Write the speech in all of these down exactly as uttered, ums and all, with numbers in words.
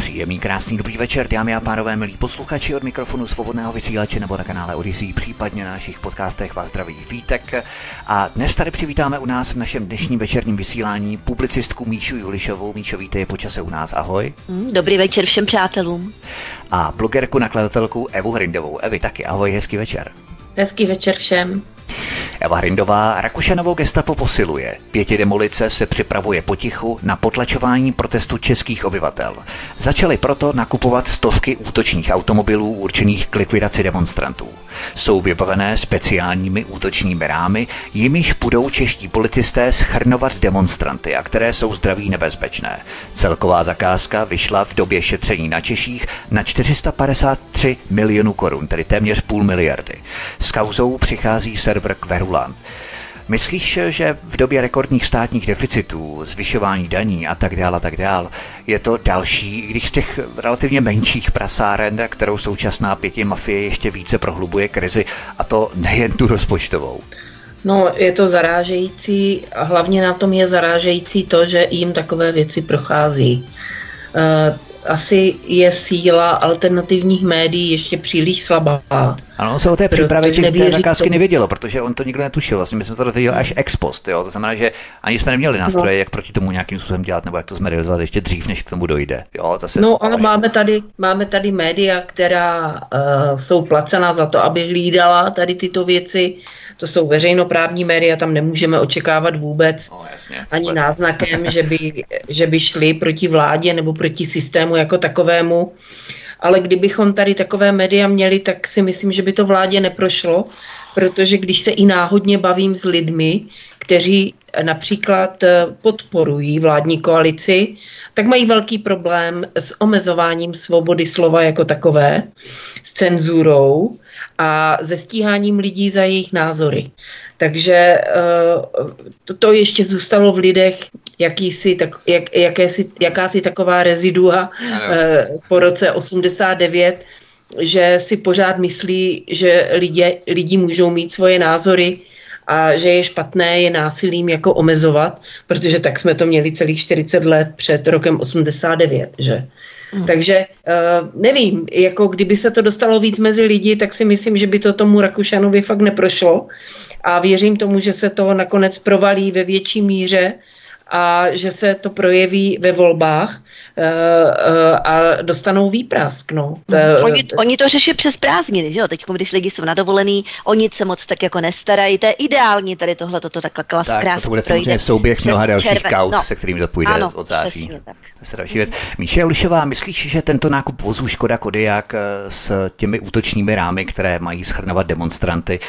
Příjemný, krásný, dobrý večer, dámy a pánové, milí posluchači, od mikrofonu Svobodného vysílače nebo na kanále Odysee, případně na našich podcastech vás zdraví Vítek. A dnes tady přivítáme u nás v našem dnešním večerním vysílání publicistku Míšu Julišovou. Míšo, vítej po čase u nás, ahoj. Dobrý večer všem přátelům. A blogerku, nakladatelku Evu Hrindovou. Evi, taky ahoj, hezký večer. Hezký večer všem. Eva Hrindová Rakušanovo gestapo posiluje. Pěti demolice se připravuje potichu na potlačování protestu českých obyvatel. Začaly proto nakupovat stovky útočných automobilů určených k likvidaci demonstrantů. Jsou vybavené speciálními útočními rámy, jimiž budou čeští policisté schrnovat demonstranty, a které jsou zdraví nebezpečné. Celková zakázka vyšla v době šetření na Češích na čtyři sta padesát tři milionů korun, tedy téměř půl miliardy. S kauzou přichází server Kverulan. Myslíš, že v době rekordních státních deficitů, zvyšování daní a tak dále a tak dále, je to další, i když z těch relativně menších prasáren, kterou současná pěti mafie ještě více prohlubuje krizi, a to nejen tu rozpočtovou? No, je to zarážející, a hlavně na tom je zarážející to, že jim takové věci prochází. E- Asi je síla alternativních médií ještě příliš slabá. Ano, se o té přípravě těch zakázky nevědělo, protože on to nikdo netušil. Vlastně my jsme to dozvěděli až ex post. Jo? To znamená, že ani jsme neměli nástroje, no, jak proti tomu nějakým způsobem dělat, nebo jak to jsme realizovali ještě dřív, než k tomu dojde. Jo? Zase no, ale máme tady, máme tady média, která uh, jsou placena za to, aby hlídala tady tyto věci. To jsou veřejnoprávní média, tam nemůžeme očekávat vůbec, no, jasně, ani vůbec náznakem, že by, že by šli proti vládě nebo proti systému jako takovému. Ale kdybychom tady takové média měli, tak si myslím, že by to vládě neprošlo, protože když se i náhodně bavím s lidmi, kteří například podporují vládní koalici, tak mají velký problém s omezováním svobody slova jako takové, s cenzurou a se stíháním lidí za jejich názory. Takže to, to ještě zůstalo v lidech jakýsi, tak, jak, jakési, jakási taková rezidua po roce osmdesát devět, že si pořád myslí, že lidé, lidi můžou mít svoje názory a že je špatné je násilím jako omezovat, protože tak jsme to měli celých čtyřicet let před rokem osmdesát devět, že? Hmm. Takže nevím, jako kdyby se to dostalo víc mezi lidi, tak si myslím, že by to tomu Rakušanovi fakt neprošlo a věřím tomu, že se to nakonec provalí ve větší míře a že se to projeví ve volbách uh, uh, a dostanou výprask. No. Hmm. Oni, oni to řeší přes prázdniny, že jo? Teď, když lidi jsou nadovolený, o nic se moc tak jako nestarají. To je ideální tady tohle, toto takhle klas, tak, krásně to bude projde. Samozřejmě v souběh mnoha dalších kauz, no, se kterými to půjde, ano, od září. Hmm. Míša Julišová, myslíš, že tento nákup vozů Škoda Kodiaq s těmi útočními rámy, které mají schrnovat demonstranty,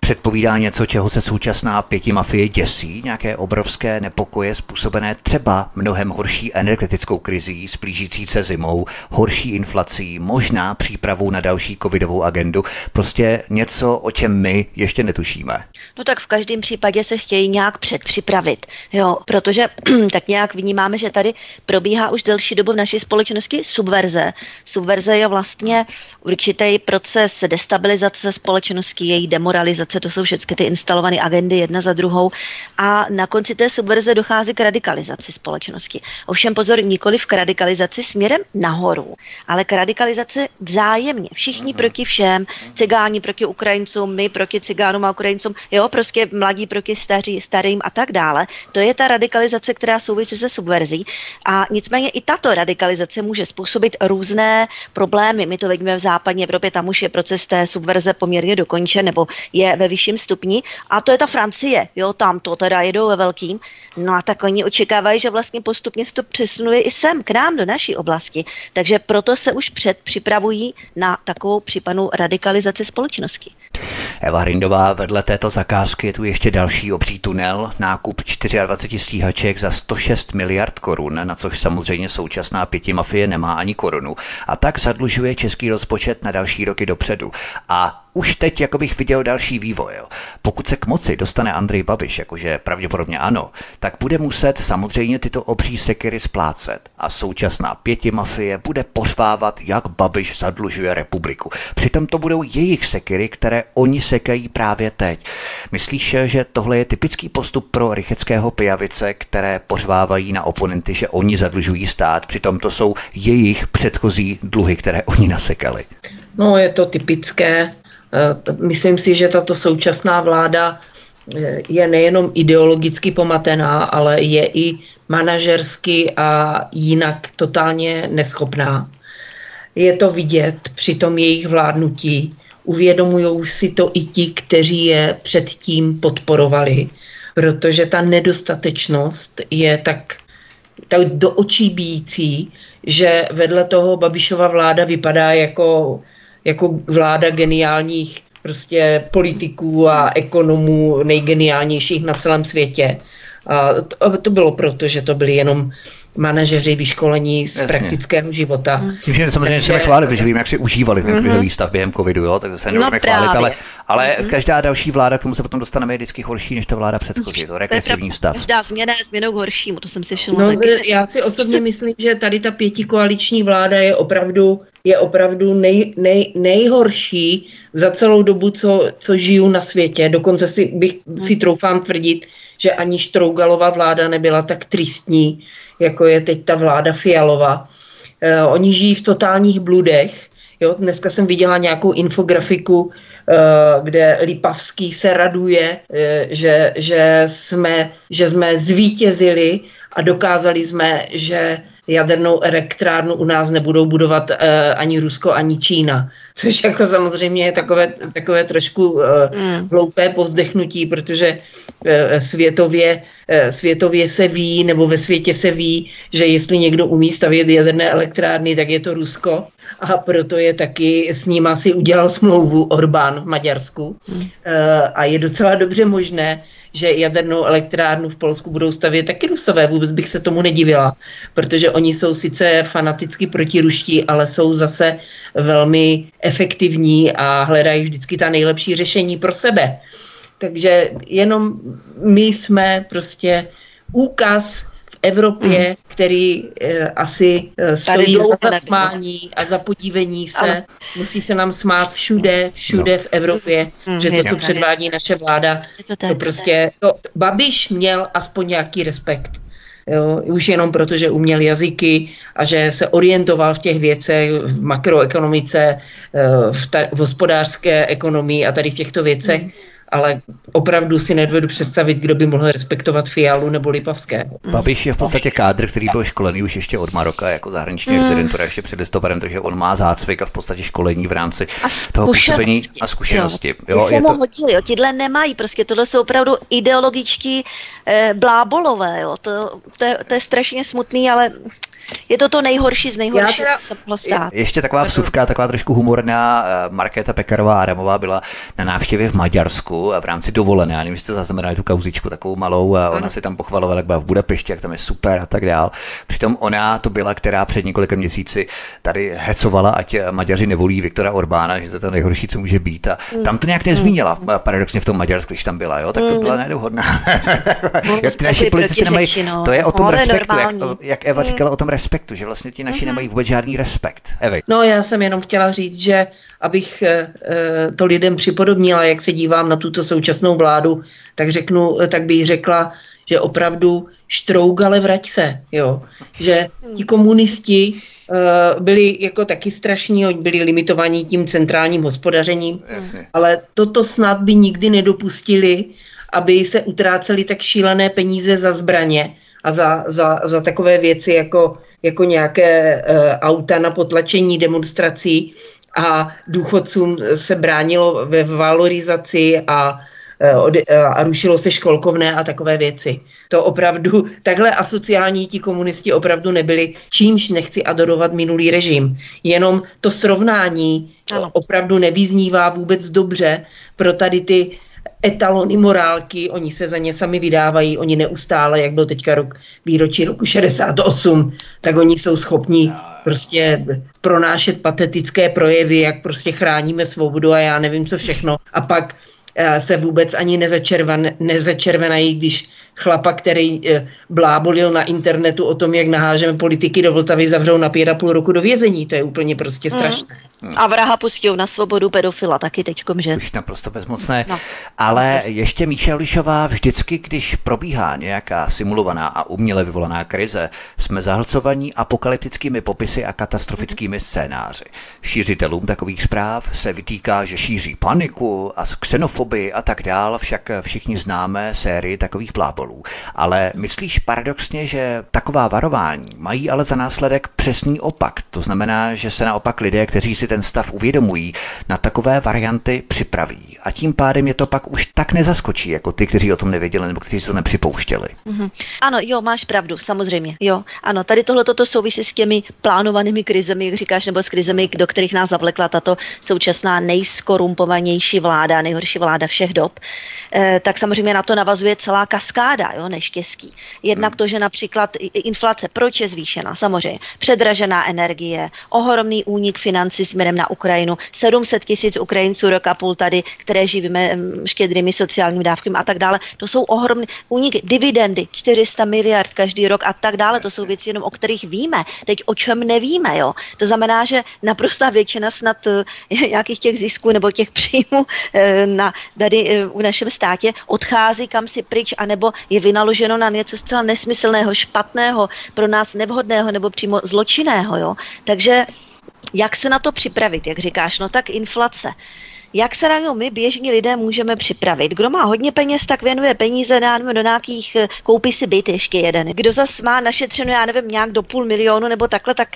předpovídá něco, čeho se současná pěti mafie děsí, nějaké obrovské nepokoje způsobené třeba mnohem horší energetickou krizí, splížící se zimou, horší inflací, možná přípravou na další covidovou agendu, prostě něco, o čem my ještě netušíme? No tak v každém případě se chtějí nějak předpřipravit, jo, protože tak nějak vnímáme, že tady probíhá už delší dobu v naší společnosti subverze. Subverze je vlastně určitý proces destabilizace společnosti, její demoralizace. To jsou všechny ty instalované agendy jedna za druhou a na konci té subverze dochází k radikalizaci společnosti. Ovšem pozor, nikoliv k radikalizaci směrem nahoru, ale k radikalizaci vzájemně. Všichni, aha, proti všem, cigáni proti Ukrajincům, my proti cigánům a Ukrajincům, jo, prostě mladí proti staří, starým a tak dále. To je ta radikalizace, která souvisí se subverzí a nicméně i tato radikalizace může způsobit různé problémy. My to vidíme v západní Evropě, tam už je proces té subverze poměrně dokončen, nebo je ve vyšším stupni, a to je ta Francie, jo, tam to teda jedou ve velkým, no a tak oni očekávají, že vlastně postupně se to přesunuje i sem, k nám, do naší oblasti, takže proto se už předpřipravují na takovou případnou radikalizaci společnosti. Eva Hrindová, vedle této zakázky je tu ještě další obří tunel, nákup dvacet čtyři stíhaček za sto šest miliard korun, na což samozřejmě současná pěti mafie nemá ani korunu, a tak zadlužuje český rozpočet na další roky dopředu a Už teď jako bych viděl další vývoj. Jo. Pokud se k moci dostane Andrej Babiš, jakože pravděpodobně ano, tak bude muset samozřejmě tyto obří sekery splácet. A současná pětimafie bude pořvávat, jak Babiš zadlužuje republiku. Přitom to budou jejich sekery, které oni sekají právě teď. Myslíš, že tohle je typický postup pro rycheckého pijavice, které pořvávají na oponenty, že oni zadlužují stát, přitom to jsou jejich předchozí dluhy, které oni nasekali? No, je to typické. Myslím si, že tato současná vláda je nejenom ideologicky pomatená, ale je i manažersky a jinak totálně neschopná. Je to vidět při tom jejich vládnutí. Uvědomují si to i ti, kteří je předtím podporovali, protože ta nedostatečnost je tak, tak do očí bíjící, že vedle toho Babišova vláda vypadá jako... jako vláda geniálních prostě politiků a ekonomů nejgeniálnějších na celém světě. A to bylo proto, že to byli jenom manažeři vyškolení z Jasně. praktického života. Hmm. Tím, že samozřejmě se nechválit, protože vím, jak si užívali ten krizový stav během covidu, jo, tak zase nebudeme no chválit, ale, ale mm-hmm. každá další vláda, k tomu se potom dostaneme, je vždycky horší, než ta vláda předchozí, to regresivní stav. Každá změna je změnou k horšímu, to jsem si všimla. No, já si osobně myslím, že tady ta pětikoaliční vláda je opravdu, je opravdu nej, nej, nejhorší za celou dobu, co, co žiju na světě. Dokonce si, bych, si troufám tvrdit, že ani Štrougalová vláda nebyla tak tristní, jako je teď ta vláda Fialova. E, oni žijí v totálních bludech. Jo? Dneska jsem viděla nějakou infografiku, e, kde Lipavský se raduje, e, že, že, jsme, že jsme zvítězili a dokázali jsme, že jadernou elektrárnu u nás nebudou budovat e, ani Rusko, ani Čína. Což jako samozřejmě je takové, takové trošku e, hloupé povzdechnutí, protože e, světově, e, světově se ví, nebo ve světě se ví, že jestli někdo umí stavět jaderné elektrárny, tak je to Rusko. A proto je taky, s ním asi udělal smlouvu Orbán v Maďarsku. E, a je docela dobře možné, že jadernou elektrárnu v Polsku budou stavět taky Rusové. Vůbec bych se tomu nedivila, protože oni jsou sice fanaticky protiruští, ale jsou zase velmi efektivní a hledají vždycky ta nejlepší řešení pro sebe. Takže jenom my jsme prostě úkaz v Evropě, mm. který e, asi e, stojí za zasmání a za podívení se. Ale... Musí se nám smát všude, všude no. v Evropě, mm, že to, co předvádí naše vláda, to, tak, to prostě... To, Babiš měl aspoň nějaký respekt. Jo, už jenom proto, že uměl jazyky a že se orientoval v těch věcech, v makroekonomice, v, ta, v hospodářské ekonomii a tady v těchto věcech, ale opravdu si nedovedu představit, kdo by mohl respektovat Fialu nebo Lipavského. Babiš je v podstatě kádr, který byl školený už ještě od Maroka jako zahraniční mm. exedentura ještě před listopadem, takže on má zácvik a v podstatě školení v rámci toho působení a zkušenosti. Jo, jo, ty se mu to... hodili, jo, tyhle nemají, prostě tohle jsou opravdu ideologičtí eh, blábolové, jo, to, to, je, to je strašně smutný, ale... Je to to nejhorší z nejhorších, co se mohlo stát. Ještě taková vsuvka, taková trošku humorná. Markéta Pekarová Adamová byla na návštěvě v Maďarsku v rámci dovolené. Já nevím, jestli jste zaznamenali tu kauzičku takovou malou. A ona se tam pochvalovala, jak byla v Budapešti, jak tam je super a tak dál. Přitom ona to byla, která před několika měsíci tady hecovala, ať Maďaři nevolí Viktora Orbána, že to je to nejhorší, co může být. A tam to nějak nezmínila, paradoxně v tom Maďarsku, když tam byla, jo, tak to byla nedohodná. Jak ty naši politici nemají, to je o tom respektu, jak, jak Eva říkala o tom respektu, že vlastně ti naši nemají vůbec žádný respekt. Evi. No já jsem jenom chtěla říct, že abych e, to lidem připodobnila, jak se dívám na tuto současnou vládu, tak řeknu, tak bych řekla, že opravdu Štrougale, vrať se, jo. Že ti komunisti uh, byli jako taky strašní, byli limitovaní tím centrálním hospodařením, Jasně. ale toto snad by nikdy nedopustili, aby se utráceli tak šílené peníze za zbraně a za, za, za takové věci jako, jako nějaké uh, auta na potlačení demonstrací a důchodcům se bránilo ve valorizaci a a rušilo se školkovné a takové věci. To opravdu, takhle asociální ti komunisti opravdu nebyli, čímž nechci adorovat minulý režim. Jenom to srovnání ano. opravdu nevyznívá vůbec dobře pro tady ty etalony morálky, oni se za ně sami vydávají, oni neustále, jak byl teďka rok, výročí roku šedesát osm, tak oni jsou schopni prostě pronášet patetické projevy, jak prostě chráníme svobodu a já nevím co všechno. A pak se vůbec ani nezačervan, nezačervenají, když chlapa, který blábolil na internetu o tom, jak nahážeme politiky do Vltavy, zavřou na pět a půl roku do vězení. To je úplně prostě strašné. Mm. A vraha pustil na svobodu pedofila taky teďkom, že? Už naprosto bezmocné. No. Ale naprosto. Ještě Míša Julišová, vždycky, když probíhá nějaká simulovaná a uměle vyvolaná krize, jsme zahlcovaní apokalyptickými popisy a katastrofickými scénáři. Šířitelům takových zpráv se vytýká, že šíří paniku a xenofobii a tak dál, však všichni známe sérii takových blábolů. Ale myslíš paradoxně, že taková varování mají ale za následek přesný opak? To znamená, že se naopak lidé, kteří si ten stav uvědomují, na takové varianty připraví. A tím pádem je to pak už tak nezaskočí, jako ty, kteří o tom nevěděli nebo kteří se to nepřipouštěli. Mm-hmm. Ano, jo, máš pravdu, samozřejmě. Jo, ano, tady tohle toto souvisí s těmi plánovanými krizemi, jak říkáš, nebo s krizemi, do kterých nás zavlekla tato současná nejskorumpovanější vláda, nejhorší vláda všech dob. E, tak samozřejmě na to navazuje celá kaskáda. Jo, neštěstí. Jednak to, že například inflace, proč je zvýšená? Samozřejmě předražená energie, ohromný únik financí směrem na Ukrajinu, sedm set tisíc Ukrajinců rok a půl tady, které živíme štědrými sociálními dávkami a tak dále. To jsou ohromný únik dividendy, čtyři sta miliard každý rok a tak dále. To jsou věci jenom, o kterých víme. Teď o čem nevíme, jo. To znamená, že naprostá většina snad nějakých těch zisků nebo těch příjmů na, tady v našem státě odchází kam si pryč, anebo je vynaloženo na něco zcela nesmyslného, špatného, pro nás nevhodného nebo přímo zločinného. Jo? Takže jak se na to připravit, jak říkáš, no tak inflace. Jak se na něj my běžní lidé můžeme připravit? Kdo má hodně peněz, tak věnuje peníze na, do nějakých, koupí si byt ještě jeden. Kdo zas má našetřeno, já nevím, nějak do půl milionu nebo takhle, tak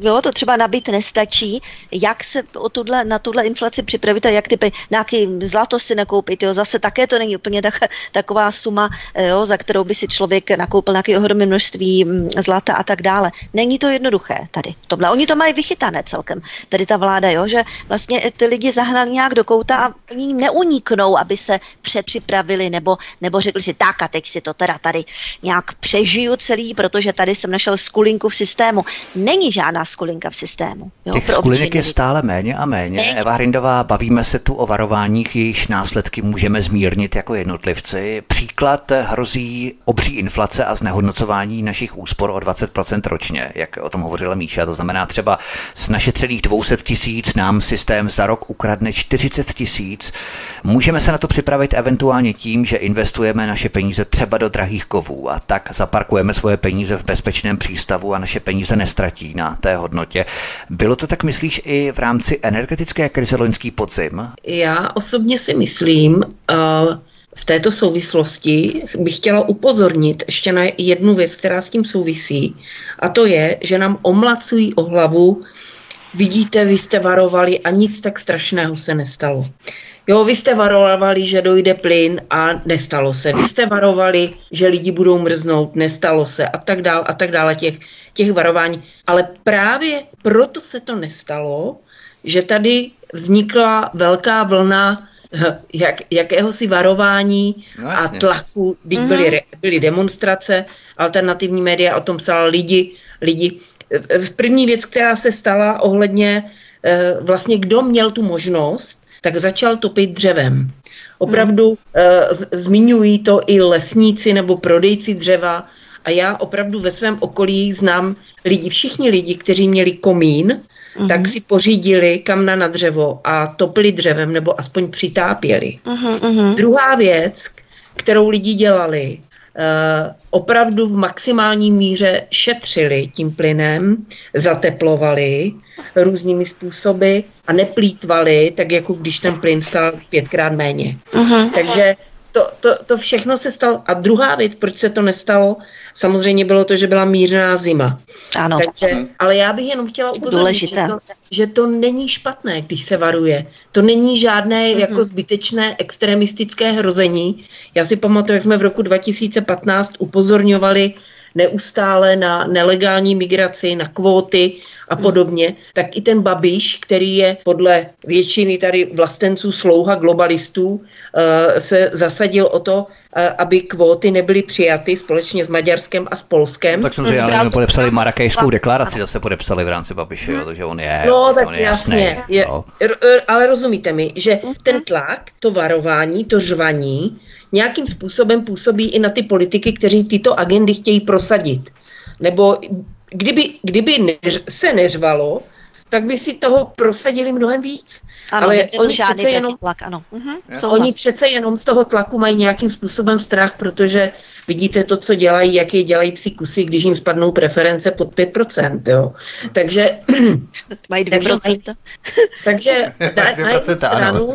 jo, to třeba na byt nestačí. Jak se o tuhle, na tuhle inflaci připravit a jak ty peníze, nějaký zlato si nakoupit, jo, zase také to není úplně tak, taková suma, jo, za kterou by si člověk nakoupil nějaké ohromné množství zlata a tak dále. Není to jednoduché tady. Tohle. Oni to mají vychytané celkem, tady ta vláda, jo, že vlastně ty lidi zahnali nějak do kouta a oni jim neuniknou, aby se přepřipravili nebo, nebo řekli si tak a teď si to teda tady nějak přežiju celý, protože tady jsem našel skulinku v systému. Není žádná skulinka v systému. Jo, těch skulinek je stále méně a méně. Teď. Eva Hrindová, bavíme se tu o varováních, jejichž následky můžeme zmírnit jako jednotlivci. Příklad hrozí obří inflace a znehodnocování našich úspor o dvacet procent ročně, jak o tom hovořila Míša. To znamená třeba z našetřených dvě stě tisíc nám systém za rok ukradne čtyřicet tisíc. Můžeme se na to připravit eventuálně tím, že investujeme naše peníze třeba do drahých kovů a tak zaparkujeme svoje peníze v bezpečném přístavu a naše peníze nestratí na té hodnotě. Bylo to tak, myslíš, i v rámci energetické krize loňský podzim? Já osobně si myslím, v této souvislosti bych chtěla upozornit ještě na jednu věc, která s tím souvisí, a to je, že nám omlacují o hlavu: vidíte, vy jste varovali a nic tak strašného se nestalo. Jo, vy jste varovali, že dojde plyn a nestalo se. Vy jste varovali, že lidi budou mrznout, nestalo se a tak dál a tak dále těch, těch varování. Ale právě proto se to nestalo, že tady vznikla velká vlna jak, jakéhosi varování no, a tlaku, když mm-hmm. byly, byly demonstrace, alternativní média o tom psala lidi, lidi. První věc, která se stala ohledně vlastně, kdo měl tu možnost, tak začal topit dřevem. Opravdu z- zmiňují to i lesníci nebo prodejci dřeva a já opravdu ve svém okolí znám lidi, všichni lidi, kteří měli komín, uhum. Tak si pořídili kamna na dřevo a topili dřevem nebo aspoň přitápěli. Uhum, uhum. Druhá věc, kterou lidi dělali, Uh, opravdu v maximální míře šetřili tím plynem, zateplovali různými způsoby a neplýtvali, tak jako když ten plyn stál pětkrát méně. Uh-huh. Takže to, to, to všechno se stalo. A druhá věc, proč se to nestalo, samozřejmě bylo to, že byla mírná zima. Ano. Takže, ale já bych jenom chtěla upozornit, že to, že to není špatné, když se varuje. To není žádné mm-hmm. jako zbytečné extremistické hrození. Já si pamatuju, jak jsme v roku dva tisíce patnáct upozorňovali neustále na nelegální migraci, na kvóty a podobně, tak i ten Babiš, který je podle většiny tady vlastenců slouha globalistů, se zasadil o to, aby kvóty nebyly přijaty společně s Maďarskem a s Polskem. Tak samozřejmě, ale podepsali Marrakešskou deklaraci, zase podepsali v rámci Babiše, jo, takže on je, no, tak on je jasný, jasně. Je, no. r- ale rozumíte mi, že ten tlak, to varování, to řvaní nějakým způsobem působí i na ty politiky, kteří tyto agendy chtějí prosadit. Nebo kdyby, kdyby neř, se neřvalo, tak by si toho prosadili mnohem víc. Ano, ale oni přece, jenom, tlak, ano. Uh-huh, oni přece jenom z toho tlaku mají nějakým způsobem strach, protože vidíte to, co dělají, jak je dělají psi kusy, když jim spadnou preference pod pět procent. Jo. Takže mají dvě procenta. Takže na, na jednu stranu,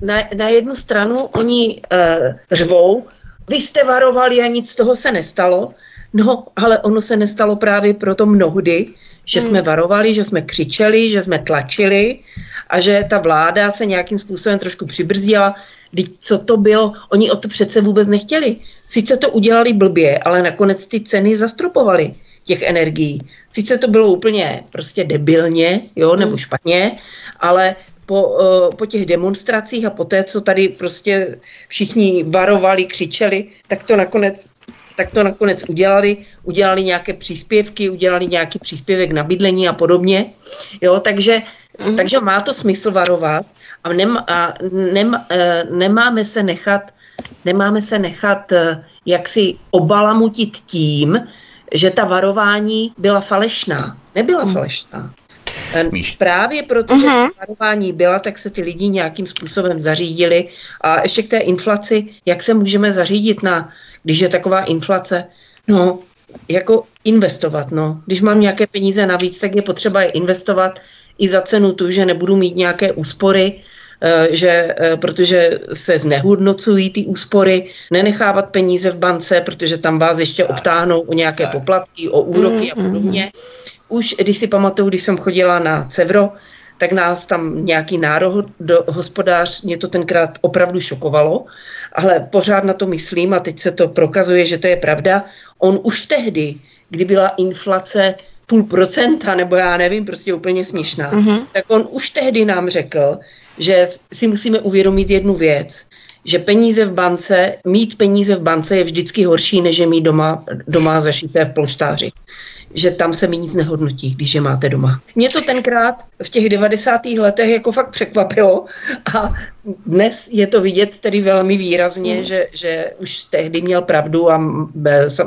na, na jednu stranu oni uh, řvou, vy jste varovali a nic z toho se nestalo. No, ale ono se nestalo právě proto mnohdy, že hmm. jsme varovali, že jsme křičeli, že jsme tlačili a že ta vláda se nějakým způsobem trošku přibrzdila. Vždyť co to bylo? Oni o to přece vůbec nechtěli. Sice to udělali blbě, ale nakonec ty ceny zastropovali těch energií. Sice to bylo úplně prostě debilně, jo, nebo hmm. špatně, ale po, po těch demonstracích a po té, co tady prostě všichni varovali, křičeli, tak to nakonec... tak to nakonec udělali, udělali nějaké příspěvky, udělali nějaký příspěvek na bydlení a podobně. Jo, takže, mm. takže má to smysl varovat a, nem, a nem, e, nemáme se nechat, nemáme se nechat e, jaksi obalamutit tím, že ta varování byla falešná. Nebyla mm. falešná. Míš. Právě proto, že uh-huh. varování byla, tak se ty lidi nějakým způsobem zařídili. A ještě k té inflaci, jak se můžeme zařídit, na, když je taková inflace, no, jako investovat, no. Když mám nějaké peníze navíc, tak je potřeba je investovat i za cenu tu, že nebudu mít nějaké úspory, že, protože se znehodnocují ty úspory, nenechávat peníze v bance, protože tam vás ještě obtáhnou o nějaké poplatky, o úroky a podobně. Už když si pamatuju, když jsem chodila na Cevro, tak nás tam nějaký národohospodář, mě to tenkrát opravdu šokovalo, ale pořád na to myslím a teď se to prokazuje, že to je pravda. On už tehdy, kdy byla inflace půl procenta, nebo já nevím, prostě úplně směšná, mm-hmm. tak on už tehdy nám řekl, že si musíme uvědomit jednu věc, že peníze v bance, mít peníze v bance je vždycky horší, než je mít doma, doma zašité v polštáři. Že tam se mi nic nehodnotí, když je máte doma. Mě to tenkrát v těch devadesátých letech jako fakt překvapilo a dnes je to vidět tedy velmi výrazně, mm. že, že už tehdy měl pravdu a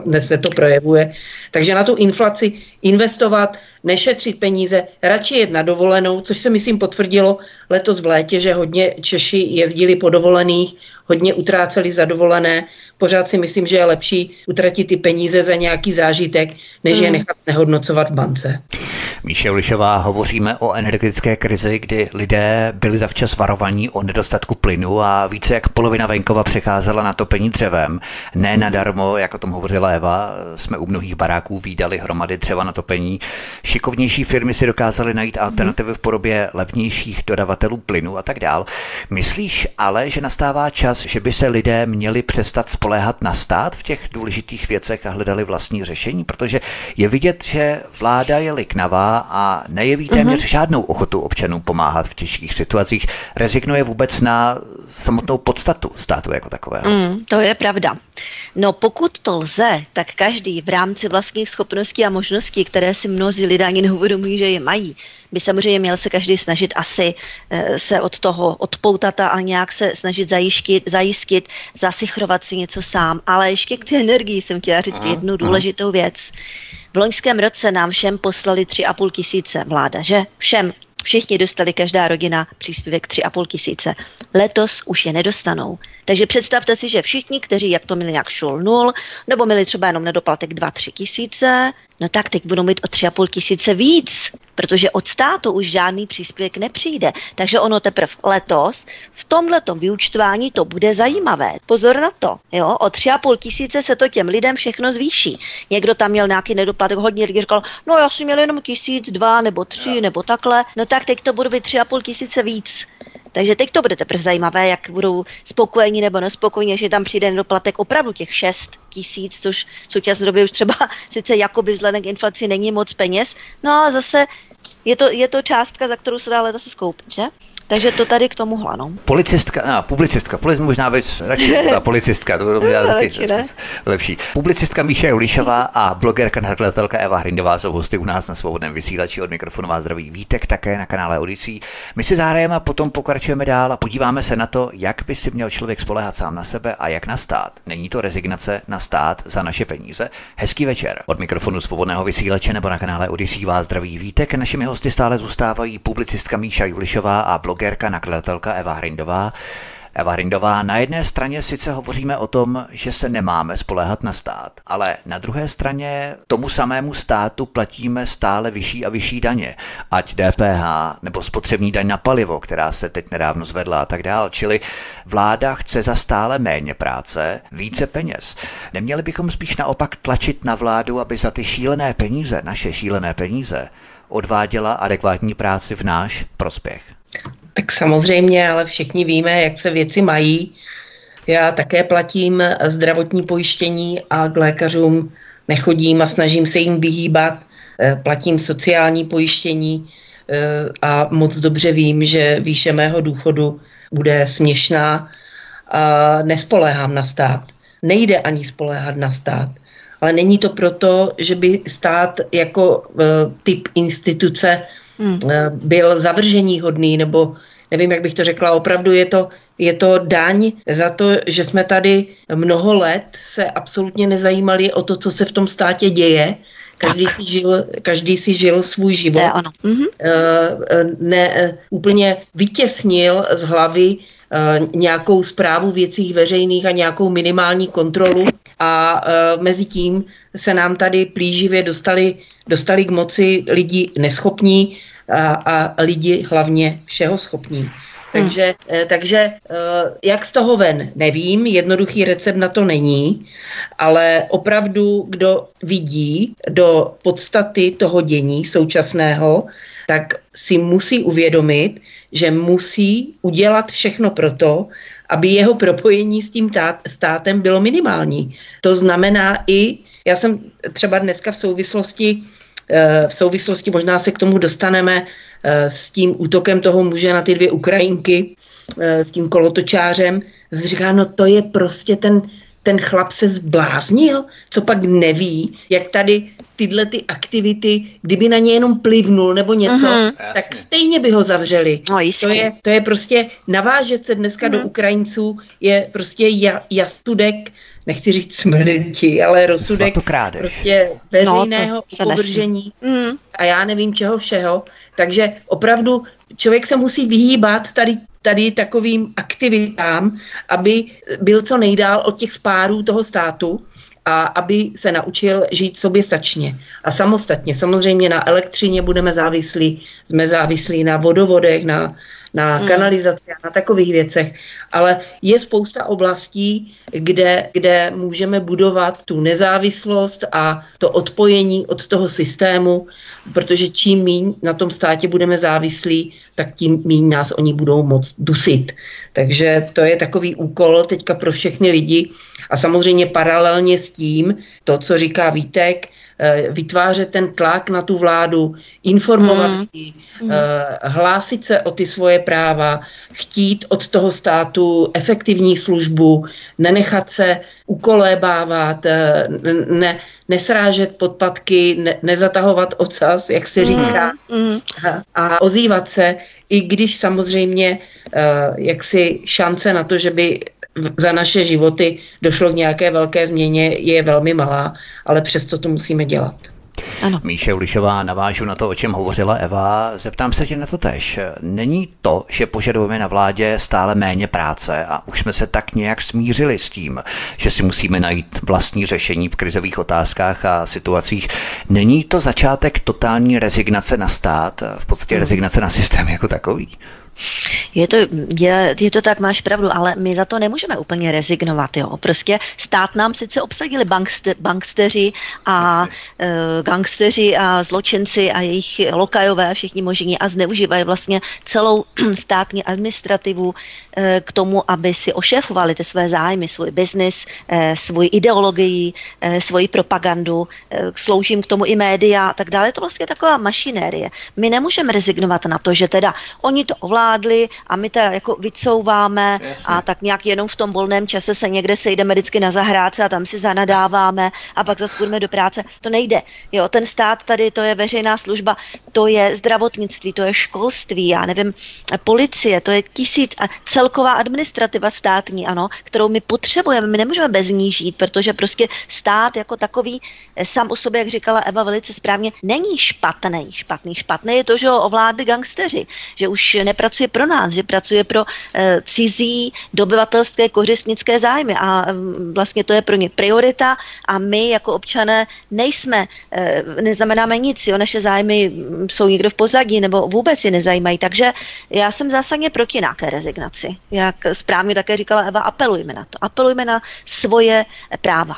dnes se to projevuje. Takže na tu inflaci investovat, nešetřit peníze, radši jet na dovolenou, což se myslím potvrdilo letos v létě, že hodně Češi jezdili po dovolených, hodně utráceli za dovolené. Pořád si myslím, že je lepší utratit ty peníze za nějaký zážitek, než mm. je nechat znehodnocovat v bance. Míša Julišová, hovoříme o energetické krizi, kdy lidé byli zavčas varovaní o nedostatku plynu a více jak polovina venkova přecházela na topení dřevem. Ne nadarmo, jak o tom hovořila Eva, jsme u mnohých baráků vídali hromady dřeva na topení. Šikovnější firmy si dokázaly najít alternativy v podobě levnějších dodavatelů plynu a tak dál. Myslíš ale, že nastává čas, že by se lidé měli přestat spoléhat na stát v těch důležitých věcech a hledali vlastní řešení? Protože je vidět, že vláda je liknavá a nejeví téměř uh-huh. žádnou ochotu občanům pomáhat v těžkých situacích. Rezignuje vůbec na samotnou podstatu státu jako takového. Mm, to je pravda. No pokud to lze, tak každý v rámci vlastních schopností a možností, které si mnozí lidé ani neuvědomují, že je mají, by samozřejmě měl se každý snažit asi se od toho odpoutat a nějak se snažit zajištit, zajistit, zasichrovat si něco sám. Ale ještě k té energii jsem chtěla říct aha, jednu důležitou aha. věc. V loňském roce nám všem poslali tři a půl tisíce vláda, že? Všem. Všichni dostali, každá rodina, příspěvek tři a půl tisíce. Letos už je nedostanou. Takže představte si, že všichni, kteří jak to měli nějak šul nul, nebo měli třeba jenom nedoplatek dva až tři tisíce, no tak teď budou mít o tři a půl tisíce víc, protože od státu už žádný příspěvek nepřijde. Takže ono teprve letos v tomhletom vyúčtování to bude zajímavé. Pozor na to, jo, o tři a půl tisíce se to těm lidem všechno zvýší. Někdo tam měl nějaký nedoplatek, hodně lidí říkal, no já jsem měl jenom tisíc, dva nebo tři nebo takhle, no tak teď to budou být tři a půl tisíce víc. Takže teď to bude teprve zajímavé, jak budou spokojení nebo nespokojení, že tam přijde doplatek opravdu těch šest tisíc, což v současné době už třeba sice jakoby vzhledem k inflaci není moc peněz, no ale zase je to, je to částka, za kterou se dá leta se skoupit, že? Takže to tady k tomu hlanou. Policistka, a publicistka, polic, možná být radši policistka, to bylo taky ne? Lepší. Publicistka Míša Julišová a blogerka nakladatelka Eva Hrindová jsou hosty u nás na Svobodném vysílači. Od mikrofonu vás zdraví Vítek, také na kanále Odysee. My si zahrajeme a potom pokračujeme dál a podíváme se na to, jak by si měl člověk spoléhat sám na sebe a jak na stát. Není to rezignace na stát za naše peníze? Hezký večer. Od mikrofonu Svobodného vysílače nebo na kanále Odysee vás zdraví Vítek. Našimi hosty stále zůstávají publicistka Míša Julišová a blog Gerka, nakladatelka Eva Hrindová. Eva Hrindová, na jedné straně sice hovoříme o tom, že se nemáme spoléhat na stát, ale na druhé straně tomu samému státu platíme stále vyšší a vyšší daně, ať D P H nebo spotřební daň na palivo, která se teď nedávno zvedla a tak dál. Čili vláda chce za stále méně práce více peněz. Neměli bychom spíš naopak tlačit na vládu, aby za ty šílené peníze, naše šílené peníze, odváděla adekvátní práci v náš prospěch? Tak samozřejmě, ale všichni víme, jak se věci mají. Já také platím zdravotní pojištění a k lékařům nechodím a snažím se jim vyhýbat. Platím sociální pojištění a moc dobře vím, že výše mého důchodu bude směšná. Nespoléhám na stát. Nejde ani spoléhat na stát. Ale není to proto, že by stát jako typ instituce Hmm. byl zavrženíhodný, nebo nevím, jak bych to řekla, opravdu je to, je to daň za to, že jsme tady mnoho let se absolutně nezajímali o to, co se v tom státě děje. Každý si žil, každý si žil svůj život. Ne, ano. Mhm. Ne, úplně vytěsnil z hlavy nějakou správu věcí veřejných a nějakou minimální kontrolu a e, mezi tím se nám tady plíživě dostali, dostali k moci lidi neschopní a, a lidi hlavně všeho schopní. Takže, hmm. e, takže e, jak z toho ven? Nevím, jednoduchý recept na to není, ale opravdu, kdo vidí do podstaty toho dění současného, tak si musí uvědomit, že musí udělat všechno proto, aby jeho propojení s tím státem bylo minimální. To znamená i, já jsem třeba dneska v souvislosti, v souvislosti možná se k tomu dostaneme s tím útokem toho muže na ty dvě Ukrajinky, s tím kolotočářem, říká, no to je prostě ten, ten chlap se zbláznil, co pak neví, jak tady tyhle ty aktivity, kdyby na ně jenom plivnul nebo něco, mm-hmm. tak stejně by ho zavřeli. No, to, je, to je prostě, navážet se dneska mm-hmm. do Ukrajinců je prostě ja, jasudek, nechci říct smrti, ale rozsudek prostě veřejného upovržení no, a já nevím čeho všeho. Takže opravdu člověk se musí vyhýbat tady tady takovým aktivitám, aby byl co nejdál od těch spárů toho státu a aby se naučil žít soběstačně a samostatně. Samozřejmě na elektřině budeme závislí, jsme závislí na vodovodech, na, na hmm. kanalizaci a na takových věcech, ale je spousta oblastí, kde, kde můžeme budovat tu nezávislost a to odpojení od toho systému, protože čím míň na tom státě budeme závislí, tak tím míň nás oni budou moc dusit. Takže to je takový úkol teďka pro všechny lidi a samozřejmě paralelně s tím, to, co říká Vítek, vytvářet ten tlak na tu vládu, informovat mm. ji, mm. hlásit se o ty svoje práva, chtít od toho státu efektivní službu, nenechat se ukolébávat, ne, nesrážet podpatky, ne, nezatahovat ocas, jak se říká, mm. a ozývat se, i když samozřejmě jaksi šance na to, že by za naše životy došlo k nějaké velké změně, je velmi malá, ale přesto to musíme dělat. Ano. Míše Julišová, navážu na to, o čem hovořila Eva, zeptám se tě na to též. Není to, že požadujeme na vládě stále méně práce a už jsme se tak nějak smířili s tím, že si musíme najít vlastní řešení v krizových otázkách a situacích. Není to začátek totální rezignace na stát, v podstatě hmm. rezignace na systém jako takový? Je to, je, je to tak, máš pravdu, ale my za to nemůžeme úplně rezignovat. Jo. Prostě stát nám sice obsadili bankste, banksteři a e, gangsteři a zločinci a jejich lokajové a všichni možní a zneužívají vlastně celou státní administrativu e, k tomu, aby si ošéfovali ty své zájmy, svůj biznis, e, svoji ideologii, e, svoji propagandu, e, sloužím k tomu i média a tak dále. Je to vlastně taková mašinérie. My nemůžeme rezignovat na to, že teda oni to ovládli a my teda jako vycouváme Jasně. a tak nějak jenom v tom volném čase se někde sejdeme vždycky na zahrádce a tam si zanadáváme a pak zase půjdeme do práce. To nejde. Jo, ten stát tady, to je veřejná služba, to je zdravotnictví, to je školství, já nevím, policie, to je tisíc, celková administrativa státní, ano, kterou my potřebujeme, my nemůžeme bez ní žít, protože prostě stát jako takový sám o sobě, jak říkala Eva velice správně, není špatný, špatný, špatný je to, že ho ovládli gangsteři, že už nepracuje pro nás, že pracuje pro e, cizí dobyvatelské kořistnické zájmy a e, vlastně to je pro ně priorita a my jako občané nejsme, e, neznamenáme nic, jo, naše zájmy jsou někdo v pozadí nebo vůbec je nezajímají, takže já jsem zásadně proti nějaké rezignaci. Jak správně také říkala Eva, apelujme na to, apelujme na svoje práva.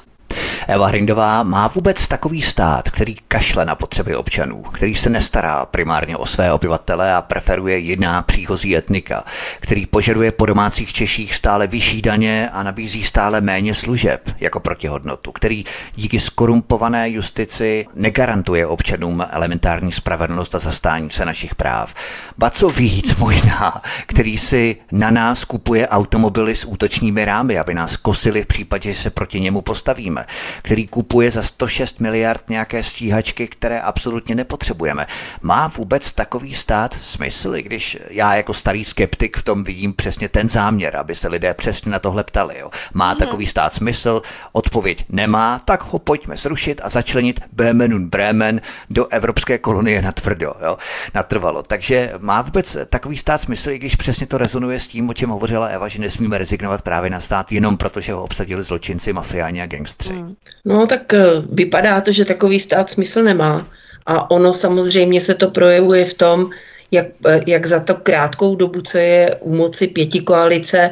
Eva Hrindová, má vůbec takový stát, který kašle na potřeby občanů, který se nestará primárně o své obyvatele a preferuje jiná příchozí etnika, který požaduje po domácích Češích stále vyšší daně a nabízí stále méně služeb jako protihodnotu, který díky skorumpované justici negarantuje občanům elementární spravedlnost a zastání se našich práv. Ba co víc možná, který si na nás kupuje automobily s útočnými rámy, aby nás kosili v případě, že se proti němu postavíme, který kupuje za sto šest miliard nějaké stíhačky, které absolutně nepotřebujeme. Má vůbec takový stát smysl, i když já jako starý skeptik v tom vidím přesně ten záměr, aby se lidé přesně na tohle ptali. Jo. Má hmm. takový stát smysl? Odpověď nemá, tak ho pojďme zrušit a začlenit Böhmen und Bremen do evropské kolonie natvrdo, jo, natrvalo. Takže má vůbec takový stát smysl, i když přesně to rezonuje s tím, o čem hovořila Eva, že nesmíme rezignovat právě na stát, jenom protože ho obsadili zločinci, mafiáni a gangstři. Hmm. No tak vypadá to, že takový stát smysl nemá a ono samozřejmě se to projevuje v tom, jak, jak za to krátkou dobu, co je u moci pěti koalice,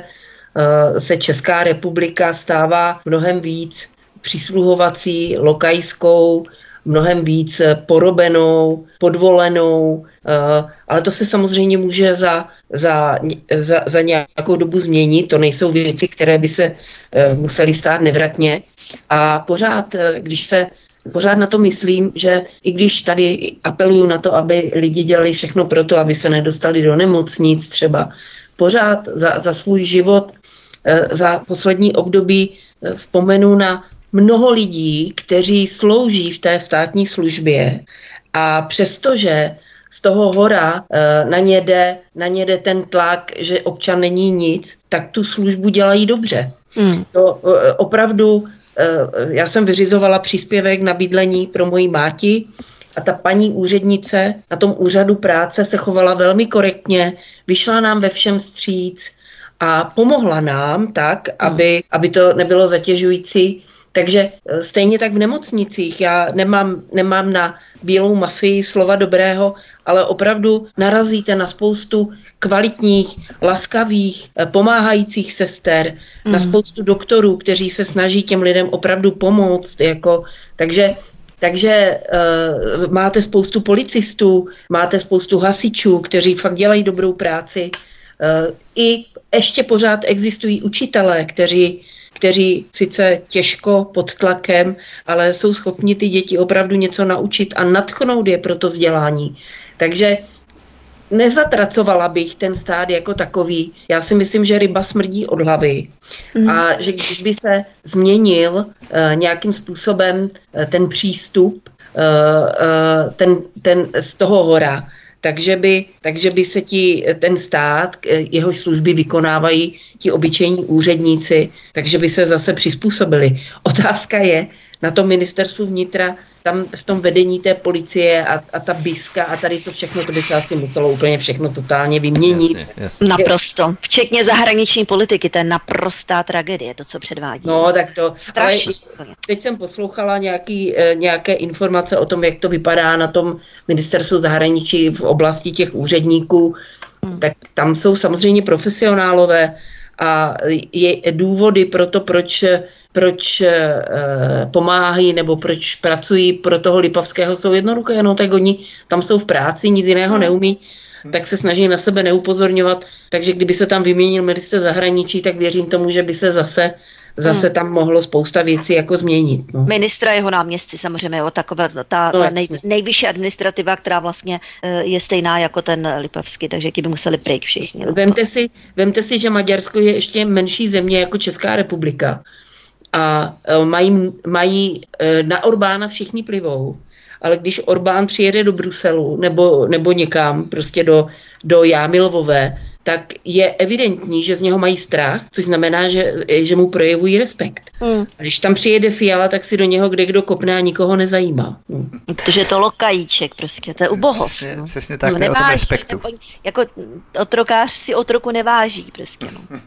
se Česká republika stává mnohem víc přísluhovací, lokajskou, mnohem víc porobenou, podvolenou, ale to se samozřejmě může za, za, za, za nějakou dobu změnit, to nejsou věci, které by se musely stát nevratně. A pořád, když se, pořád na to myslím, že i když tady apeluju na to, aby lidi dělali všechno pro to, aby se nedostali do nemocnic třeba, pořád za, za svůj život, za poslední období vzpomenu na mnoho lidí, kteří slouží v té státní službě a přestože z toho hora na ně jde, na ně jde ten tlak, že občan není nic, tak tu službu dělají dobře. Mm. To opravdu, já jsem vyřizovala příspěvek na bydlení pro moji máti a ta paní úřednice na tom úřadu práce se chovala velmi korektně, vyšla nám ve všem vstříc a pomohla nám tak, aby, aby to nebylo zatěžující. Takže stejně tak v nemocnicích. Já nemám, nemám na bílou mafii slova dobrého, ale opravdu narazíte na spoustu kvalitních, laskavých, pomáhajících sester, mm. na spoustu doktorů, kteří se snaží těm lidem opravdu pomoct. Jako, takže takže e, máte spoustu policistů, máte spoustu hasičů, kteří fakt dělají dobrou práci. E, I ještě pořád existují učitelé, kteří kteří sice těžko pod tlakem, ale jsou schopni ty děti opravdu něco naučit a nadchnout je pro to vzdělání. Takže nezatracovala bych ten stát jako takový. Já si myslím, že ryba smrdí od hlavy mm. a že když by se změnil e, nějakým způsobem e, ten přístup e, e, ten, ten z toho hora, takže by, takže by se ti ten stát, jeho služby vykonávají ti obyčejní úředníci, takže by se zase přizpůsobili. Otázka je na tom ministerstvu vnitra, tam v tom vedení té policie a, a ta biska a tady to všechno, to by se asi muselo úplně všechno totálně vyměnit. Jasně, jasně. Naprosto. Včetně zahraniční politiky, to je naprostá tragédie, to, co předvádí. No, tak to. Strašný. Teď jsem poslouchala nějaký, nějaké informace o tom, jak to vypadá na tom ministerstvu zahraničí v oblasti těch úředníků. tak tam jsou samozřejmě profesionálové a je důvody pro to, proč, proč eh, pomáhají nebo proč pracují pro toho Lipavského, jsou jednoduché, no tak oni tam jsou v práci, nic jiného neumí, tak se snaží na sebe neupozorňovat, takže kdyby se tam vyměnil ministr zahraničí, tak věřím tomu, že by se zase Zase hmm. tam mohlo spousta věcí jako změnit. No. Ministra, jeho náměstci samozřejmě, jo, taková ta, no, ta nej, nejvyšší administrativa, která vlastně je stejná jako ten Lipavský, takže ti by museli pryč všichni. No, vemte, si, vemte si, že Maďarsko je ještě menší země jako Česká republika a mají, mají na Orbána všichni plivou, ale když Orbán přijede do Bruselu nebo, nebo někam, prostě do, do Jámilvové, tak je evidentní, že z něho mají strach, což znamená, že, že mu projevují respekt. Mm. A když tam přijede Fiala, tak si do něho kde kdo kopne a nikoho nezajímá. Mm. Protože je to lokajíček prostě, to je ubohost. Přesně, no. přesně tak, no, neváží, o respektu. Nebo, jako otrokář si otroku neváží prostě. No.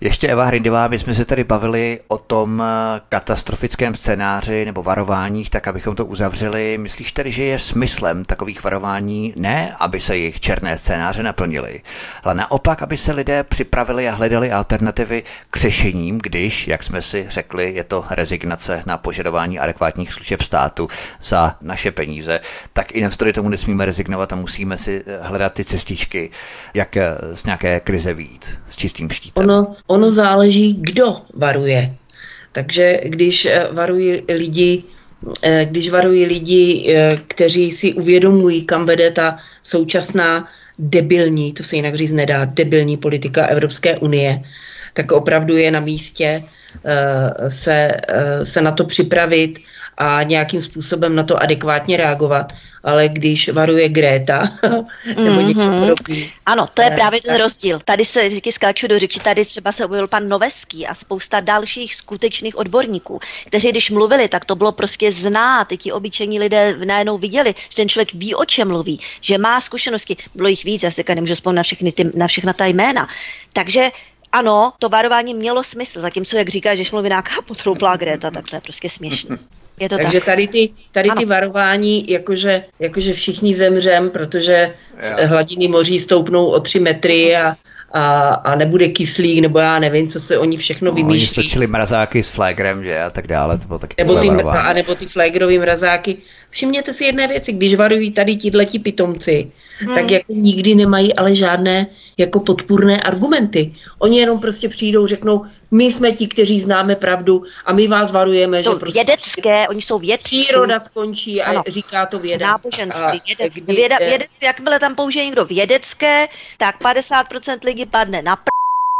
Ještě Eva Hrindová, my jsme se tady bavili o tom katastrofickém scénáři nebo varováních, tak abychom to uzavřeli. Myslíš tedy, že je smyslem takových varování ne, aby se jejich černé scénáře naplnily, ale naopak, aby se lidé připravili a hledali alternativy k řešením, když, jak jsme si řekli, je to rezignace na požadování adekvátních služeb státu za naše peníze, tak i navzdory tomu nesmíme rezignovat a musíme si hledat ty cestičky, jak z nějaké krize vyjít s čistým štítem. Ono, ono záleží, kdo varuje. Takže když varují lidi, když varují lidi, kteří si uvědomují, kam vede ta současná debilní, to se jinak říct nedá, debilní politika Evropské unie, tak opravdu je na místě se, se na to připravit a nějakým způsobem na to adekvátně reagovat. Ale když varuje Gréta, nebo někdo podobný. Ano, to je právě ten rozdíl. Tady se říky skáču do řeči, tady třeba se objevil pan Noveský a spousta dalších skutečných odborníků, kteří když mluvili, tak to bylo prostě znát, i ti obyčejní lidé najednou viděli, že ten člověk ví, o čem mluví, že má zkušenosti, bylo jich víc, já si nemůžu vzpomínat všechny ty, na všechna ta jména. Takže ano, to varování mělo smysl, zatímco jak říká, že mluvináka potrouplá Gréta, tak to je prostě směšný. Takže tak. tady ty, tady ty varování, jakože, jakože všichni zemřem, protože já. hladiny moří stoupnou o tři metry a, a, a nebude kyslík, nebo já nevím, co se oni všechno no, vymýšlí. Oni stočili mrazáky s flagrem, že a tak dále. To bylo taky nebo ty, a nebo ty flagrový mrazáky. Všimněte si jedné věci, když varují tady tihleti pitomci, hmm. tak jako nikdy nemají ale žádné jako podpůrné argumenty. Oni jenom prostě přijdou, řeknou, my jsme ti, kteří známe pravdu a my vás varujeme, to že prostě vědecké, oni jsou vědci. Příroda skončí a ano. říká to věda. Náboženství, vědecké. Věde, věde, jakmile tam použije někdo vědecké, tak padesát procent lidí padne na pr...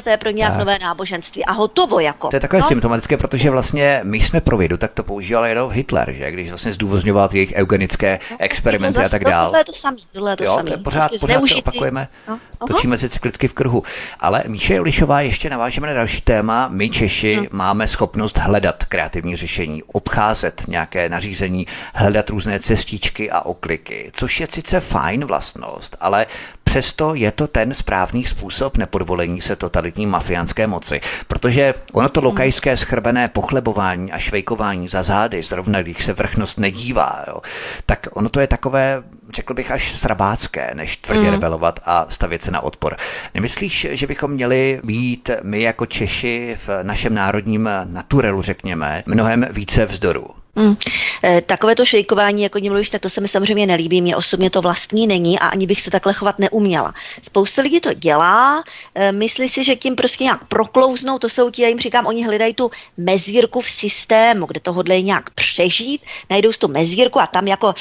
to je pro nějak tak. nové náboženství a hotovo jako. To je takové no? symptomatické, protože vlastně my jsme pro vědu, tak to používal jenom Hitler, že? Když vlastně zdůvozňoval jejich eugenické no, experimenty zase, a tak dále. Tohle je to samý, tohle je to jo, samý. To pořád, pořád zneužitý... se opakujeme, no. točíme se cyklicky v kruhu. Ale Míša Julišová, ještě navážeme na další téma. My Češi no. máme schopnost hledat kreativní řešení, obcházet nějaké nařízení, hledat různé cestičky a okliky, což je sice fajn vlastnost, ale přesto je to ten správný způsob nepodvolení se totalitní mafiánské moci, protože ono to lokajské schrbené pochlebování a švejkování za zády, zrovna když se vrchnost nedívá, jo, tak ono to je takové, řekl bych, až srabácké, než tvrdě mm. rebelovat a stavět se na odpor. Nemyslíš, že bychom měli být my jako Češi v našem národním naturelu, řekněme, mnohem více vzdoru? Hmm. Takové to šejkování, jako ní mluvíš, tak to se mi samozřejmě nelíbí, mě osobně to vlastní není a ani bych se takhle chovat neuměla. Spousta lidí to dělá, myslí si, že tím prostě nějak proklouznou, to jsou ti, já jim říkám, oni hledají tu mezírku v systému, kde to hodlejí nějak přežít, najdou si tu mezírku a tam jako,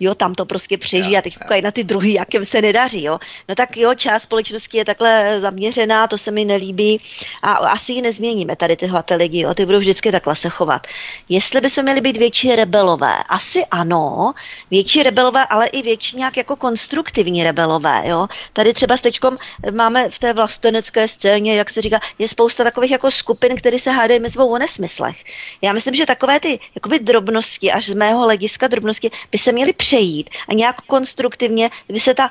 jo, tam to prostě přežijí a teď kukají na ty druhý, jak jim se nedaří, jo. No tak jo, část společnosti je takhle zaměřená, to se mi nelíbí a asi ji nezměníme tady tyhle lidi, jo, ty budou vždycky takhle se chovat. Jestli bychom měli být větší rebelové. Asi ano, větší rebelové, ale i větší nějak jako konstruktivní rebelové, jo. Tady třeba s teďkom máme v té vlastenecké scéně, jak se říká, je spousta takových jako skupin, které se hádají mezi sebou o nesmyslech. Já myslím, že takové ty jakoby drobnosti, až z mého hlediska drobnosti, by se měly přejít a nějak konstruktivně by se, ta,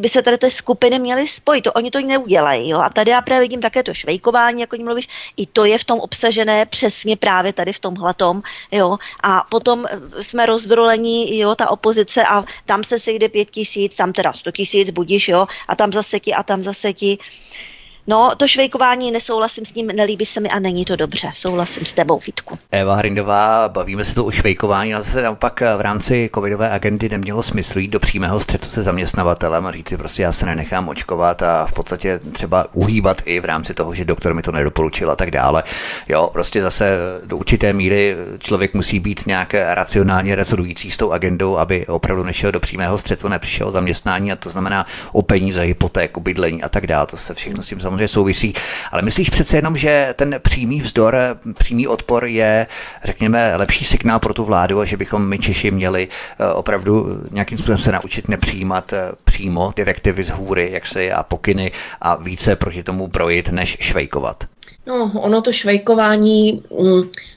by se tady ty skupiny měly spojit. To oni to neudělají, jo. A tady já právě vidím také to švejkování, jako mluvíš, i to je v tom obsažené přesně právě tady v tomhletom, jo. a potom jsme rozdrolení, jo, ta opozice a tam se sejde pět tisíc, tam teda sto tisíc, budíš, jo, a tam zase ti, a tam zase ti. No, to švejkování, nesouhlasím s ním, nelíbí se mi a není to dobře. Souhlasím s tebou, Vítku. Eva Hrindová, bavíme se tu o švejkování, ale se naopak v rámci covidové agendy nemělo smysl jít do přímého střetu se zaměstnavatelem a říct si prostě já se nenechám očkovat a v podstatě třeba uhýbat i v rámci toho, že doktor mi to nedoporučil a tak dále. Jo, prostě zase do určité míry člověk musí být nějak racionálně rozhodující s tou agendou, aby opravdu nešel do přímého střetu, nepřišel zaměstnání, a to znamená o peníze, hypotéku, bydlení a tak dále. To se všechno s tím samozřejmě souvisí, ale myslíš přece jenom, že ten přímý vzdor, přímý odpor je, řekněme, lepší signál pro tu vládu a že bychom my Češi měli opravdu nějakým způsobem se naučit nepřijímat přímo direktivy z hůry, jak se a pokyny a více proti tomu brojit, než švejkovat? No, ono to švejkování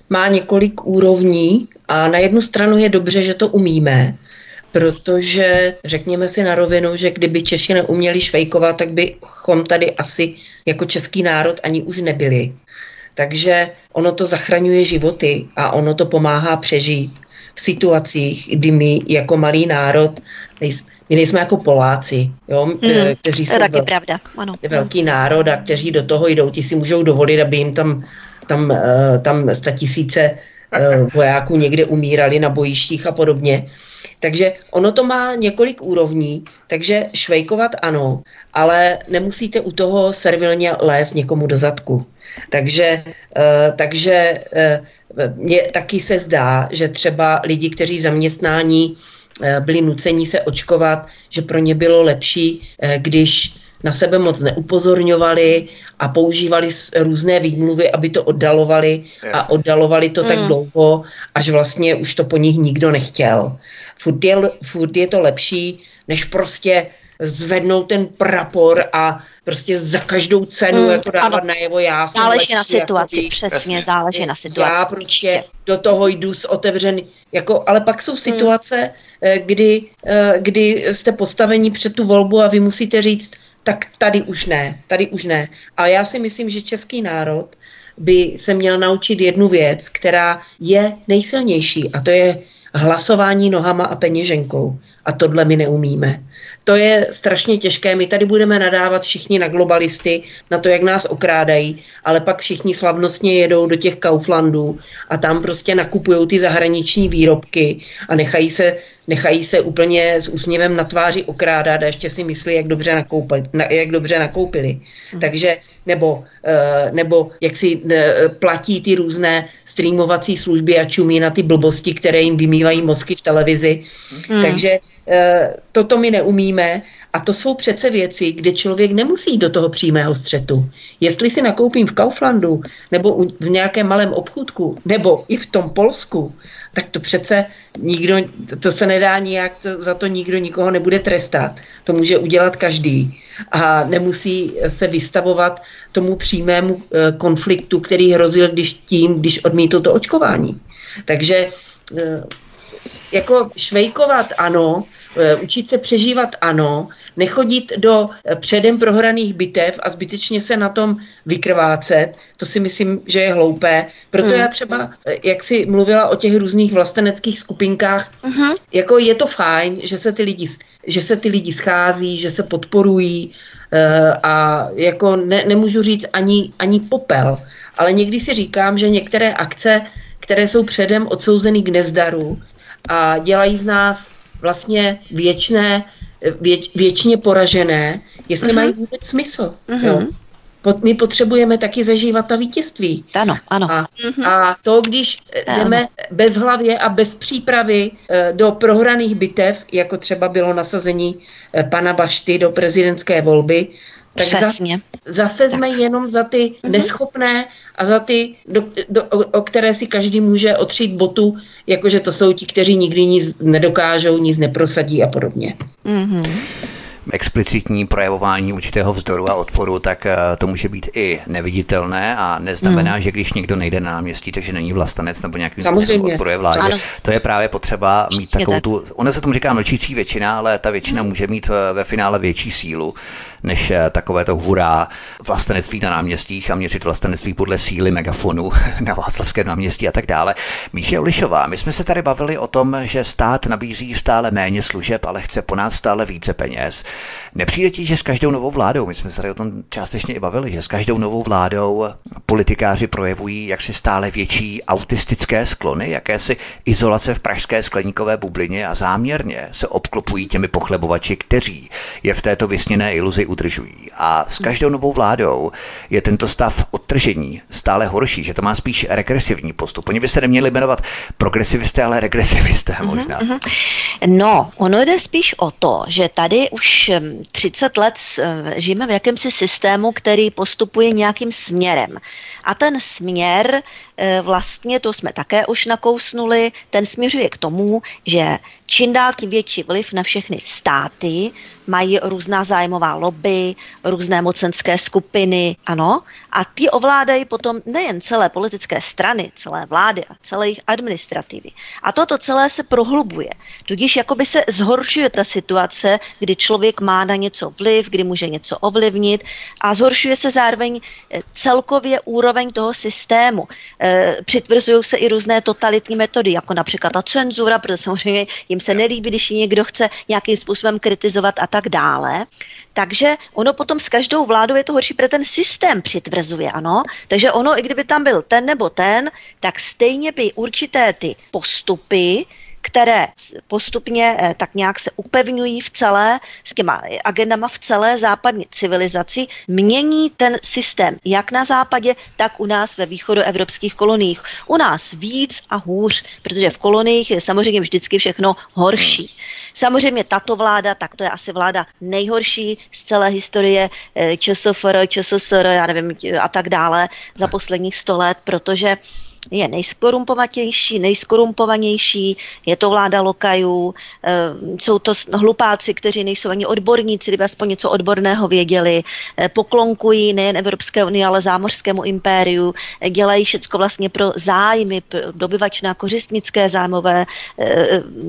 má několik úrovní a na jednu stranu je dobře, že to umíme, protože řekněme si na rovinu, že kdyby Češi neuměli švejkovat, tak bychom tady asi jako český národ ani už nebyli. Takže ono to zachraňuje životy a ono to pomáhá přežít v situacích, kdy my jako malý národ, my nejsme jako Poláci, jo, mm, kteří jsou velký, pravda, ano, velký národ a kteří do toho jdou, ti si můžou dovolit, aby jim tam, tam, tam statisíce vojáků někde umírali na bojištích a podobně. Takže ono to má několik úrovní, takže švejkovat ano, ale nemusíte u toho servilně lézt někomu do zadku. Takže, uh, takže uh, mně taky se zdá, že třeba lidi, kteří v zaměstnání uh, byli nuceni se očkovat, že pro ně bylo lepší, uh, když na sebe moc neupozorňovali a používali různé výmluvy, aby to oddalovali. Jasně. A oddalovali to mm. tak dlouho, až vlastně už to po nich nikdo nechtěl. Furt je, furt je to lepší, než prostě zvednout ten prapor a prostě za každou cenu mm, jako dávat ano. najevo já jsem záleží lepší, na situaci, jakoby, přesně, jasně. záleží na situaci. Já prostě je. do toho jdu s otevřeným, jako, ale pak jsou situace, mm. kdy, kdy jste postaveni před tu volbu a vy musíte říct, tak tady už ne, tady už ne. A já si myslím, že český národ by se měl naučit jednu věc, která je nejsilnější, a to je hlasování nohama a peněženkou. A tohle my neumíme. To je strašně těžké. My tady budeme nadávat všichni na globalisty, na to, jak nás okrádají, ale pak všichni slavnostně jedou do těch Kauflandů a tam prostě nakupují ty zahraniční výrobky a nechají se, nechají se úplně s úsměvem na tváři okrádat a ještě si myslí, jak dobře nakoupili. Na, jak dobře nakoupili. Hmm. Takže nebo, nebo jak si platí ty různé streamovací služby a čumí na ty blbosti, které jim vymývají mozky v televizi. Hmm. Takže toto my neumíme a to jsou přece věci, kde člověk nemusí jít do toho přímého střetu. Jestli si nakoupím v Kauflandu nebo v nějakém malém obchůdku nebo i v tom Polsku, tak to přece nikdo, to se nedá nijak, to, za to nikdo nikoho nebude trestat. To může udělat každý a nemusí se vystavovat tomu přímému konfliktu, který hrozil když tím, když odmítl to očkování. Takže jako švejkovat ano, učit se přežívat ano, nechodit do předem prohraných bitev a zbytečně se na tom vykrvácet, to si myslím, že je hloupé. Proto mm. já třeba, jak jsi mluvila o těch různých vlasteneckých skupinkách, uh-huh. jako je to fajn, že se ty lidi, že se ty lidi schází, že se podporují a jako ne, nemůžu říct ani, ani popel, ale někdy si říkám, že některé akce, které jsou předem odsouzeny k nezdaru, a dělají z nás vlastně věčné, věč, věčně poražené, jestli mm-hmm. mají vůbec smysl. Mm-hmm. Jo? My potřebujeme taky zažívat ta vítězství. Ano, ano. A, mm-hmm. a to, když jdeme ano. bez hlavě a bez přípravy do prohraných bitev, jako třeba bylo nasazení pana Bašty do prezidentské volby, tak Přesně. zase tak. jsme jenom za ty mm-hmm. neschopné a za ty, do, do, o, o které si každý může otřít botu, jakože to jsou ti, kteří nikdy nic nedokážou, nic neprosadí a podobně. Mm-hmm. explicitní projevování určitého vzdoru a odporu, tak to může být i neviditelné a neznamená, mm. že když někdo nejde na náměstí, takže není vlastenec nebo nějaký odporuje vládě. To je právě potřeba mít Přesně takovou tak. tu, ona se tomu říká mlčící většina, ale ta většina mm. může mít ve finále větší sílu než takové to hurá vlastenectví na náměstích a měřit vlastenectví podle síly megafonu na Václavském náměstí a tak dále. Míša Julišová, my jsme se tady bavili o tom, že stát nabízí stále méně služeb, ale chce po nás stále více peněz. Nepřijde ti, že s každou novou vládou, my jsme se tady o tom částečně i bavili, že s každou novou vládou politikáři projevují jaksi stále větší autistické sklony, jakési izolace v pražské skleníkové bublině a záměrně se obklopují těmi pochlebovači, kteří je v této vysněné iluzi udržují. A s každou novou vládou je tento stav odtržení stále horší, že to má spíš regresivní postup. Oni by se neměli jmenovat progresivisté, ale regresivisté možná. Mm-hmm. No, ono jde spíš o to, že tady už třicet let žijeme v jakémsi systému, který postupuje nějakým směrem. A ten směr, vlastně to jsme také už nakousnuli, ten směřuje k tomu, že čím dál tím větší vliv na všechny státy, mají různá zájmová lobby, různé mocenské skupiny, ano, a ty ovládají potom nejen celé politické strany, celé vlády a celé jejich administrativy. A toto celé se prohlubuje. Tudíž jakoby se zhoršuje ta situace, kdy člověk má na něco vliv, kdy může něco ovlivnit a zhoršuje se zároveň celkově úroveň toho systému. E, přitvrzují se i různé totalitní metody, jako například ta cenzura, protože samozřejmě jim se nelíbí, když někdo chce nějakým způsobem kritizovat a tak dále. Takže ono potom s každou vládou je to horší, protože ten systém přitvrzuje, ano. Takže ono, i kdyby tam byl ten nebo ten, tak stejně by určité ty postupy, které postupně tak nějak se upevňují v celé, s těma agendama v celé západní civilizaci, mění ten systém jak na západě, tak u nás ve východoevropských koloniích. U nás víc a hůř, protože v koloniích je samozřejmě vždycky všechno horší. Samozřejmě tato vláda, tak to je asi vláda nejhorší z celé historie ČSFR, ČSSR, já nevím, a tak dále za posledních sto let, protože je nejskorumpovatější, nejskorumpovanější, je to vláda lokajů, jsou to hlupáci, kteří nejsou ani odborníci, kdyby aspoň něco odborného věděli, poklonkují nejen Evropské unii, ale zámořskému impériu, dělají všecko vlastně pro zájmy, dobyvačná kořistnické zájmové,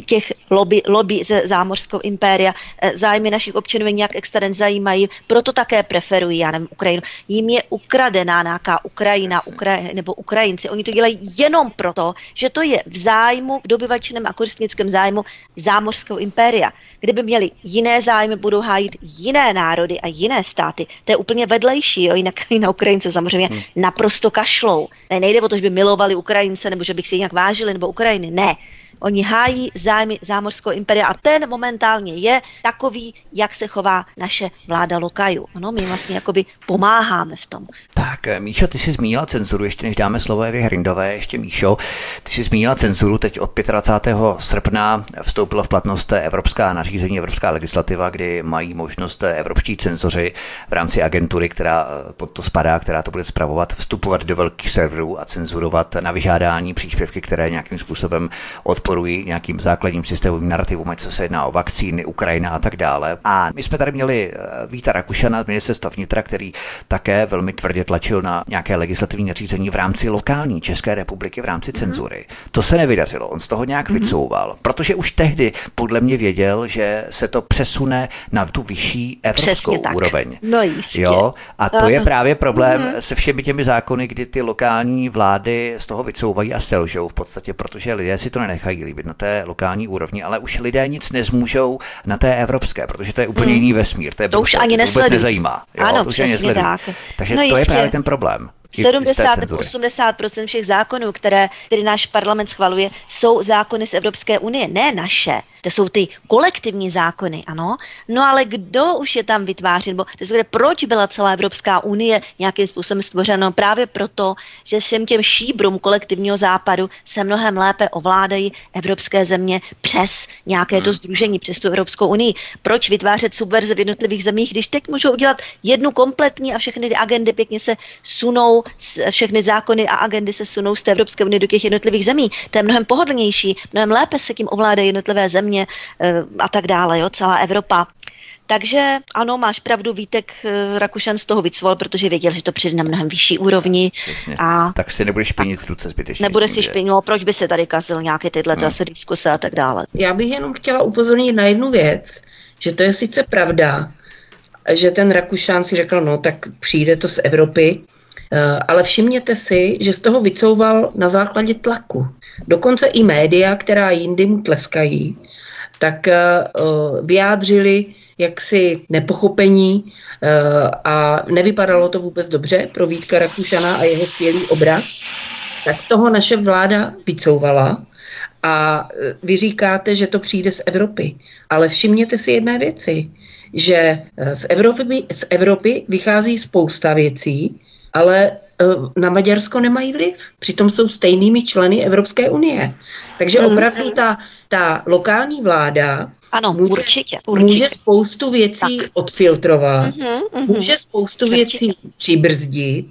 těch lobby, lobby ze zámořského impéria, zájmy našich občanů nějak extra zajímají, proto také preferují, já nevím, Ukrajinu. Jím je ukradená nějaká Ukrajina, Ukraj- nebo Ukrajinci, oni to dělají jenom proto, že to je v zájmu, v dobyvačném a kořistnickém zájmu zámořského impéria. Kdyby měli jiné zájmy, budou hájit jiné národy a jiné státy. To je úplně vedlejší, jo? Jinak na Ukrajince samozřejmě hmm. naprosto kašlou. Ne, nejde o to, že by milovali Ukrajince, nebo že bych si nějak vážili, nebo Ukrajiny, ne. Oni hájí zájmy zámořského imperia a ten momentálně je takový, jak se chová naše vláda lokajů. Ano, my vlastně jakoby pomáháme v tom. Tak, Míšo, ty jsi zmínila cenzuru, ještě než dáme slovo Evě Hrindové, ještě Míšo, ty jsi zmínila cenzuru, teď od dvacátého pátého srpna vstoupila v platnost evropská nařízení, evropská legislativa, kdy mají možnost evropští cenzoři v rámci agentury, která pod to spadá, která to bude spravovat, vstupovat do velkých serverů a cenzurovat na vyžádání příspěvky, které nějakým způsobem odporují nějakým základním systémovým narrativům, ať se jedná o vakcíny, Ukrajina a tak dále. A my jsme tady měli Víta Rakušana z ministerstva vnitra, který také velmi tvrdě tlačil na nějaké legislativní nařízení v rámci lokální České republiky, v rámci mm-hmm. cenzury. To se nevydařilo, on z toho nějak mm-hmm. vycouval, protože už tehdy podle mě věděl, že se to přesune na tu vyšší evropskou úroveň. No jistě. Jo? A to je právě problém mm-hmm. se všemi těmi zákony, kdy ty lokální vlády z toho vycouvají a selžou v podstatě, protože lidé si to nenechají líbit na té lokální úrovni, ale už lidé nic nezmůžou na té evropské, protože to je úplně hmm. jiný vesmír, to je to Brusel, už ani to vůbec nezajímá. Jo? Ano, to už přesně tak. Takže no to jistě. Je právě ten problém. sedmdesát až osmdesát procent všech zákonů, které, které náš parlament schvaluje, jsou zákony z Evropské unie, ne naše. To jsou ty kolektivní zákony, ano. No ale kdo už je tam vytváří? Nebo proč byla celá Evropská unie nějakým způsobem stvořena? Právě proto, že všem těm šíbrům kolektivního západu se mnohem lépe ovládají evropské země přes nějaké to sdružení, přes tu Evropskou unii. Proč vytvářet subverze v jednotlivých zemích, když teď můžou udělat jednu kompletní a všechny ty agendy pěkně se sunou, všechny zákony a agendy se sunou z té Evropské unie do těch jednotlivých zemí. To je mnohem pohodlnější, mnohem lépe se tím ovládají jednotlivé země a tak dále, jo, celá Evropa. Takže ano, máš pravdu, Vítek, Rakušan z toho vycval, protože věděl, že to přijde na mnohem vyšší úrovni. A tak si nebudeš špinit ruce zbytečně. Nebude si špinilo, proč by se tady kazil nějaké tyhle no. diskuse a tak dále. Já bych jenom chtěla upozornit na jednu věc, že to je sice pravda, že ten Rakušan si řekl, no tak přijde to z Evropy, ale všimněte si, že z toho vycouval na základě tlaku. Dokonce i média, která jindy mu tleskají, tak vyjádřili jaksi nepochopení a nevypadalo to vůbec dobře pro Vítka Rakušana a jeho skvělý obraz, tak z toho naše vláda vycouvala a vy říkáte, že to přijde z Evropy. Ale všimněte si jedné věci, že z Evropy, z Evropy vychází spousta věcí, ale na Maďarsko nemají vliv. Přitom jsou stejnými členy Evropské unie. Takže opravdu ta, ta lokální vláda ano, může, určitě, určitě. může spoustu věcí tak. odfiltrovat, uhum, uhum. může spoustu věcí určitě. přibrzdit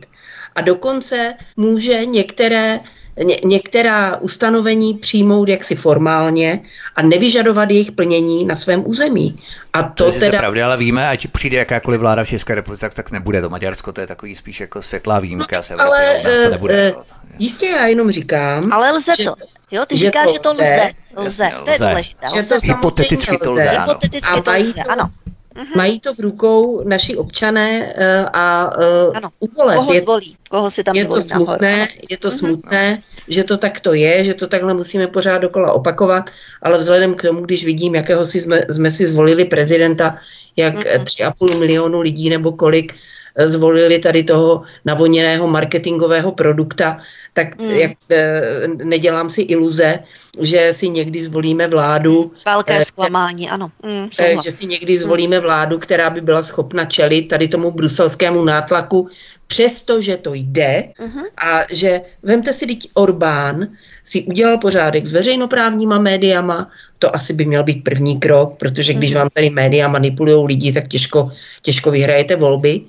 a dokonce může některé, ně, některá ustanovení přijmout jaksi formálně a nevyžadovat jejich plnění na svém území. A to, to je teda... pravda, ale víme, ať přijde jakákoliv vláda v České republice, tak nebude to Maďarsko, to je takový spíš jako světlá výjimka. No, se ale Evropě, to nebude. Jistě, já jenom říkám... Ale lze že... to. Jo, ty říkáš, že to lze, lze, to je důležité. Hypoteticky to lze, ano. A mají, ano. To, mají to v rukou naši občané a uh, uvolé. Koho zvolí, koho si tam je zvolí to smutné, nahoru. Je to smutné, uh-huh. že to takto je, že to takhle musíme pořád dokola opakovat, ale vzhledem k tomu, když vidím, jakého si jsme, jsme si zvolili prezidenta, jak uh-huh. tři a půl milionu lidí nebo kolik, zvolili tady toho navoněného marketingového produkta, tak mm. jak, e, nedělám si iluze, že si někdy zvolíme vládu. Velké e, zklamání, ano. Mm, e, že si někdy zvolíme mm. vládu, která by byla schopna čelit tady tomu bruselskému nátlaku, přestože to jde mm-hmm. a že, vemte si, teď Orbán si udělal pořádek s veřejnoprávníma médiama, to asi by měl být první krok, protože když mm. vám tady média manipulujou lidi, tak těžko, těžko vyhrajete volby.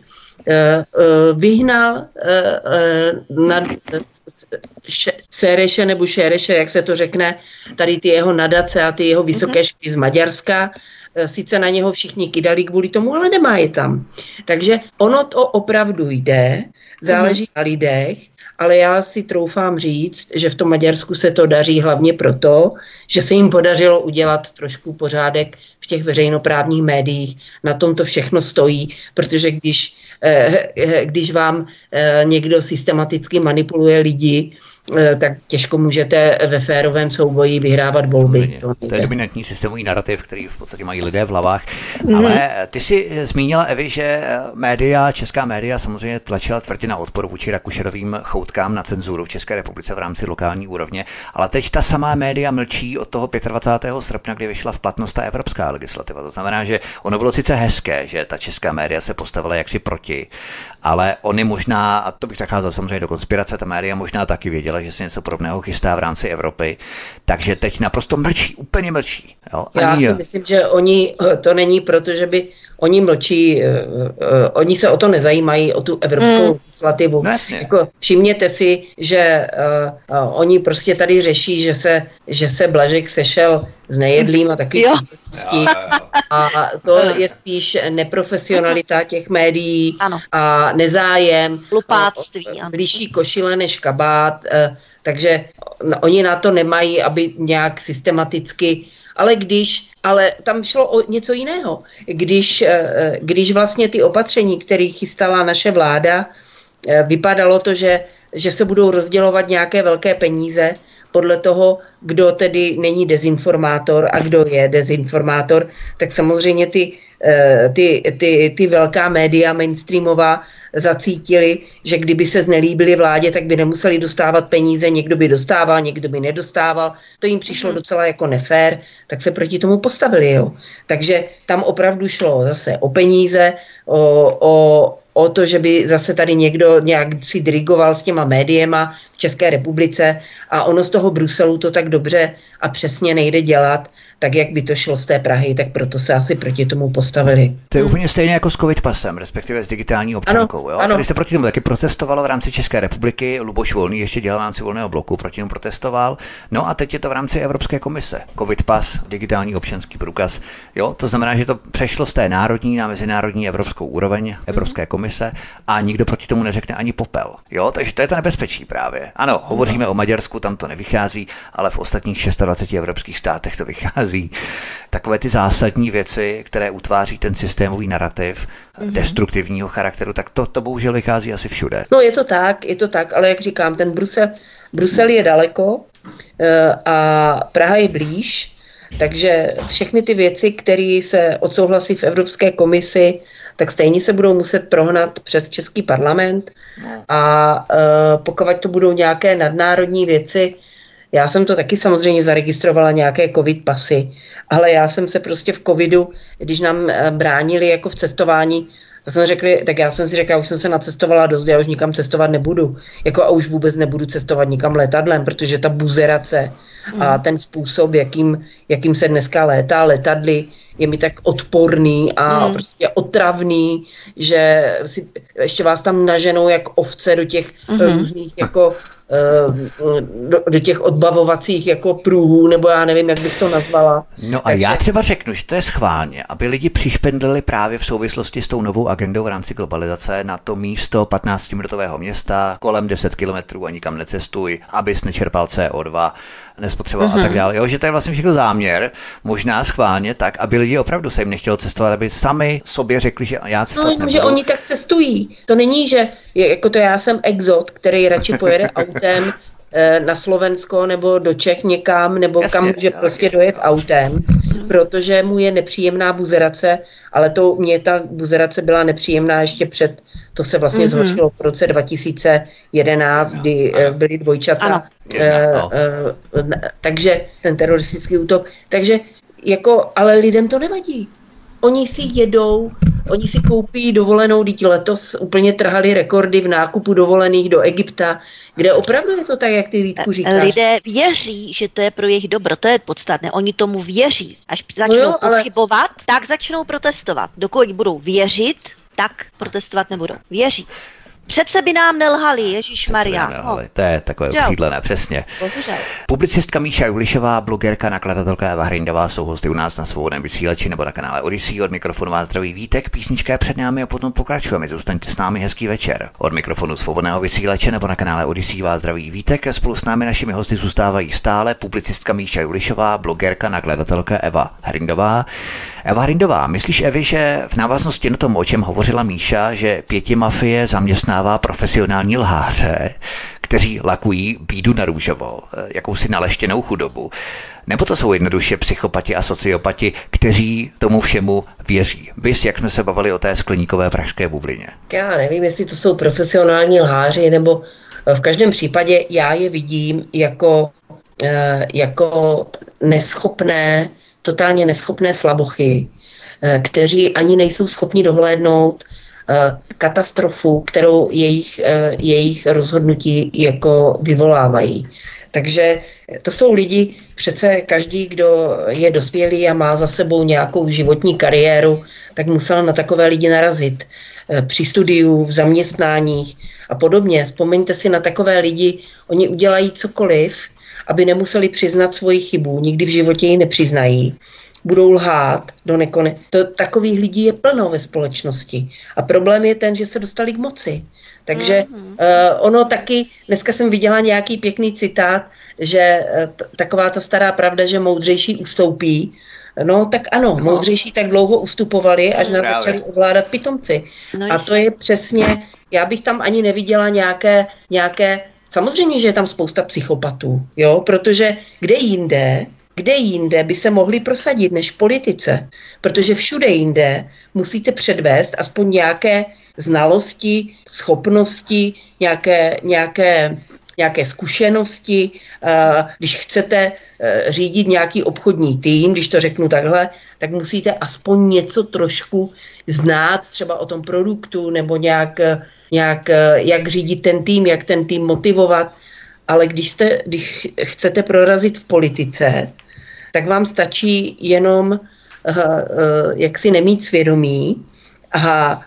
Vyhnal na Sereše nebo Šereše, jak se to řekne, tady ty jeho nadace a ty jeho vysoké školy z Maďarska. Sice na něho všichni kydali kvůli tomu, ale nemá je tam. Takže ono to opravdu jde, záleží na lidech, ale já si troufám říct, že v tom Maďarsku se to daří hlavně proto, že se jim podařilo udělat trošku pořádek v těch veřejnoprávních médiích. Na tom to všechno stojí, protože když, když vám někdo systematicky manipuluje lidi, tak těžko můžete ve férovém souboji vyhrávat volby. To je dominantní systémový narrativ, který v podstatě mají lidé v hlavách. Mm-hmm. Ale ty jsi zmínila, Evi, že média, česká média samozřejmě tlačila tvrdě na odpor vůči Rakušerovým choutkám na cenzuru v České republice v rámci lokální úrovně, ale teď ta samá média mlčí od toho dvacátého pátého srpna, kdy vyšla v platnost ta evropská legislativa. To znamená, že ono bylo sice hezké, že ta česká média se postavila jaksi proti, ale oni možná, a to bych tak házal samozřejmě do konspirace, ta média možná taky věděla, že se něco podobného chystá v rámci Evropy, takže teď naprosto mlčí, úplně mlčí. Jo? Já si myslím, že oni, to není proto, že by oni mlčí, uh, uh, oni se o to nezajímají, o tu evropskou mm. legislativu. No jako, všimněte si, že uh, uh, oni prostě tady řeší, že se, že se Blažek sešel s Nejedlým a takových věcí. A to je spíš neprofesionalita těch médií ano. a nezájem. Lupáctví. Blížší košile než kabát. Takže oni na to nemají, aby nějak systematicky, ale když, ale tam šlo o něco jiného. Když, když vlastně ty opatření, které chystala naše vláda, vypadalo to, že, že se budou rozdělovat nějaké velké peníze podle toho, kdo tedy není dezinformátor a kdo je dezinformátor, tak samozřejmě ty, ty, ty, ty velká média mainstreamová zacítili, že kdyby se znelíbili vládě, tak by nemuseli dostávat peníze, někdo by dostával, někdo by nedostával, to jim přišlo mm. docela jako nefér, tak se proti tomu postavili. Jo. Takže tam opravdu šlo zase o peníze, o... o o to, že by zase tady někdo nějak si dirigoval s těma médiema v České republice a ono z toho Bruselu to tak dobře a přesně nejde dělat, tak jak by to šlo z té Prahy, tak proto se asi proti tomu postavili. zastavili. To je úplně stejně jako s covid pasem, respektive s digitální občankou. Ano, jo? Ano. Tady se proti tomu taky protestovalo v rámci České republiky, Luboš Volný ještě dělal v rámci Volného bloku, proti tomu protestoval. No a teď je to v rámci Evropské komise. Covid pas, digitální občanský průkaz. Jo? To znamená, že to přešlo z té národní na mezinárodní evropskou úroveň Evropské komise a nikdo proti tomu neřekne ani popel. Jo? Takže to je to nebezpečí právě. Ano, hovoříme o Maďarsku, tam to nevychází, ale v ostatních dvaceti šesti evropských státech to vychází. Takové ty zásadní věci, které utváří ten systémový narrativ mm-hmm. destruktivního charakteru, tak to, to bohužel vychází asi všude. No je to tak, je to tak, ale jak říkám, ten Brusel, Brusel je daleko a Praha je blíž, takže všechny ty věci, které se odsouhlasí v Evropské komisi, tak stejně se budou muset prohnat přes český parlament a pokud to budou nějaké nadnárodní věci. Já jsem to taky samozřejmě zaregistrovala nějaké covid pasy, ale já jsem se prostě v covidu, když nám bránili jako v cestování, tak, jsem řekli, tak já jsem si řekla, už jsem se nacestovala dost, já už nikam cestovat nebudu. Jako a už vůbec nebudu cestovat nikam letadlem, protože ta buzerace hmm. a ten způsob, jakým, jakým se dneska létá letadly, je mi tak odporný a hmm. prostě otravný, že si, ještě vás tam naženou jak ovce do těch hmm. různých jako... Do, do těch odbavovacích jako průhů, nebo já nevím, jak bych to nazvala. No a takže... já třeba řeknu, že to je schválně, aby lidi přišpendlili právě v souvislosti s tou novou agendou v rámci globalizace na to místo patnáctiminutového města, kolem deset kilometrů a nikam necestuj, abys nečerpal C O dva, nespotřeboval mm-hmm. a tak dále. Jo, že to je vlastně všechno záměr, možná schválně tak, aby lidi opravdu se jim nechtělo cestovat, aby sami sobě řekli, že já cestovat nebudu. No, že oni tak cestují. To není, že jako to já jsem exot, který radši pojede autem na Slovensko nebo do Čech někam, nebo jasně, kam může prostě dojet autem, protože mu je nepříjemná buzerace, ale to mě ta buzerace byla nepříjemná ještě před, to se vlastně mm-hmm. zhoršilo v roce dva tisíce jedenáct, no, kdy ano. byly dvojčata, ano. Eh, ano. Eh, takže ten teroristický útok, takže jako, ale lidem to nevadí. Oni si jedou, oni si koupí dovolenou, teď letos úplně trhali rekordy v nákupu dovolených do Egypta, kde opravdu je to tak, jak ty Vítku říkáš. Lidé věří, že to je pro jejich dobro, to je podstatné, oni tomu věří. Až začnou no jo, ale... pochybovat, tak začnou protestovat. Dokud budou věřit, tak protestovat nebudou. Věří. Přece by nám nelhali, Ježíšmarja. No. To je takové usídlené, přesně. Bohužel. Publicistka Míša Julišová, blogerka, nakladatelka Eva Hrindová jsou hosty u nás na Svobodném vysílači nebo na kanále Odysee. Od mikrofonu vás zdraví Vítek, písnička je před námi a potom pokračujeme. Zůstaňte s námi, hezký večer. Od mikrofonu Svobodného vysílače nebo na kanále Odysee vás zdraví Vítek a spolu s námi našimi hosty zůstávají stále publicistka Míša Julišová, blogerka, nakladatelka Eva Hrindová. Eva Hrindová, myslíš, Evi, že v návaznosti na tom, o čem hovořila Míša, že pěti mafie zaměstná profesionální lháře, kteří lakují bídu na růžovo, jakousi naleštěnou chudobu. Nebo to jsou jednoduše psychopati a sociopati, kteří tomu všemu věří. Bys, jak jsme se bavili o té skleníkové pražské bublině. Já nevím, jestli to jsou profesionální lháři, nebo v každém případě já je vidím jako, jako neschopné, totálně neschopné slabochy, kteří ani nejsou schopni dohlédnout katastrofu, kterou jejich, jejich rozhodnutí jako vyvolávají. Takže to jsou lidi, přece každý, kdo je dospělý a má za sebou nějakou životní kariéru, tak musel na takové lidi narazit při studiu, v zaměstnáních a podobně. Vzpomeňte si na takové lidi, oni udělají cokoliv, aby nemuseli přiznat svoji chybu, nikdy v životě ji nepřiznají. Budou lhát do nekone. To, takových lidí je plno ve společnosti. A problém je ten, že se dostali k moci. Takže mm-hmm. uh, ono taky, dneska jsem viděla nějaký pěkný citát, že t- taková ta stará pravda, že moudřejší ustoupí. No tak ano, no. moudřejší tak dlouho ustupovali, až nás Právě. začali ovládat pitomci. No a to je přesně, já bych tam ani neviděla nějaké, nějaké, samozřejmě, že je tam spousta psychopatů, jo, protože kde jinde, Kde jinde by se mohli prosadit než v politice? Protože všude jinde musíte předvést aspoň nějaké znalosti, schopnosti, nějaké, nějaké, nějaké zkušenosti. Když chcete řídit nějaký obchodní tým, když to řeknu takhle, tak musíte aspoň něco trošku znát třeba o tom produktu nebo nějak, nějak jak řídit ten tým, jak ten tým motivovat. Ale když, jste, když chcete prorazit v politice, tak vám stačí jenom jaksi nemít svědomí a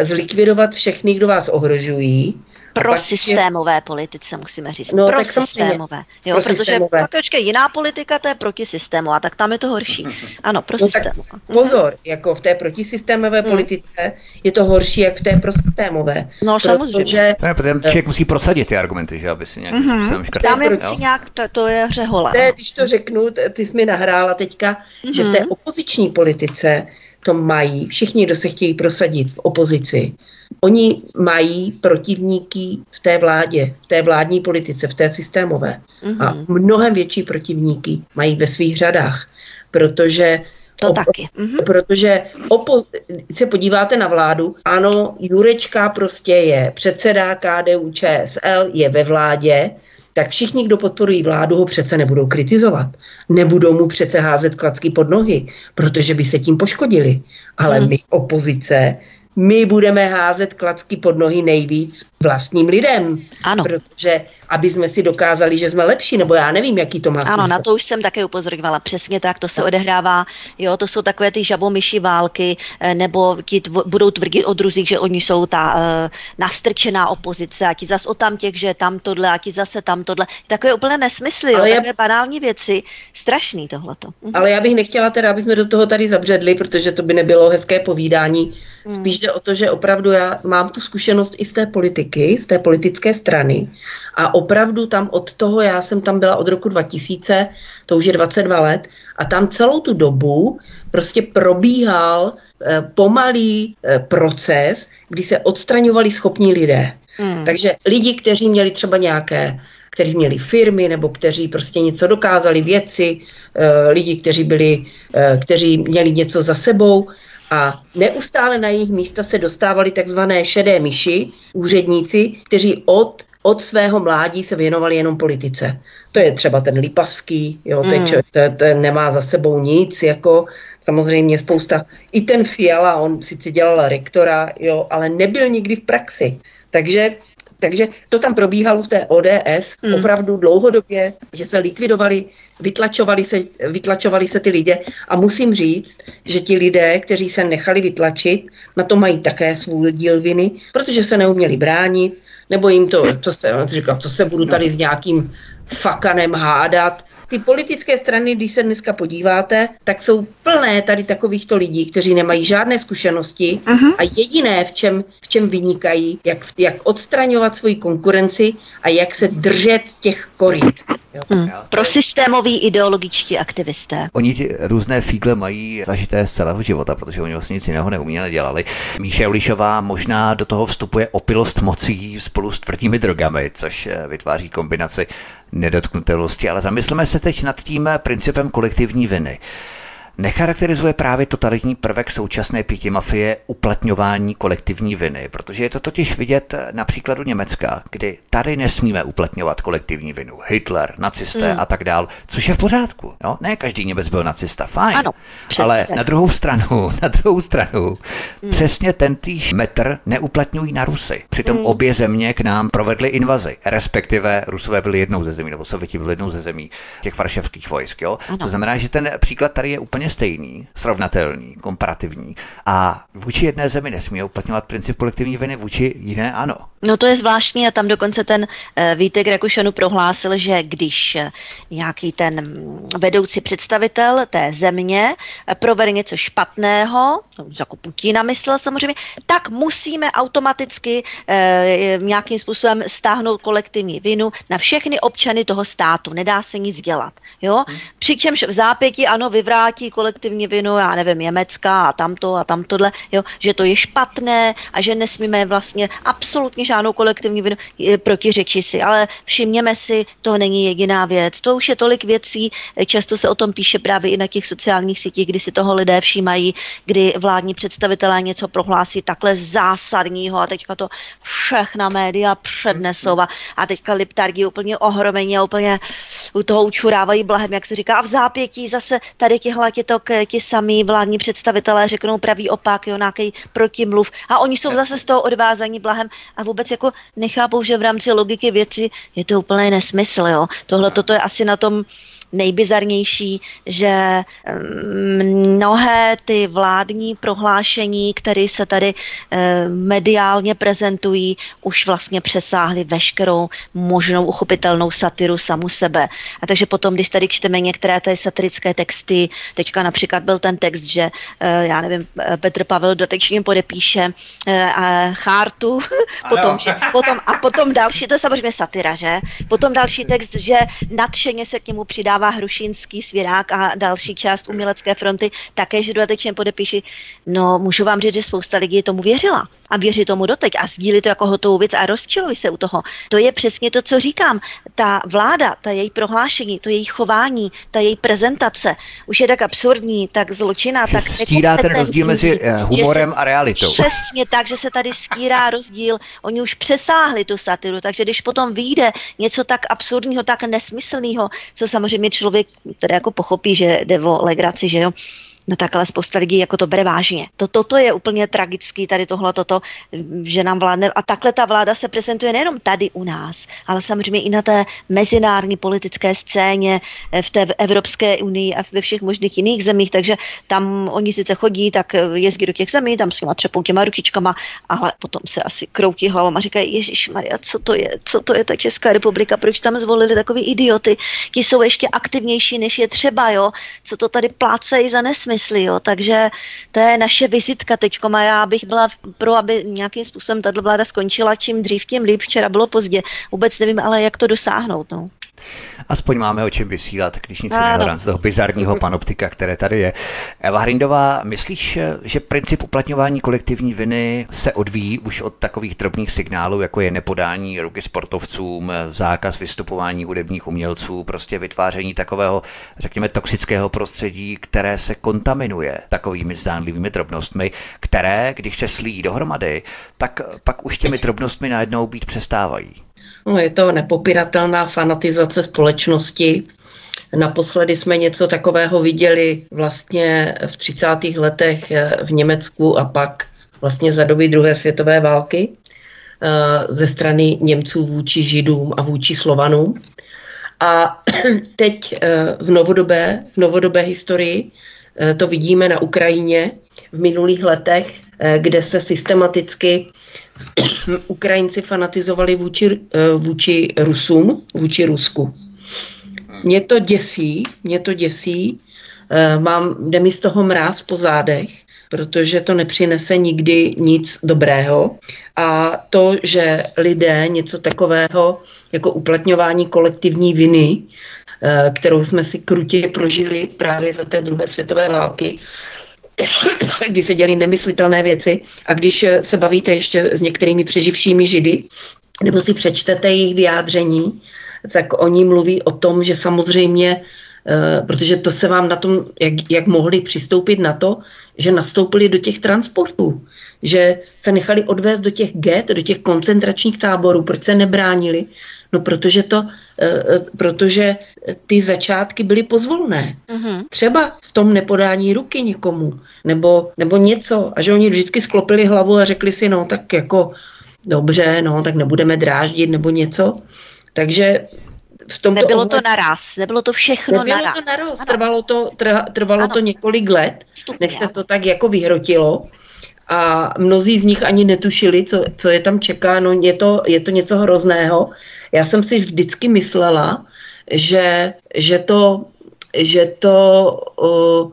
zlikvidovat všechny, kdo vás ohrožují. Pro systémové politice, musíme říct. No, pro systémové. Jo, pro protože systémové. Pak, počkej, jiná politika, to je protisystémová, tak tam je to horší. Ano, pro no systémová. Pozor, jako v té protisystémové hmm. politice je to horší, jak v té prosystémové. No, protože, samozřejmě. Ne, protože člověk musí prosadit ty argumenty, že aby si nějakým mm-hmm. systém škrtil. Tam je proti, nějak, to, to je hřehola. Ne, když to řeknu, ty jsi mi nahrála teďka, mm-hmm. že v té opoziční politice to mají všichni, kdo se chtějí prosadit v opozici. Oni mají protivníky v té vládě, v té vládní politice, v té systémové. Mm-hmm. A mnohem větší protivníky mají ve svých řadách, protože to opo- taky. Mm-hmm. Protože opo- se podíváte na vládu, ano, Jurečka prostě je předseda K D U Č S L, je ve vládě, tak všichni, kdo podporují vládu, ho přece nebudou kritizovat. Nebudou mu přece házet klacky pod nohy, protože by se tím poškodili. Ale mm. my, opozice, my budeme házet klacky pod nohy nejvíc vlastním lidem. Ano. Protože aby jsme si dokázali, že jsme lepší, nebo já nevím, jaký to má smysl. Ano, na to už jsem také upozorňovala. Přesně tak, to se tak odehrává. Jo, to jsou takové ty žabomyší války, nebo ti tvo, budou tvrdit o druzích, že oni jsou ta e, nastrčená opozice a ti zas o tam těch, že tam tohle a ti zase tam tohle. Takové úplně nesmysly, jo, takové já... banální věci. Strašný tohleto. Mhm. Ale já bych nechtěla teda, aby jsme do toho tady zabředli, protože to by nebylo hezké povídání. Hmm. Spíš jde o to, že opravdu já mám tu zkušenost i z té politiky, z té politické strany a opravdu tam od toho, já jsem tam byla od roku dva tisíce, to už je dvacet dva let, a tam celou tu dobu prostě probíhal eh, pomalý eh, proces, kdy se odstraňovali schopní lidé. Hmm. Takže lidi, kteří měli třeba nějaké, kteří měli firmy nebo kteří prostě něco dokázali, věci, eh, lidi, kteří byli, eh, kteří měli něco za sebou, a neustále na jejich místa se dostávali takzvané šedé myši, úředníci, kteří od, od svého mládí se věnovali jenom politice. To je třeba ten Lipavský, jo, mm. ten, ten, ten nemá za sebou nic, jako samozřejmě spousta, i ten Fiala, on sice dělal rektora, jo, ale nebyl nikdy v praxi. Takže, takže to tam probíhalo v té O D S mm. opravdu dlouhodobě, že se likvidovali, vytlačovali se, vytlačovali se ty lidé a musím říct, že ti lidé, kteří se nechali vytlačit, na to mají také svůj díl viny, protože se neuměli bránit, nebo jim to, co se, říkám, co se budu tady s nějakým fakanem hádat. Ty politické strany, když se dneska podíváte, tak jsou plné tady takovýchto lidí, kteří nemají žádné zkušenosti uh-huh. a jediné, v čem, v čem vynikají, jak, jak odstraňovat svoji konkurenci a jak se držet těch koryt. Hmm. Pro systémoví ideologičtí aktivisté. Oni ty různé fígle mají zažité z celého života, protože oni vlastně nic jiného neumí a nedělali. Míša Julišová možná do toho vstupuje opilost mocí spolu s tvrdými drogami, což vytváří kombinaci nedotknutelnosti, ale zamysleme se teď nad tím principem kolektivní viny. Necharakterizuje právě totalitní prvek současné pěti mafie uplatňování kolektivní viny, protože je to totiž vidět na příkladu Německa, kdy tady nesmíme uplatňovat kolektivní vinu. Hitler, nacisté mm. a tak dál, což je v pořádku. No, ne každý Němec byl nacista, fajn, ano, ale tak. na druhou stranu, na druhou stranu, mm. přesně tentýž metr neuplatňují na Rusy. Přitom mm. obě země k nám provedly invazi, respektive Rusové byli jednou ze zemí, nebo Sověti byli jednou ze zemí těch varšavských vojsk. Jo? To znamená, že ten příklad tady je úplně stejný, srovnatelný, komparativní. A vůči jedné zemi nesmí uplatňovat princip kolektivní viny, vůči jiné ano. No to je zvláštní a tam dokonce ten e, Vítek Rakušanu prohlásil, že když e, nějaký ten vedoucí představitel té země e, provede něco špatného, jako Putina myslel samozřejmě, tak musíme automaticky e, nějakým způsobem stáhnout kolektivní vinu na všechny občany toho státu. Nedá se nic dělat. Jo? Hmm. Přičemž v zápěti ano vyvrátí kolektivní vinu, já nevím, Německa a tamto a tamtohle, jo, že to je špatné a že nesmíme vlastně absolutně žádnou kolektivní vinu protiřečí si, ale všimněme si, to není jediná věc, to už je tolik věcí, často se o tom píše právě i na těch sociálních sítích, kdy si toho lidé všímají, kdy vládní představitelé něco prohlásí takhle zásadního a teďka to všechna média přednesou a, a teďka liptargi úplně ohromení a úplně u toho učurávají blahem, jak se říká, a v zápětí zase tady těhle to k ti samí vládní představitelé řeknou pravý opak, jo, nějaký protimluv. A oni jsou zase z toho odvázaní blahem a vůbec jako nechápou, že v rámci logiky věci je to úplně nesmysl. Jo. Tohle toto je asi na tom nejbizarnější, že mnohé ty vládní prohlášení, které se tady mediálně prezentují, už vlastně přesáhly veškerou možnou uchopitelnou satiru samu sebe. A takže potom, když tady čteme některé ty satirické texty, teďka například byl ten text, že já nevím, Petr Pavel dotečním podepíše chartu, potom, že, potom, a potom další, to je samozřejmě satira, že? Potom další text, že nadšeně se k němu přidává Hrušínský, Svirák a další část umělecké fronty, také, že dodatečně podepíši. No, můžu vám říct, že spousta lidí tomu věřila a věří tomu doteď a sdílí to jako hotovou věc a rozčilují se u toho. To je přesně to, co říkám. Ta vláda, ta její prohlášení, to její chování, ta její prezentace už je tak absurdní, tak zločinná, tak stírá ten rozdíl mezi humorem se, a realitou. Přesně tak, že se tady stírá rozdíl. Oni už přesáhli tu satiru, takže když potom vyjde něco tak absurdního, tak nesmyslného, co samozřejmě člověk teda jako pochopí, že jde o legraci, že jo, no tak ale spousta lidí jako to bere vážně. To, toto je úplně tragický, tady tohle, toto, že nám vládne, a takhle ta vláda se prezentuje nejenom tady u nás, ale samozřejmě i na té mezinárodní politické scéně, v té Evropské unii a ve všech možných jiných zemích, takže tam oni sice chodí, tak jezdí do těch zemí, tam s nima třepou těma ručičkama, ale potom se asi kroutí hlavama a říkají, ježišmarja, co to je, co to je ta Česká republika, proč tam zvolili takový idioty, ti jsou ještě aktivnější, než je třeba, jo, co to tady plácejí za nesmysl. Myslí, jo. Takže to je naše vizitka teďkom a já bych byla pro, aby nějakým způsobem tato vláda skončila, čím dřív, tím líp, včera bylo pozdě. Vůbec nevím, ale jak to dosáhnout, no. Aspoň máme o čem vysílat, když nic nehrám z toho bizarního panoptika, které tady je. Eva Hrindová, myslíš, že princip uplatňování kolektivní viny se odvíjí už od takových drobných signálů, jako je nepodání ruky sportovcům, zákaz vystupování hudebních umělců, prostě vytváření takového, řekněme, toxického prostředí, které se kontaminuje takovými zdánlivými drobnostmi, které, když se slíjí dohromady, tak pak už těmi drobnostmi najednou být přestávají? No, je to nepopiratelná fanatizace společnosti. Naposledy jsme něco takového viděli vlastně v třicátých letech v Německu a pak vlastně za doby druhé světové války ze strany Němců vůči Židům a vůči Slovanům. A teď v novodobé, v novodobé historii to vidíme na Ukrajině v minulých letech, kde se systematicky Ukrajinci fanatizovali vůči, vůči Rusům, vůči Rusku. Mě to děsí, mě to děsí, mám, jde mi z toho mráz po zádech, protože to nepřinese nikdy nic dobrého. A to, že lidé něco takového jako uplatňování kolektivní viny, kterou jsme si krutě prožili právě za té druhé světové války, kdy se dělí nemyslitelné věci a když se bavíte ještě s některými přeživšími Židy, nebo si přečtete jejich vyjádření, tak oni mluví o tom, že samozřejmě, protože to se vám na tom, jak, jak mohli přistoupit na to, že nastoupili do těch transportů, že se nechali odvést do těch get, do těch koncentračních táborů, proč se nebránili? No, protože, to, protože ty začátky byly pozvolné. Uh-huh. Třeba v tom nepodání ruky někomu, nebo, nebo něco. A že oni vždycky sklopili hlavu a řekli si, no tak jako dobře, no tak nebudeme dráždit nebo něco. Takže v tomto nebylo ohledu, to naraz, nebylo to všechno nebylo naraz. Nebylo to naraz, trvalo to, trvalo to několik let, než se to tak jako vyhrotilo. A mnozí z nich ani netušili, co, co je tam čeká, no je to, je to něco hrozného. Já jsem si vždycky myslela, že, že to, že to uh,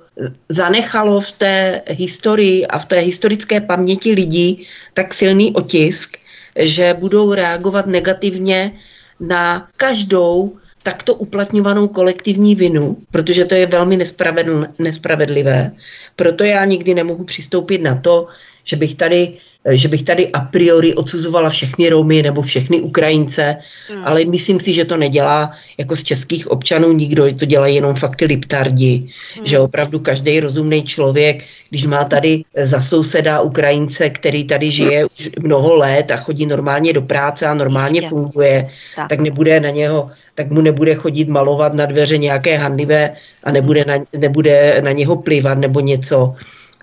zanechalo v té historii a v té historické paměti lidí tak silný otisk, že budou reagovat negativně na každou takto uplatňovanou kolektivní vinu, protože to je velmi nespravedl, nespravedlivé. Proto já nikdy nemohu přistoupit na to, že bych tady že bych tady a priori odsuzovala všechny Romy nebo všechny Ukrajince, hmm. ale myslím si, že to nedělá jako z českých občanů nikdo, to dělají jenom fakt ty liptardi, hmm. že opravdu každý rozumný člověk, když má tady za souseda Ukrajince, který tady žije už mnoho let a chodí normálně do práce a normálně Jistě. funguje, tak. tak nebude na něho, tak mu nebude chodit malovat na dveře nějaké hanlivé a nebude na, nebude na něho plivat nebo něco.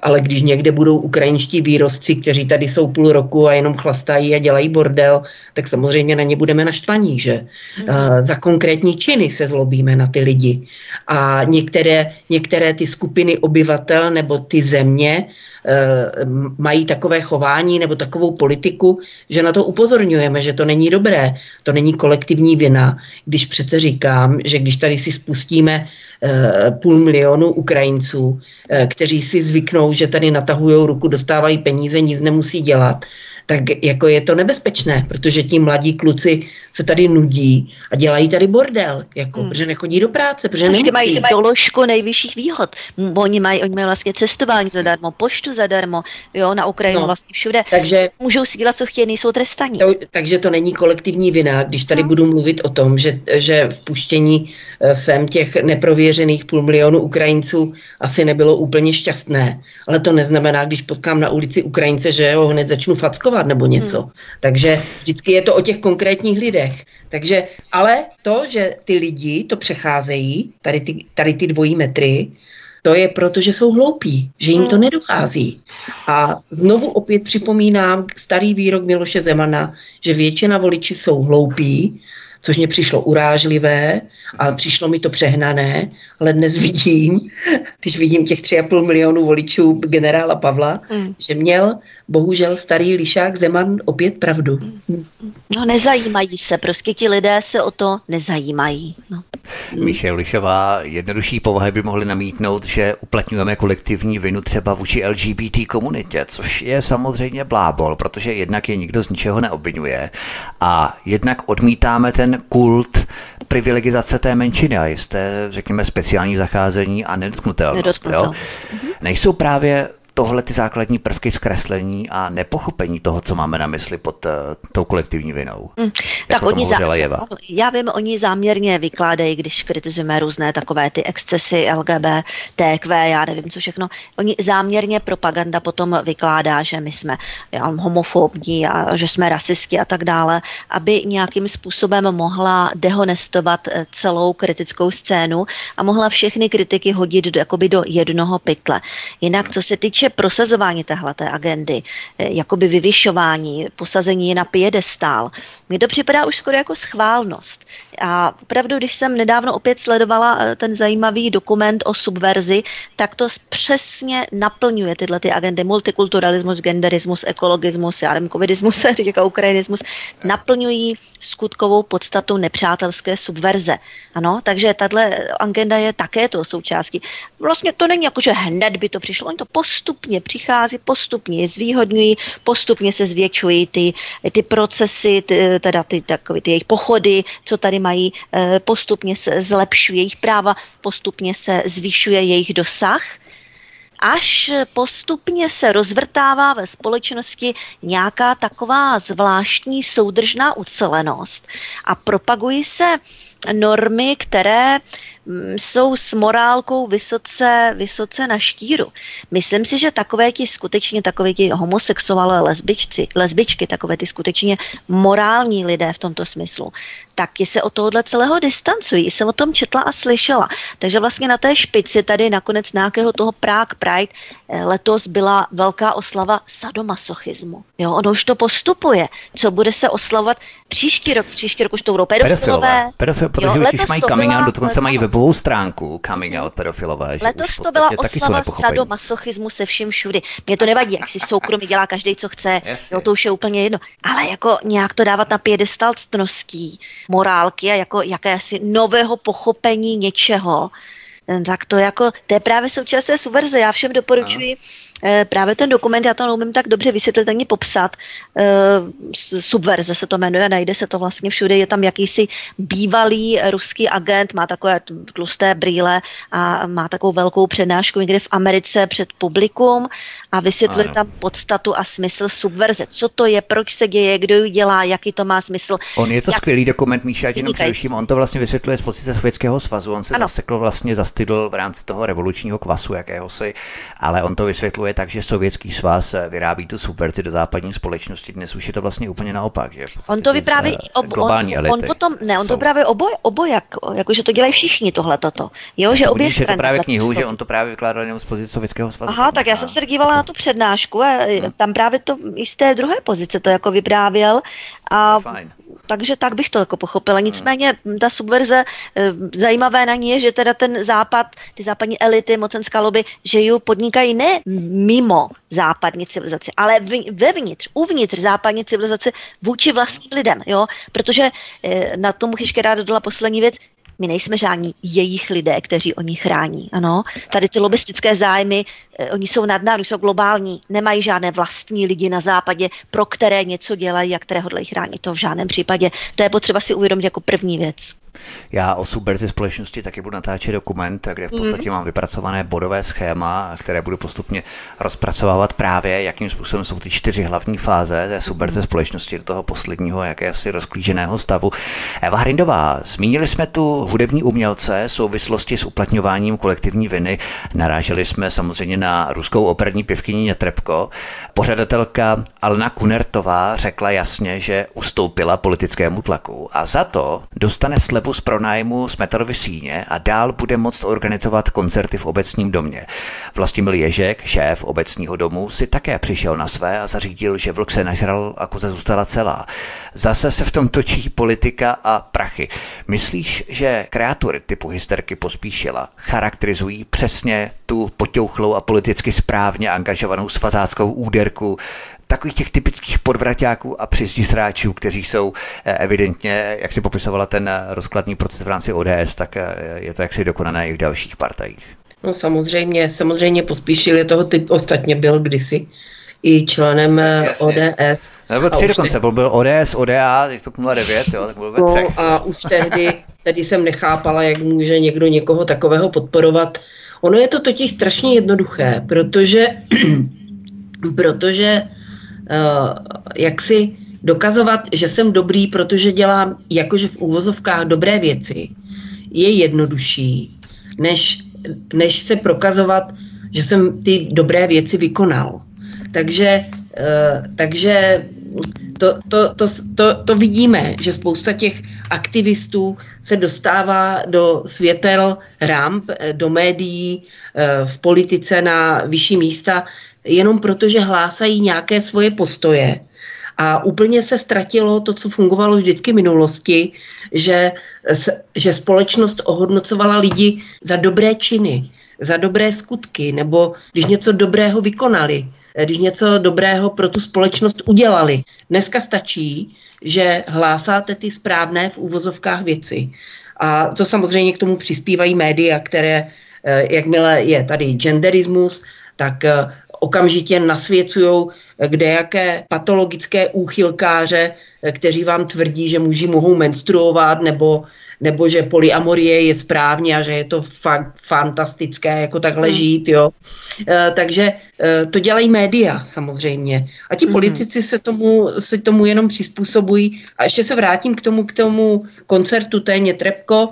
Ale když někde budou ukrajinští výrostci, kteří tady jsou půl roku a jenom chlastají a dělají bordel, tak samozřejmě na ně budeme naštvaní, že? Mm. Uh, za konkrétní činy se zlobíme na ty lidi. A některé, některé ty skupiny obyvatel nebo ty země uh, mají takové chování nebo takovou politiku, že na to upozorňujeme, že to není dobré, to není kolektivní vina. Když přece říkám, že když tady si spustíme uh, půl milionu Ukrajinců, uh, kteří si zvyknou, že tady natahujou ruku, dostávají peníze, nic nemusí dělat, tak jako je to nebezpečné, protože ti mladí kluci se tady nudí a dělají tady bordel, jako, hmm. protože nechodí do práce, protože nemusí. Mají doložku nejvyšších výhod. Oni mají, oni mají vlastně cestování zadarmo, poštu zadarmo, jo, na Ukrajinu no, vlastně všude. Takže můžou si dělat, co chtějí, nejsou trestaní. To, takže to není kolektivní vina, když tady hmm. budu mluvit o tom, že, že vpuštění sem těch neprověřených půl milionu Ukrajinců asi nebylo úplně šťastné. Ale to neznamená, když potkám na ulici Ukrajince, že ho hned začnu fackovat nebo něco. Hmm. Takže vždycky je to o těch konkrétních lidech. Takže, ale to, že ty lidi to přecházejí, tady ty, tady ty dvojí metry, to je proto, že jsou hloupí, že jim to nedochází. A znovu opět připomínám starý výrok Miloše Zemana, že většina voličů jsou hloupí, což mě přišlo urážlivé a přišlo mi to přehnané, ale dnes vidím, když vidím těch tři a půl milionu voličů generála Pavla, mm. že měl bohužel starý lišák Zeman opět pravdu. No nezajímají se, prostě ti lidé se o to nezajímají. No. Míša Julišová, jednodušší povahy by mohly namítnout, že uplatňujeme kolektivní vinu třeba vůči L G B T komunitě, což je samozřejmě blábol, protože jednak je nikdo z ničeho neobvinuje a jednak odmítáme ten kult privilegizace té menšiny a jisté, řekněme, speciální zacházení a nedotknutelnost. nedotknutelnost. Jo? Nejsou právě tohle ty základní prvky zkreslení a nepochopení toho, co máme na mysli pod uh, tou kolektivní vinou. Mm, tak oni záměrně, já vím, oni záměrně vykládají, když kritizujeme různé takové ty excesy L G B T Q, já nevím, co všechno. Oni záměrně propaganda potom vykládá, že my jsme já, homofobní a že jsme rasisti a tak dále, aby nějakým způsobem mohla dehonestovat celou kritickou scénu a mohla všechny kritiky hodit do, jakoby do jednoho pytle. Jinak, co se týče prosazování téhleté agendy, jakoby vyvyšování, posazení na piedestál. Mně to připadá už skoro jako schválnost. A opravdu, když jsem nedávno opět sledovala ten zajímavý dokument o subverzi, tak to přesně naplňuje tyhle ty agendy. Multikulturalismus, genderismus, ekologismus, já nevím, covidismus, říká ukrajinismus, naplňují skutkovou podstatu nepřátelské subverze. Ano, takže tato agenda je také toho součástí. Vlastně to není jako, že hned by to přišlo, oni to postupně přichází, postupně je zvýhodňují, postupně se zvětšují ty, ty procesy, ty, teda ty, takový, ty jejich pochody, co tady mají, postupně se zlepšují jejich práva, postupně se zvyšuje jejich dosah, až postupně se rozvrtává ve společnosti nějaká taková zvláštní soudržná ucelenost a propagují se normy, které jsou s morálkou vysoce, vysoce na štíru. Myslím si, že takové ti skutečně, takové ti homosexuální lesbičci, lesbičky, takové ty skutečně morální lidé v tomto smyslu, taky se od tohohle celého distancují. Jsem o tom četla a slyšela. Takže vlastně na té špici tady nakonec nějakého toho Prague Pride letos byla velká oslava sadomasochismu. Jo, ono už to postupuje. Co bude se oslavovat příští rok? Příští rok už to budou pedofilové. Pedofil, protože jo, už mají coming out, dokonce mají webovou stránku coming out pedofilové. Letos to byla oslava sadomasochismu se vším všudy. Mně to nevadí, jak si v soukromí dělá každý, co chce, no, to už je úplně jedno. Ale jako nějak to dávat na piedestal ctností, morálky a jako jakési nového pochopení něčeho, tak to jako, to je právě součást subverze. Já všem doporučuji právě ten dokument, já to neumím tak dobře vysvětlit ani popsat, Subverze se to jmenuje, najde se to vlastně všude, je tam jakýsi bývalý ruský agent, má takové tlusté brýle a má takovou velkou přednášku někde v Americe před publikum a vysvětluje ano. tam podstatu a smysl subverze. Co to je, proč se děje, kdo ji dělá, jaký to má smysl. On je to jak... skvělý dokument, Míša, jenom především, on to vlastně vysvětluje z pozice Sovětského svazu, on se ano. zasekl vlastně, zastydl v rámci toho revolučního kvasu jakéhosi, ale on to vysvětluje takže Sovětský svaz vyrábí tu subverzi do západní společnosti. Dnes už je to vlastně úplně naopak, že? On to vypráví ob, on, on potom ne, on to právě oboj, obojak, jakože to dělají všichni tohle toto. Jo, že obě strany. Je to právě knihu, že on to právě vykládal jenom z pozice Sovětského svazu. Aha, tak já jsem se dívala na tu přednášku a hmm. tam právě to i z té druhé pozice to jako vyprávěl a takže tak bych to jako pochopila. Nicméně ta subverze, zajímavé na ní je, že teda ten západ, ty západní elity, mocenská lobby, že ji podnikají ne mimo západní civilizaci, ale vevnitř, uvnitř západní civilizace vůči vlastním lidem, jo, protože na tomu ještě rád dodala poslední věc, my nejsme žádní jejich lidé, kteří oni chrání, ano. Tady ty lobistické zájmy, oni jsou nadnárodní, jsou globální, nemají žádné vlastní lidi na západě, pro které něco dělají a které hodlají chránit. To v žádném případě. To je potřeba si uvědomit jako první věc. Já o subverzi společnosti taky budu natáčet dokument, kde v podstatě mm. mám vypracované bodové schéma, které budu postupně rozpracovávat právě, jakým způsobem jsou ty čtyři hlavní fáze té subverze společnosti do toho posledního, jakési rozklíženého stavu. Eva Hrindová, zmínili jsme tu hudební umělce v souvislosti s uplatňováním kolektivní viny. Naráželi jsme samozřejmě na ruskou operní pěvkyni Netrebko. Pořadatelka Alena Kunertová řekla jasně, že ustoupila politickému tlaku a za to dostane slevu z pronájmu Smetanovy síně a dál bude moct organizovat koncerty v obecním domě. Vlastimil Ježek, šéf obecního domu, si také přišel na své a zařídil, že vlk se nažral a koza zůstala celá. Zase se v tom točí politika a prachy. Myslíš, že kreatury typu hysterky Pospíšila charakterizují přesně tu potěuchlou a politicky správně angažovanou svazáckou úderku takových těch typických podvraťáků a přizdisráčů, kteří jsou evidentně, jak si popisovala ten rozkladný proces v rámci O D S, tak je to jaksi dokonané i v dalších partajích. No samozřejmě, samozřejmě Pospíšil je toho, ty ostatně byl kdysi i členem Jasně. O D S. No, byl tři dokonce, te... byl O D S, O D A, tak to bylo devět, jo, tak bylo no, třech. A už tehdy, tehdy jsem nechápala, jak může někdo někoho takového podporovat. Ono je to totiž strašně jednoduché, protože, protože Uh, jak si dokazovat, že jsem dobrý, protože dělám jakože v úvozovkách dobré věci, je jednodušší, než, než se prokazovat, že jsem ty dobré věci vykonal. Takže, uh, takže to, to, to, to, to vidíme, že spousta těch aktivistů se dostává do světel ramp, do médií, uh, v politice na vyšší místa, jenom protože hlásají nějaké svoje postoje. A úplně se ztratilo to, co fungovalo vždycky v minulosti, že, že společnost ohodnocovala lidi za dobré činy, za dobré skutky, nebo když něco dobrého vykonali, když něco dobrého pro tu společnost udělali. Dneska stačí, že hlásáte ty správné v úvozovkách věci. A to samozřejmě k tomu přispívají média, které, jakmile je tady genderismus, tak okamžitě nasvěcujou kdejaké patologické úchylkáře, kteří vám tvrdí, že muži mohou menstruovat, nebo, nebo že polyamorie je správně a že je to fa- fantastické, jako takhle mm. žít, jo. E, takže e, to dělají média samozřejmě. A ti mm. politici se tomu, se tomu jenom přizpůsobují. A ještě se vrátím k tomu, k tomu koncertu té Netrebko.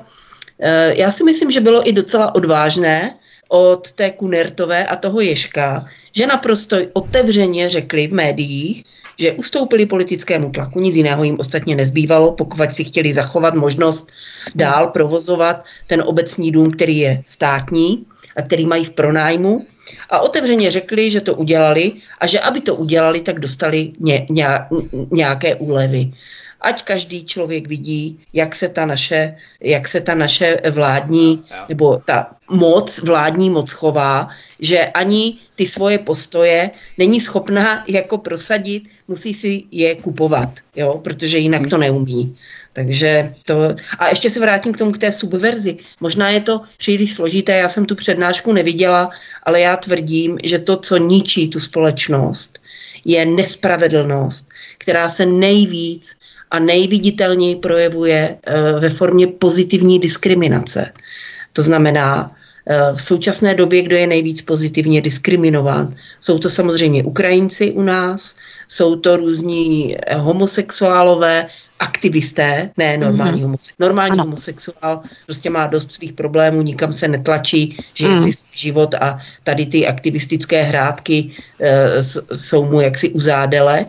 E, já si myslím, že bylo i docela odvážné od té Kunertové a toho Ježka, že naprosto otevřeně řekli v médiích, že ustoupili politickému tlaku, nic jiného jim ostatně nezbývalo, pokud si chtěli zachovat možnost dál provozovat ten obecní dům, který je státní a který mají v pronájmu. A otevřeně řekli, že to udělali a že aby to udělali, tak dostali ně, ně, nějaké úlevy. Ať každý člověk vidí, jak se ta naše, jak se ta naše vládní, nebo ta moc, vládní moc chová, že ani ty svoje postoje není schopná jako prosadit, musí si je kupovat, jo, protože jinak to neumí. Takže to... A ještě se vrátím k tomu, k té subverzi. Možná je to příliš složité, já jsem tu přednášku neviděla, ale já tvrdím, že to, co ničí tu společnost, je nespravedlnost, která se nejvíc a nejviditelněji projevuje e, ve formě pozitivní diskriminace. To znamená, v současné době, kdo je nejvíc pozitivně diskriminován. Jsou to samozřejmě Ukrajinci u nás, jsou to různí homosexuálové, aktivisté, ne normální mm-hmm. homosexuál. Normální ano. homosexuál prostě má dost svých problémů, nikam se netlačí, žije mm. si svůj život a tady ty aktivistické hrátky e, jsou mu jaksi uzádele.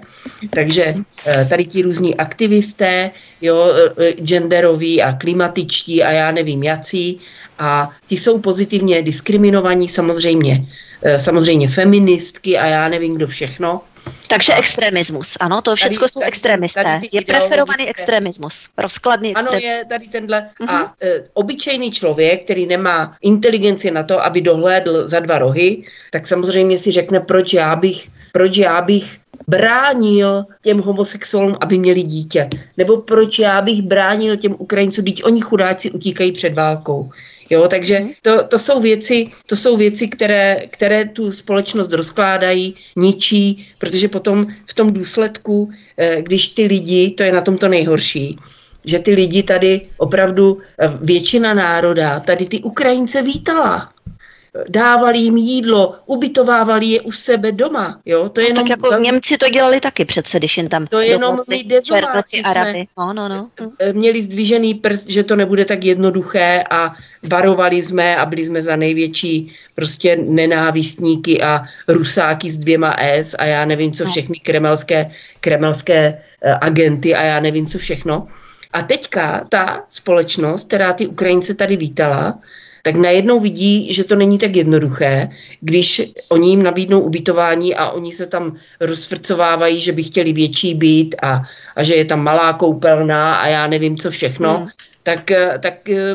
Takže e, tady ti různí aktivisté, jo, e, genderoví a klimatičtí a já nevím jací, a ty jsou pozitivně diskriminovaní samozřejmě. E, samozřejmě feministky a já nevím kdo všechno. Takže extremismus, ano, to všechno tady, jsou tady, extremisté. Tady je preferovaný extremismus, rozkladný extremismus. Ano, je tady tenhle. Uh-huh. A e, obyčejný člověk, který nemá inteligenci na to, aby dohlédl za dva rohy, tak samozřejmě si řekne, proč já bych, proč já bych bránil těm homosexuálům, aby měli dítě. Nebo proč já bych bránil těm Ukrajincům, když oni chudáci utíkají před válkou. Jo, takže to, to jsou věci, to jsou věci, které, které tu společnost rozkládají, ničí, protože potom v tom důsledku, když ty lidi, to je na tom to nejhorší, že ty lidi tady opravdu většina národa, tady ty Ukrajince vítala. Dávali jim jídlo, ubytovávali je u sebe doma. Jo? To je no, jenom, tak jako to, Němci to dělali taky přece, když jim tam... To jenom my dezováci jsme no, no, no. měli zdvižený prst, že to nebude tak jednoduché a varovali jsme a byli jsme za největší prostě nenávistníky a rusáky s dvěma S a já nevím, co všechny kremelské, kremelské agenty a já nevím, co všechno. A teďka ta společnost, která ty Ukrajince tady vítala, tak najednou vidí, že to není tak jednoduché, když oni jim nabídnou ubytování a oni se tam rozfrcovávají, že by chtěli větší byt a, a že je tam malá koupelna a já nevím, co všechno, mm. tak, tak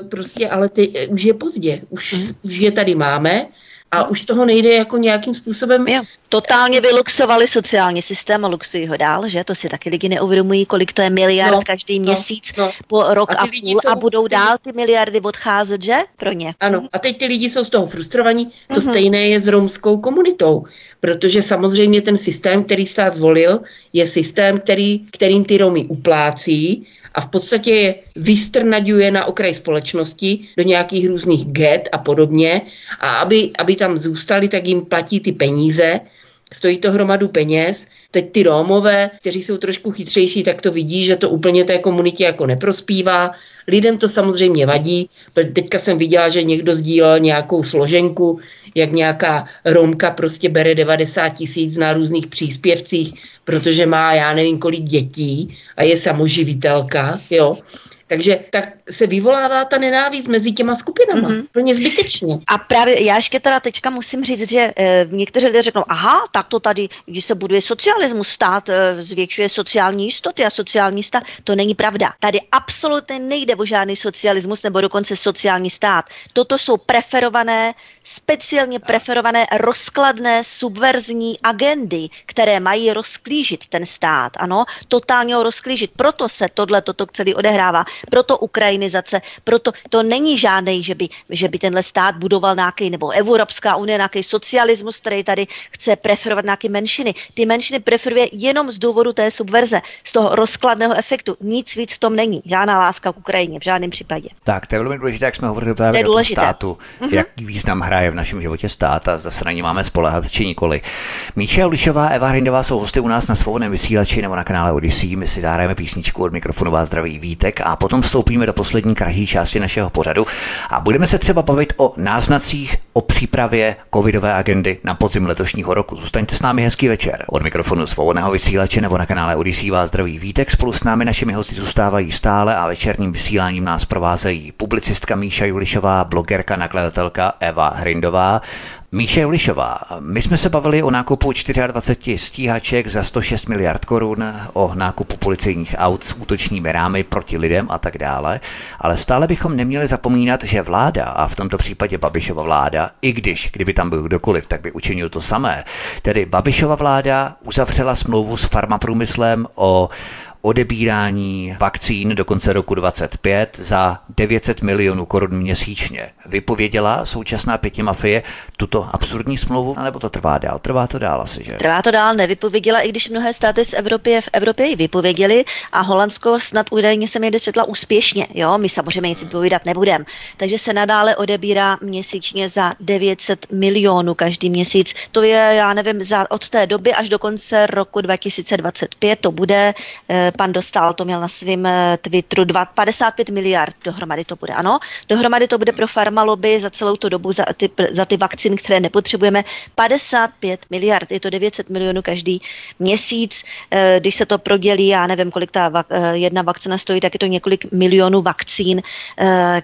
prostě, ale ty, už je pozdě, už, mm. už je tady máme a už toho nejde jako nějakým způsobem... Jo. Totálně vyluxovali sociální systém a luxují ho dál, že? To si taky lidi neuvědomují, kolik to je miliard no, každý no, měsíc no. po rok a, a půl jsou... a budou dál ty miliardy odcházet, že? Pro ně. Ano, a teď ty lidi jsou z toho frustrovaní, to mm-hmm. stejné je s romskou komunitou, protože samozřejmě ten systém, který stát zvolil, je systém, který, kterým ty Romy uplácí a v podstatě je vystrnaďuje na okraj společnosti do nějakých různých get a podobně a aby, aby tam zůstali, tak jim platí ty peníze. Stojí to hromadu peněz, teď ty Rómové, kteří jsou trošku chytřejší, tak to vidí, že to úplně té komunitě jako neprospívá. Lidem to samozřejmě vadí, teďka jsem viděla, že někdo sdílel nějakou složenku, jak nějaká Rómka prostě bere devadesát tisíc na různých příspěvcích, protože má já nevím kolik dětí a je samoživitelka, jo. Takže tak se vyvolává ta nenávist mezi těma skupinama, mm-hmm. plně zbytečně. A právě já ještě teda teďka musím říct, že e, někteří lidé řeknou, aha, tak to tady, když se buduje socialismus, stát e, zvětšuje sociální jistoty a sociální stát, to není pravda. Tady absolutně nejde o žádný socialismus nebo dokonce sociální stát. Toto jsou preferované, speciálně preferované, rozkladné, subverzní agendy, které mají rozklížit ten stát, ano, totálně ho rozklížit. Proto se tohle, toto celý odehrává. Proto ukrajinizace, proto to není žádnej, že by, že by tenhle stát budoval nějaký, nebo Evropská unie, nějaký socialismus, který tady chce preferovat nějaké menšiny. Ty menšiny preferuje jenom z důvodu té subverze, z toho rozkladného efektu. Nic víc v tom není. Žádná láska k Ukrajině, v žádném případě. Tak, to je velmi důležité, jak jsme hovořili právě o státu, mm-hmm. jaký význam hraje v našem životě stát a zase na ně máme spoléhat či nikoli. Míša Julišová, Eva Hrindová jsou hosty u nás na Svobodném vysílači nebo na kanále Odysee. My si dáváme písničku, od mikrofonu vás zdraví Vítek a potom vstoupíme do poslední krajší části našeho pořadu a budeme se třeba bavit o náznacích o přípravě covidové agendy na podzim letošního roku. Zůstaňte s námi, hezký večer. Od mikrofonu Svobodného vysílače nebo na kanále Odysee vás zdraví Vítek. Spolu s námi našimi hosty zůstávají stále a večerním vysíláním nás provázejí publicistka Míša Julišová, blogerka, nakladatelka Eva Hrindová. Míša Julišová, my jsme se bavili o nákupu dvacet čtyři stíhaček za sto šest miliard korun, o nákupu policejních aut s útočními rámy proti lidem a tak dále, ale stále bychom neměli zapomínat, že vláda, a v tomto případě Babišova vláda, i když, kdyby tam byl kdokoliv, tak by učinil to samé, tedy Babišova vláda uzavřela smlouvu s farmaprůmyslem o odebírání vakcín do konce roku dvacet pět za devět set milionů korun měsíčně. Vypověděla současná pětimafie tuto absurdní smlouvu, anebo to trvá dál? Trvá to dál asi, že? Trvá to dál, nevypověděla, i když mnohé státy z Evropy v Evropě ji vypověděly a Holandsko snad údajně se mi četla úspěšně. Jo, my samozřejmě nic povídat nebudeme. Takže se nadále odebírá měsíčně za devět set milionů každý měsíc. To je, já nevím, za, od té doby až do konce roku dva tisíce dvacet pět to bude. Pan Dostál to měl na svém Twitteru, padesát pět miliard dohromady to bude, ano. Dohromady to bude pro farmalobby za celou tu dobu, za ty, za ty vakcín, které nepotřebujeme, padesát pět miliard, je to devět set milionů každý měsíc. Když se to prodělí, já nevím, kolik ta jedna vakcina stojí, tak je to několik milionů vakcín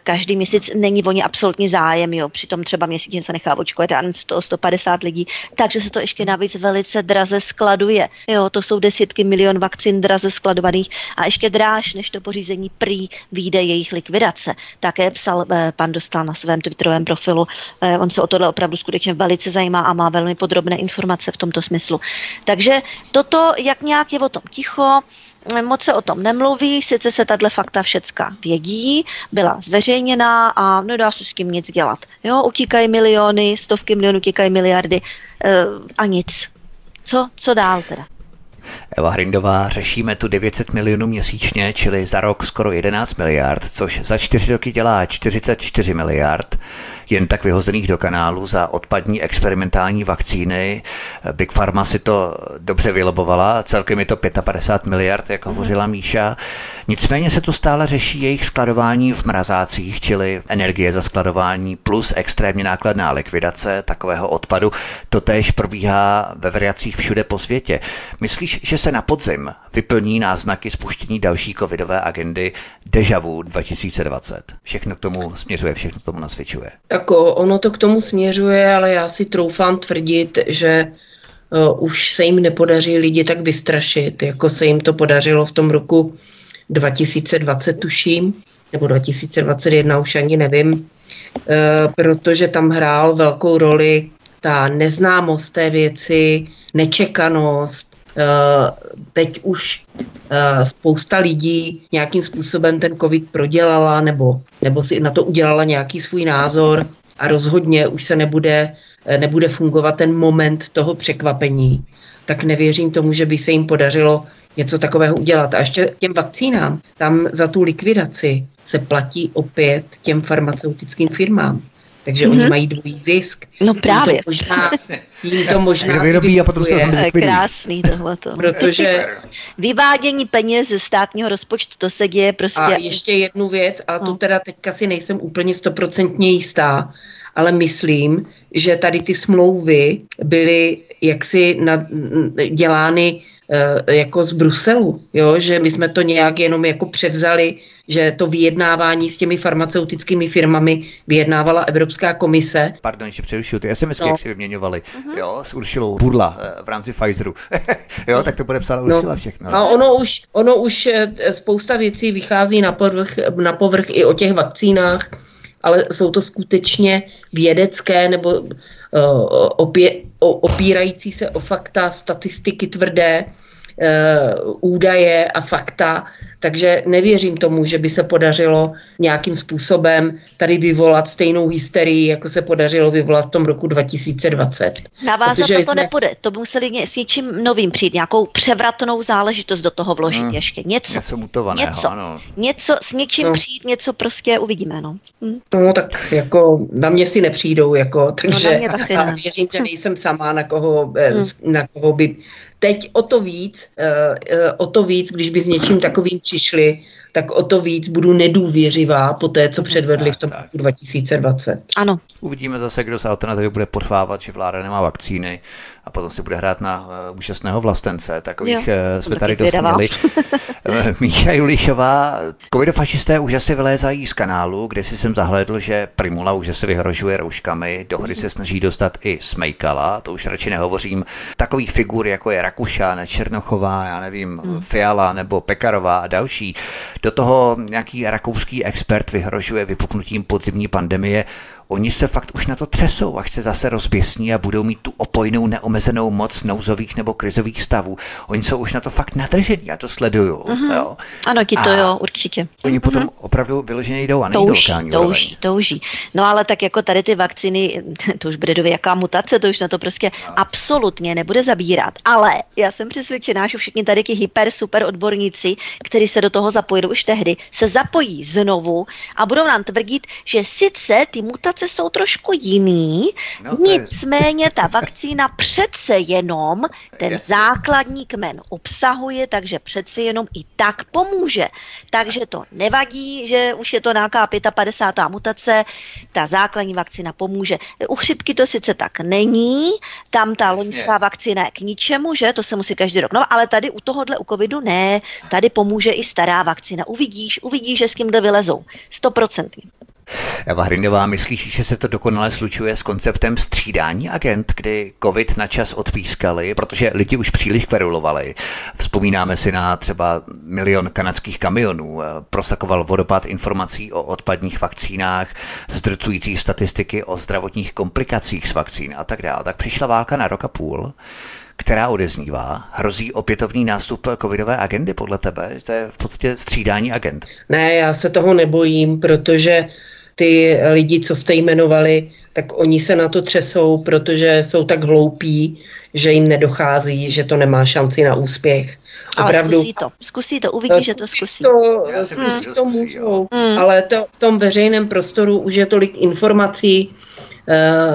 každý měsíc. Není o ně absolutní zájem, jo. Přitom třeba měsíčně se nechá očkovat, já nevím, sto až sto padesát lidí, takže se to ještě navíc velice draze skladuje. Jo, to jsou desítky milion vakcín draze skladovaných a ještě dráž, než to pořízení prý vyjde jejich likvidace. Také psal pan Dostal na svém twitterovém profilu. On se o tohle opravdu skutečně velice zajímá a má velmi podrobné informace v tomto smyslu. Takže toto, jak nějak je o tom ticho, moc se o tom nemluví, sice se tato fakta všecka vědí, byla zveřejněná a nedá se s tím nic dělat. Jo, utíkají miliony, stovky milionů, utíkají miliardy a nic. Co, co dál teda? Eva Hrindová, řešíme tu devět set milionů měsíčně, čili za rok skoro jedenáct miliard, což za čtyři roky dělá čtyřicet čtyři miliard, jen tak vyhozených do kanálu za odpadní experimentální vakcíny. Big Pharma si to dobře vylobovala, celkem je to padesát pět miliard, jak hovořila Míša. Nicméně se tu stále řeší jejich skladování v mrazácích, čili energie za skladování plus extrémně nákladná likvidace takového odpadu. Totéž probíhá ve variacích všude po světě. Myslíš, že se na podzim vyplní náznaky spuštění další covidové agendy déjà vu dva tisíce dvacet. Všechno k tomu směřuje, všechno k tomu nasvědčuje. Tak ono to k tomu směřuje, ale já si troufám tvrdit, že uh, už se jim nepodaří lidi tak vystrašit, jako se jim to podařilo v tom roku dva tisíce dvacet, tuším, nebo dva tisíce dvacet jedna, už ani nevím, uh, protože tam hrál velkou roli ta neznámost té věci, nečekanost. Teď už spousta lidí nějakým způsobem ten covid prodělala nebo, nebo si na to udělala nějaký svůj názor a rozhodně už se nebude, nebude fungovat ten moment toho překvapení. Tak nevěřím tomu, že by se jim podařilo něco takového udělat. A ještě těm vakcínám, tam za tu likvidaci se platí opět těm farmaceutickým firmám. Takže mm-hmm. oni mají dvojí zisk. No právě. Jím to možná vyrobí a potom se zlikviduje. Krásný tohleto. Protože vyvádění peněz ze státního rozpočtu, to se děje prostě. A ještě jednu věc, a tu teda teďka si nejsem úplně stoprocentně jistá, ale myslím, že tady ty smlouvy byly jaksi nad, dělány e, jako z Bruselu, jo? Že my jsme to nějak jenom jako převzali, že to vyjednávání s těmi farmaceutickými firmami vyjednávala Evropská komise. Pardon, že přerušil ty SMSky, no. Jak si vyměňovali, uh-huh. jo, s Uršilou Burla v rámci Pfizeru, jo, tak to podepsala Uršila no. všechno. A ono už, ono už spousta věcí vychází na povrch, na povrch i o těch vakcínách, ale jsou to skutečně vědecké nebo uh, opě, opírající se o fakta, statistiky tvrdé, uh, údaje a fakta, takže nevěřím tomu, že by se podařilo nějakým způsobem tady vyvolat stejnou hysterii, jako se podařilo vyvolat v tom roku dva tisíce dvacet. Na vás to jsme... nepůjde, to museli ně, s něčím novým přijít, nějakou převratnou záležitost do toho vložit hmm. ještě, něco, něco, něco, ano. něco s něčím no. přijít, něco prostě uvidíme, no. Hm. No tak jako na mě si nepřijdou, jako, takže no, a, a věřím, že nejsem sama, na koho, hmm. na koho by... Teď o to víc, o to víc, když by s něčím takovým přišli, tak o to víc budu nedůvěřivá po té, co předvedli v tom roku dva tisíce dvacet. Ano. Uvidíme zase, kdo se alternativy bude porvávat, že vláda nemá vakcíny a potom si bude hrát na úžasného vlastence. Takových jo, jsme tady dosměli. Míša Julišová, covidofašisté už asi vylézají z kanálu, kde si jsem zahlédl, že Primula už asi vyhrožuje rouškami, do hry se snaží dostat i Smejkala, to už radši nehovořím. Takových figur, jako je Rakušan, Černochová, já nevím, hmm. Fiala nebo Pekarová a další. Do toho nějaký rakouský expert vyhrožuje vypuknutím podzimní pandemie. Oni se fakt už na to třesou, až se zase rozběsní a budou mít tu opojnou neomezenou moc nouzových nebo krizových stavů. Oni jsou už na to fakt nadržení, já to sleduju. Mm-hmm. Jo. Ano, ti to a jo, určitě. Oni potom mm-hmm. opravdu vyloženě jdou a nejdou lokální úroveň. Touží, touží. No ale tak jako tady ty vakcíny, to už bude doby, jaká mutace, to už na to prostě no. absolutně nebude zabírat. Ale já jsem přesvědčená, že všichni tady ti hyper, super odborníci, kteří se do toho zapojí už tehdy, se zapojí znovu a budou nám tvrdit, že sice ty mutace jsou trošku jiný, no, nicméně je... ta vakcína přece jenom ten Jasně. základní kmen obsahuje, takže přece jenom i tak pomůže. Takže to nevadí, že už je to nějaká padesátá pátá mutace, ta základní vakcína pomůže. U chřipky to sice tak není, tam ta Jasně. loňská vakcína je k ničemu, že to se musí každý rok. No ale tady u tohohle, u covidu ne, tady pomůže i stará vakcína. Uvidíš, uvidíš, že s kýmhle vylezou. sto procent. Eva Hrindová, myslíš, že se to dokonale slučuje s konceptem střídání agent, kdy covid na čas odpískali, protože lidi už příliš kverulovali. Vzpomínáme si na třeba milion kanadských kamionů, prosakoval vodopád informací o odpadních vakcínách, zdrcující statistiky o zdravotních komplikacích z vakcín a tak dále. Tak přišla válka na rok a půl, která odeznívá. Hrozí opětovný nástup covidové agendy podle tebe? To je v podstatě střídání agent. Ne, já se toho nebojím, protože ty lidi, co jste jmenovali, tak oni se na to třesou, protože jsou tak hloupí, že jim nedochází, že to nemá šanci na úspěch. Ale opravdu, zkusí to, zkusí to, uvidí, že to zkusí. To, zkusí to můžou, ale to, v tom veřejném prostoru už je tolik informací,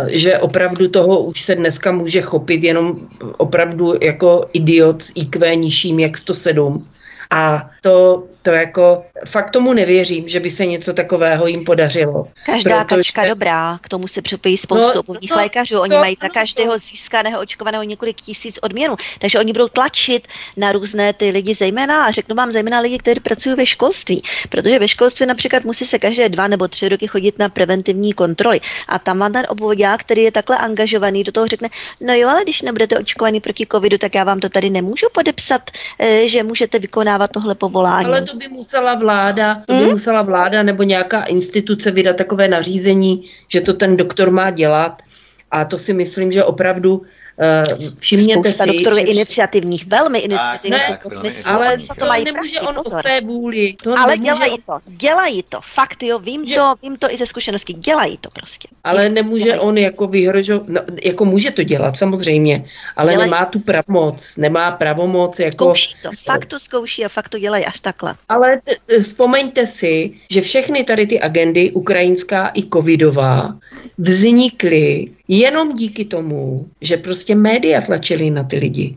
že opravdu toho už se dneska může chopit jenom opravdu jako idiot s í kvé nižším jak sto sedm. A to, to jako, fakt tomu nevěřím, že by se něco takového jim podařilo. Každá protože... kačka dobrá, k tomu se připojí spoustu obvodních no, lékařů, oni to, mají za každého to. získaného očkovaného několik tisíc odměnů, takže oni budou tlačit na různé ty lidi zejména, a řeknu vám zejména lidi, kteří pracují ve školství, protože ve školství například musí se každé dva nebo tři roky chodit na preventivní kontroly a tam má ten obvodňák, který je takhle angažovaný, do toho řekne, no jo, ale když nebudete očkovaný proti covidu, tak já vám to tady nemůžu podepsat, že můžete vykonávat tohle povolání. Ale to by musela vláda, to by hmm? musela vláda nebo nějaká instituce vydat takové nařízení, že to ten doktor má dělat. A to si myslím, že opravdu uh, všimněte si... doktorů je iniciativních, velmi iniciativních. Ne, smyslu, ale to, to nemůže on o své vůli. Ale dělají to, dělají to. Fakt, jo, vím že... to, vím to i ze zkušenosti. Dělají to prostě. Ale vím, nemůže dělají. On jako vyhrožovat, no, jako může to dělat samozřejmě, ale dělají. nemá tu pravomoc, nemá pravomoc jako... Zkouší to, fakt to zkouší a fakt to dělají až takhle. Ale t- vzpomeňte si, že všechny tady ty agendy, ukrajinská i covidová, vznikly jenom díky tomu, že prostě média tlačily na ty lidi.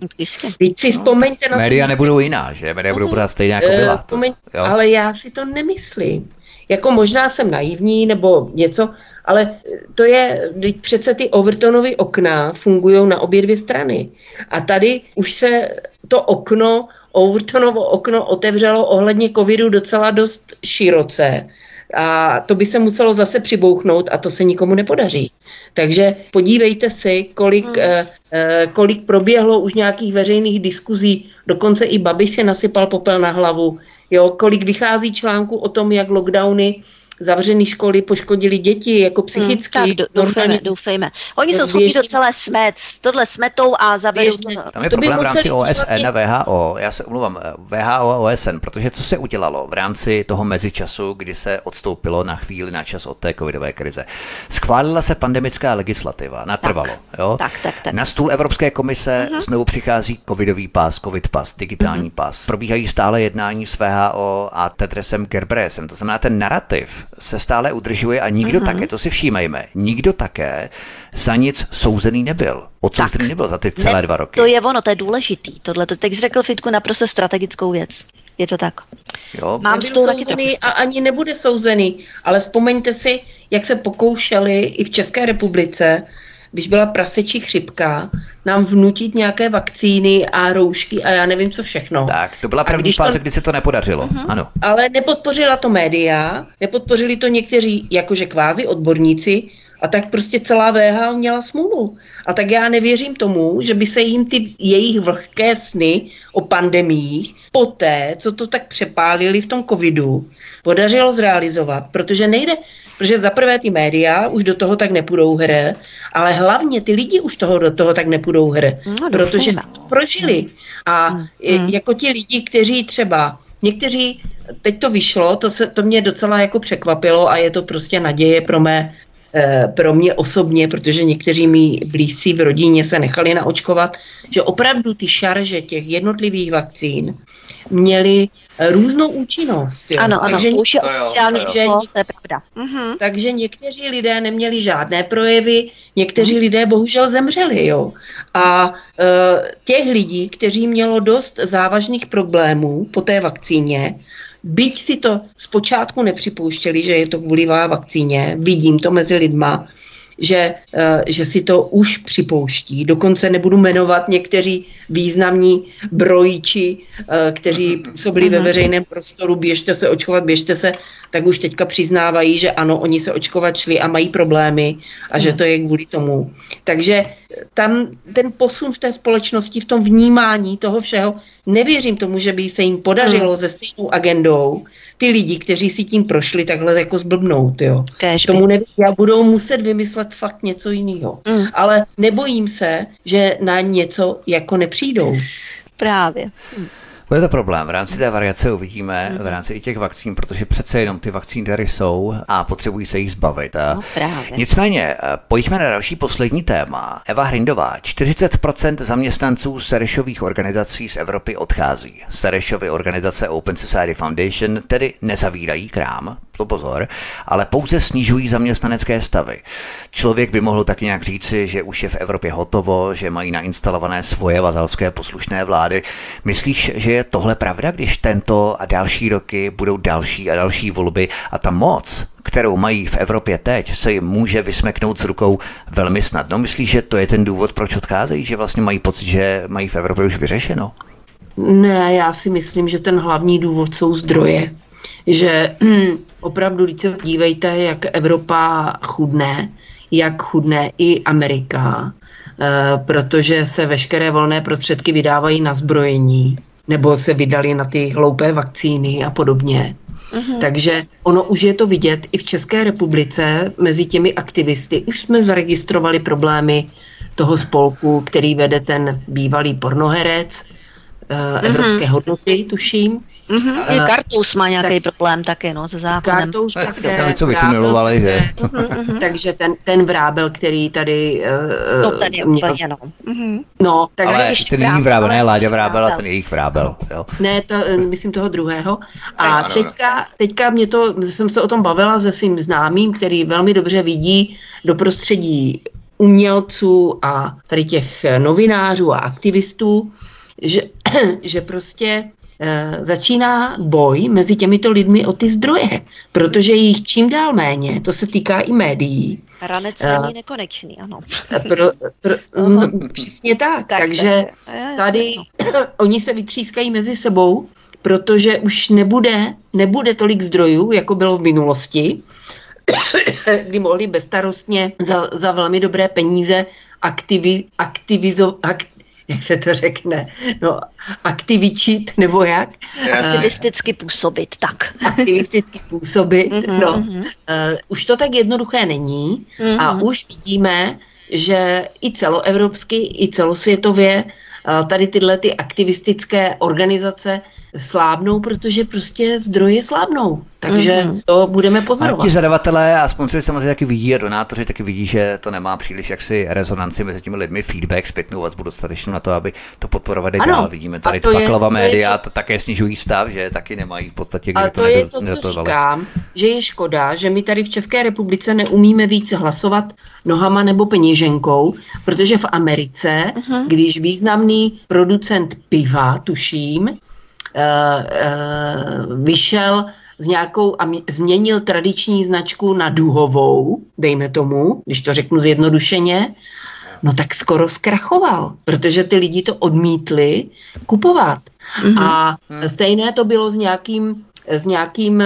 Víc si vzpomeňte no. na... Média nebudou jiná, že? Média budou pořád stejně jako byla. Vzpomeň... To... Ale já si to nemyslím. Jako možná jsem naivní nebo něco, ale to je, přece ty Overtonovy okna fungují na obě dvě strany. A tady už se to okno, Overtonovo okno otevřelo ohledně covidu docela dost široce. A to by se muselo zase přibouchnout a to se nikomu nepodaří. Takže podívejte si, kolik, hmm. eh, eh, kolik proběhlo už nějakých veřejných diskuzí, dokonce i Babiš si nasypal popel na hlavu, jo, kolik vychází článků o tom, jak lockdowny, zavřené školy poškodili děti jako psychicky. Hmm, tak doufejme, doufejme. Oni jsou schopni to celé smet, tohle smetou a zavedou. Tam je to problém v rámci O S N a V H O, já se omluvám, V H O a O S N, protože co se udělalo v rámci toho mezičasu, kdy se odstoupilo na chvíli na čas od té covidové krize. Schválila se pandemická legislativa, natrvalo. Tak, jo? Tak, tak, tak. Na stůl Evropské komise uh-huh. znovu přichází covidový pas, covid pas, digitální uh-huh. pas. Probíhají stále jednání s V H O a Tedresem Gerbresem, to znamená ten narrativ se stále udržuje a nikdo mm-hmm. také, to si všímejme, nikdo také za nic souzený nebyl. Odsouzený nebyl za ty celé ne, dva roky. To je ono, to je důležitý. Tohle to teď řekl Fitku naprosto strategickou věc. Je to tak. Jo, mám nebyl souzený a ani nebude souzený, ale vzpomeňte si, jak se pokoušeli i v České republice, když byla prasečí chřipka, nám vnutit nějaké vakcíny a roušky a já nevím co všechno. Tak, to byla první fáze, to... kdy se to nepodařilo. Uh-huh. Ano. Ale nepodpořila to média, nepodpořili to někteří jakože kvázi odborníci a tak prostě celá V H O měla smůlu. A tak já nevěřím tomu, že by se jim ty jejich vlhké sny o pandemiích poté, co to tak přepálili v tom covidu, podařilo zrealizovat, protože nejde... Protože za prvé ty média už do toho tak nepůjdou hre, ale hlavně ty lidi už toho do toho tak nepůjdou hre, no, protože si to prožili. A hmm. jako ti lidi, kteří třeba, někteří, teď to vyšlo, to, se, to mě docela jako překvapilo a je to prostě naděje pro mé pro mě osobně, protože někteří mí blízcí v rodině se nechali naočkovat, že opravdu ty šarže těch jednotlivých vakcín měly různou účinnost. Jo. Ano, takže ano, už je oficiální, že to je pravda. Mhm. Takže někteří lidé neměli žádné projevy, někteří mhm. lidé bohužel zemřeli. Jo. A e, těch lidí, kteří mělo dost závažných problémů po té vakcíně, byť si to zpočátku nepřipouštěli, že je to kvůli vakcíně, vidím to mezi lidma, že, že si to už připouští. Dokonce nebudu jmenovat někteří významní brojiči, kteří působili ve veřejném prostoru, běžte se očkovat, běžte se, tak už teďka přiznávají, že ano, oni se očkovat šli a mají problémy a že to je kvůli tomu. Takže tam ten posun v té společnosti, v tom vnímání toho všeho, nevěřím tomu, že by se jim podařilo se stejnou agendou ty lidi, kteří si tím prošli, takhle jako zblbnout, jo. Tomu nevěřím, já budou muset vymyslet fakt něco jiného. Mm. Ale nebojím se, že na něco jako nepřijdou. Právě. Mm. Bude to problém. V rámci té variace uvidíme, mm. v rámci i těch vakcín, protože přece jenom ty vakcíny tady jsou a potřebují se jich zbavit. No, právě. Nicméně, pojďme na další poslední téma. Eva Hrindová. čtyřicet procent zaměstnanců Serešových organizací z Evropy odchází. Serešovy organizace Open Society Foundation tedy nezavírají krám, to pozor, ale pouze snižují zaměstnanecké stavy. Člověk by mohl tak nějak říci, že už je v Evropě hotovo, že mají nainstalované svoje vazalské poslušné vlády. Myslíš, že je tohle pravda, když tento a další roky budou další a další volby a ta moc, kterou mají v Evropě teď, se jim může vysmeknout s rukou velmi snadno? Myslíš, že to je ten důvod, proč odcházejí, že vlastně mají pocit, že mají v Evropě už vyřešeno? Ne, já si myslím, že ten hlavní důvod jsou zdroje. Že opravdu, když se dívejte, jak Evropa chudne, jak chudne i Amerika, protože se veškeré volné prostředky vydávají na zbrojení, nebo se vydali na ty hloupé vakcíny a podobně. Uhum. Takže ono už je to vidět i v České republice mezi těmi aktivisty. Už jsme zaregistrovali problémy toho spolku, který vede ten bývalý pornoherec, Uh-huh. Evropské hodnoty, tuším. Uh-huh. I Kartous má nějaký tak, problém taky, no, se zákonem. Kartous také, tak, co vytunelovali, že? Uh-huh, uh-huh. Takže ten, ten vrábel, který tady... Uh, to tady je měl... úplně, no. Uh-huh. No, takže... Ale ten není vrábel, ne, Láďa Vrábel, a ten jejich vrábel. Jo. Ne, to, myslím toho druhého. A no, teďka, teďka mě to, jsem se o tom bavila se svým známým, který velmi dobře vidí do prostředí umělců a tady těch novinářů a aktivistů, Že, že prostě e, začíná boj mezi těmito lidmi o ty zdroje, protože jich čím dál méně, to se týká i médií. Ranec není nekonečný, ano. Pro, pro, no, přesně tak, tak takže tak, tady no. Oni se vytřískají mezi sebou, protože už nebude, nebude tolik zdrojů, jako bylo v minulosti, kdy mohli bezstarostně za, za velmi dobré peníze aktivi, aktivizovat, aktiv, jak se to řekne, no, aktivičit, nebo jak? Aktivisticky působit, tak. Aktivisticky působit, mm-hmm. no. Uh, už to tak jednoduché není mm-hmm. a už vidíme, že i celoevropsky, i celosvětově uh, tady tyhle ty aktivistické organizace slábnou, protože prostě zdroje slábnou. Takže mm-hmm. to budeme pozorovat. A ti zadavatelé a sponzory samozřejmě taky vidí a donátoři taky vidí, že to nemá příliš jaksi rezonanci mezi těmi lidmi, feedback, zpětnou vazbu dostatečnou na to, aby to podporovali dál. Vidíme tady Paklava média, to také snižují stav, že taky nemají v podstatě kdo to. A to je to, co říkám, že je škoda, že my tady v České republice neumíme víc hlasovat nohama nebo peněženkou, protože v Americe, mm-hmm. když významný producent piva, tuším, Uh, uh, vyšel s nějakou, a změnil tradiční značku na duhovou, dejme tomu, když to řeknu zjednodušeně, no tak skoro zkrachoval, protože ty lidi to odmítli kupovat. Mm-hmm. A stejné to bylo s nějakým, s nějakým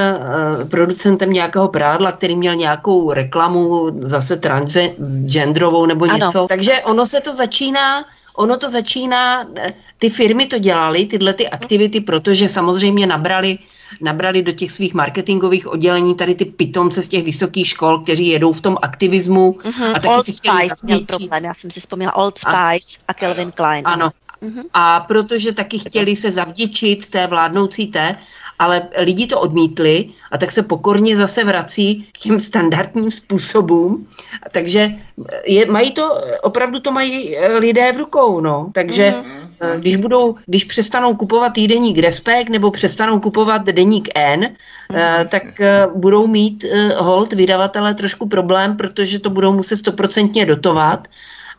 uh, producentem nějakého prádla, který měl nějakou reklamu, zase transgenderovou nebo ano. něco. Takže ono se to začíná Ono to začíná, ty firmy to dělaly, tyhle ty aktivity, protože samozřejmě nabrali, nabrali do těch svých marketingových oddělení tady ty pitomce z těch vysokých škol, kteří jedou v tom aktivismu. Mm-hmm. A taky Old si Spice měl problém, já jsem si vzpomněla Old Spice a, a Calvin Klein. Ano. Mm-hmm. A protože taky chtěli se zavděčit té vládnoucí té, ale lidi to odmítli a tak se pokorně zase vrací k těm standardním způsobům. Takže je, mají to, opravdu to mají lidé v rukou, no. Takže mm-hmm. když budou, když přestanou kupovat týdeník Respekt nebo přestanou kupovat deník N, mm-hmm. tak budou mít hold vydavatele trošku problém, protože to budou muset stoprocentně dotovat.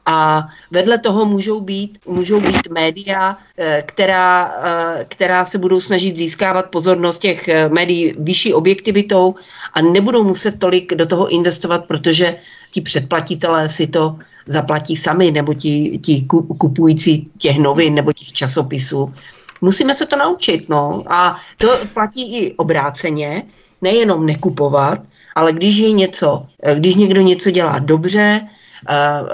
A vedle toho můžou být, můžou být média, která, která se budou snažit získávat pozornost těch médií vyšší objektivitou a nebudou muset tolik do toho investovat, protože ti předplatitelé si to zaplatí sami, nebo ti, ti kupující těch novin nebo těch časopisů. Musíme se to naučit, no. A to platí i obráceně, nejenom nekupovat, ale když je něco, když někdo něco dělá dobře, Uh,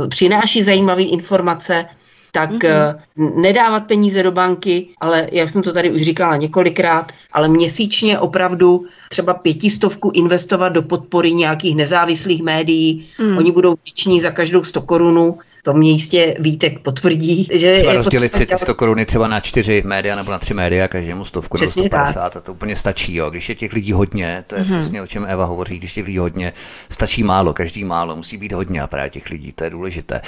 uh, přináší zajímavé informace, tak mm-hmm. uh, nedávat peníze do banky, ale já jsem to tady už říkala několikrát, ale měsíčně opravdu třeba pětistovku investovat do podpory nějakých nezávislých médií. Mm. Oni budou vděční za každou sto korun. To mě jistě Vítek potvrdí. Že třeba rozdělit si ty sto koruny třeba na čtyři média nebo na tři média, každému stovku nebo sto padesát a to úplně stačí. Jo. Když je těch lidí hodně, to je hmm. přesně o čem Eva hovoří, když těch lidí hodně, stačí málo, každý málo, musí být hodně a právě těch lidí, to je důležité.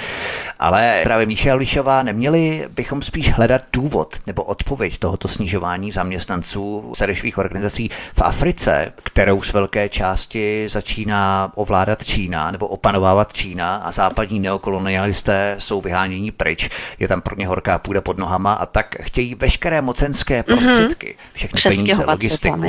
Ale právě Míša Julišová, neměli bychom spíš hledat důvod nebo odpověď tohoto snižování zaměstnanců starešových organizací v Africe, kterou z velké části začíná ovládat Čína nebo opanovávat Čína a západní neokolonialisté jsou vyhánění pryč, je tam pro ně horká půda pod nohama a tak chtějí veškeré mocenské prostředky, všechny peníze, logistiku,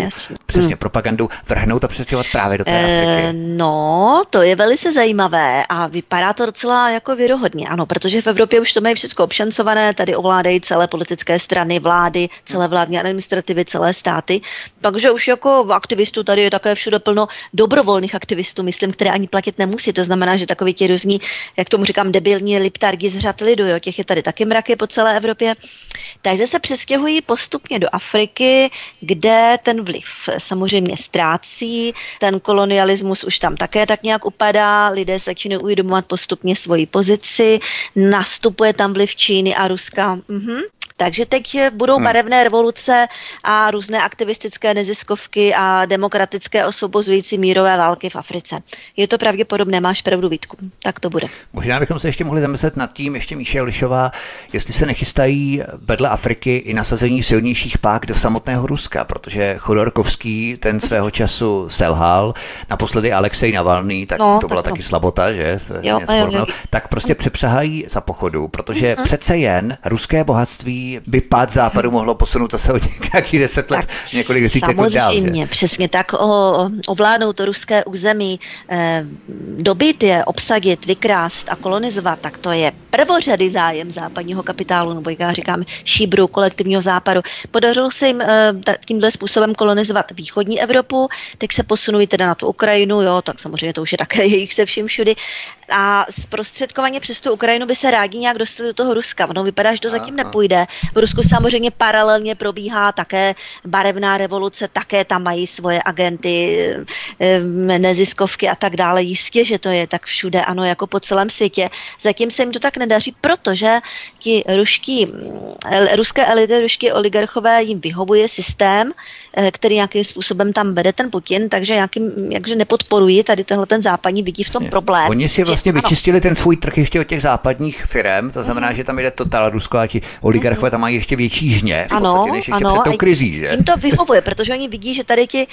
přesně mm. propagandu vrhnout a přestěhovat právě do té e, Afriky. No, to je velice zajímavé a vypadá to docela jako věrohodně, ano, protože v Evropě už to mají všechno obšancované, tady ovládají celé politické strany, vlády, celé vládní administrativy, celé státy, takže už jako aktivistů tady je také všude plno dobrovolných aktivistů, myslím, které ani platit nemusí, to znamená, že takový ti různí, jak tomu říkám, debilní liptargy z řad lidu, jo, těch je tady taky mraky po celé Evropě, takže se přestěhují postupně do Afriky, kde ten vliv samozřejmě ztrácí, ten kolonialismus už tam také tak nějak upadá, lidé se začínají uvědomovat postupně svoji pozici, nastupuje tam vliv Číny a Ruska. Mhm. Takže teď budou barevné revoluce a různé aktivistické neziskovky a demokratické osvobozující mírové války v Africe. Je to pravděpodobné, máš pravdu, Vítku. Tak to bude. Možná bychom se ještě mohli zamyslet nad tím, ještě Míša Julišová, jestli se nechystají vedle Afriky i nasazení silnějších pák do samotného Ruska, protože Chodorkovský ten svého času selhal, naposledy Alexej Navalný, tak no, to byla tak taky no. slabota, že? Jo, jo, jo. Tak prostě přepřahají za pochodu, protože mm-hmm. přece jen ruské bohatství by pád západu mohlo posunout zase o nějakých deset let, tak několik desítek let dál. Samozřejmě, přesně tak. O, ovládnout to ruské území, eh, dobít je, obsadit, vykrást a kolonizovat, tak to je prvořadý zájem západního kapitálu, nebo jak já říkám, šíbru kolektivního západu. Podařilo se jim eh, tímhle způsobem kolonizovat východní Evropu, teď se posunují teda na tu Ukrajinu, jo, tak samozřejmě to už je také jejich se vším všudy. A zprostředkovaně přes tu Ukrajinu by se rádi nějak dostali do toho Ruska. Ono vypadá, že to zatím nepůjde. V Rusku samozřejmě paralelně probíhá také barevná revoluce, také tam mají svoje agenty, neziskovky a tak dále. Jistě, že to je tak všude, ano, jako po celém světě. Zatím se jim to tak nedaří, protože ti ruští, ruské elity, ruští oligarchové, jim vyhovuje systém, který nějakým způsobem tam vede ten Putin, takže nějakým, jakže nepodporují tady tenhle ten západní, vidí v tom problém. Oni si vlastně že, vyčistili ano. ten svůj trh ještě od těch západních firem, to znamená, mm. že tam jde totál Rusko a ti oligarchové tam mají ještě větší žně, v ano, podstatě, než ještě ano, před tou krizí, že? Jim to vyhovuje, protože oni vidí, že tady ti,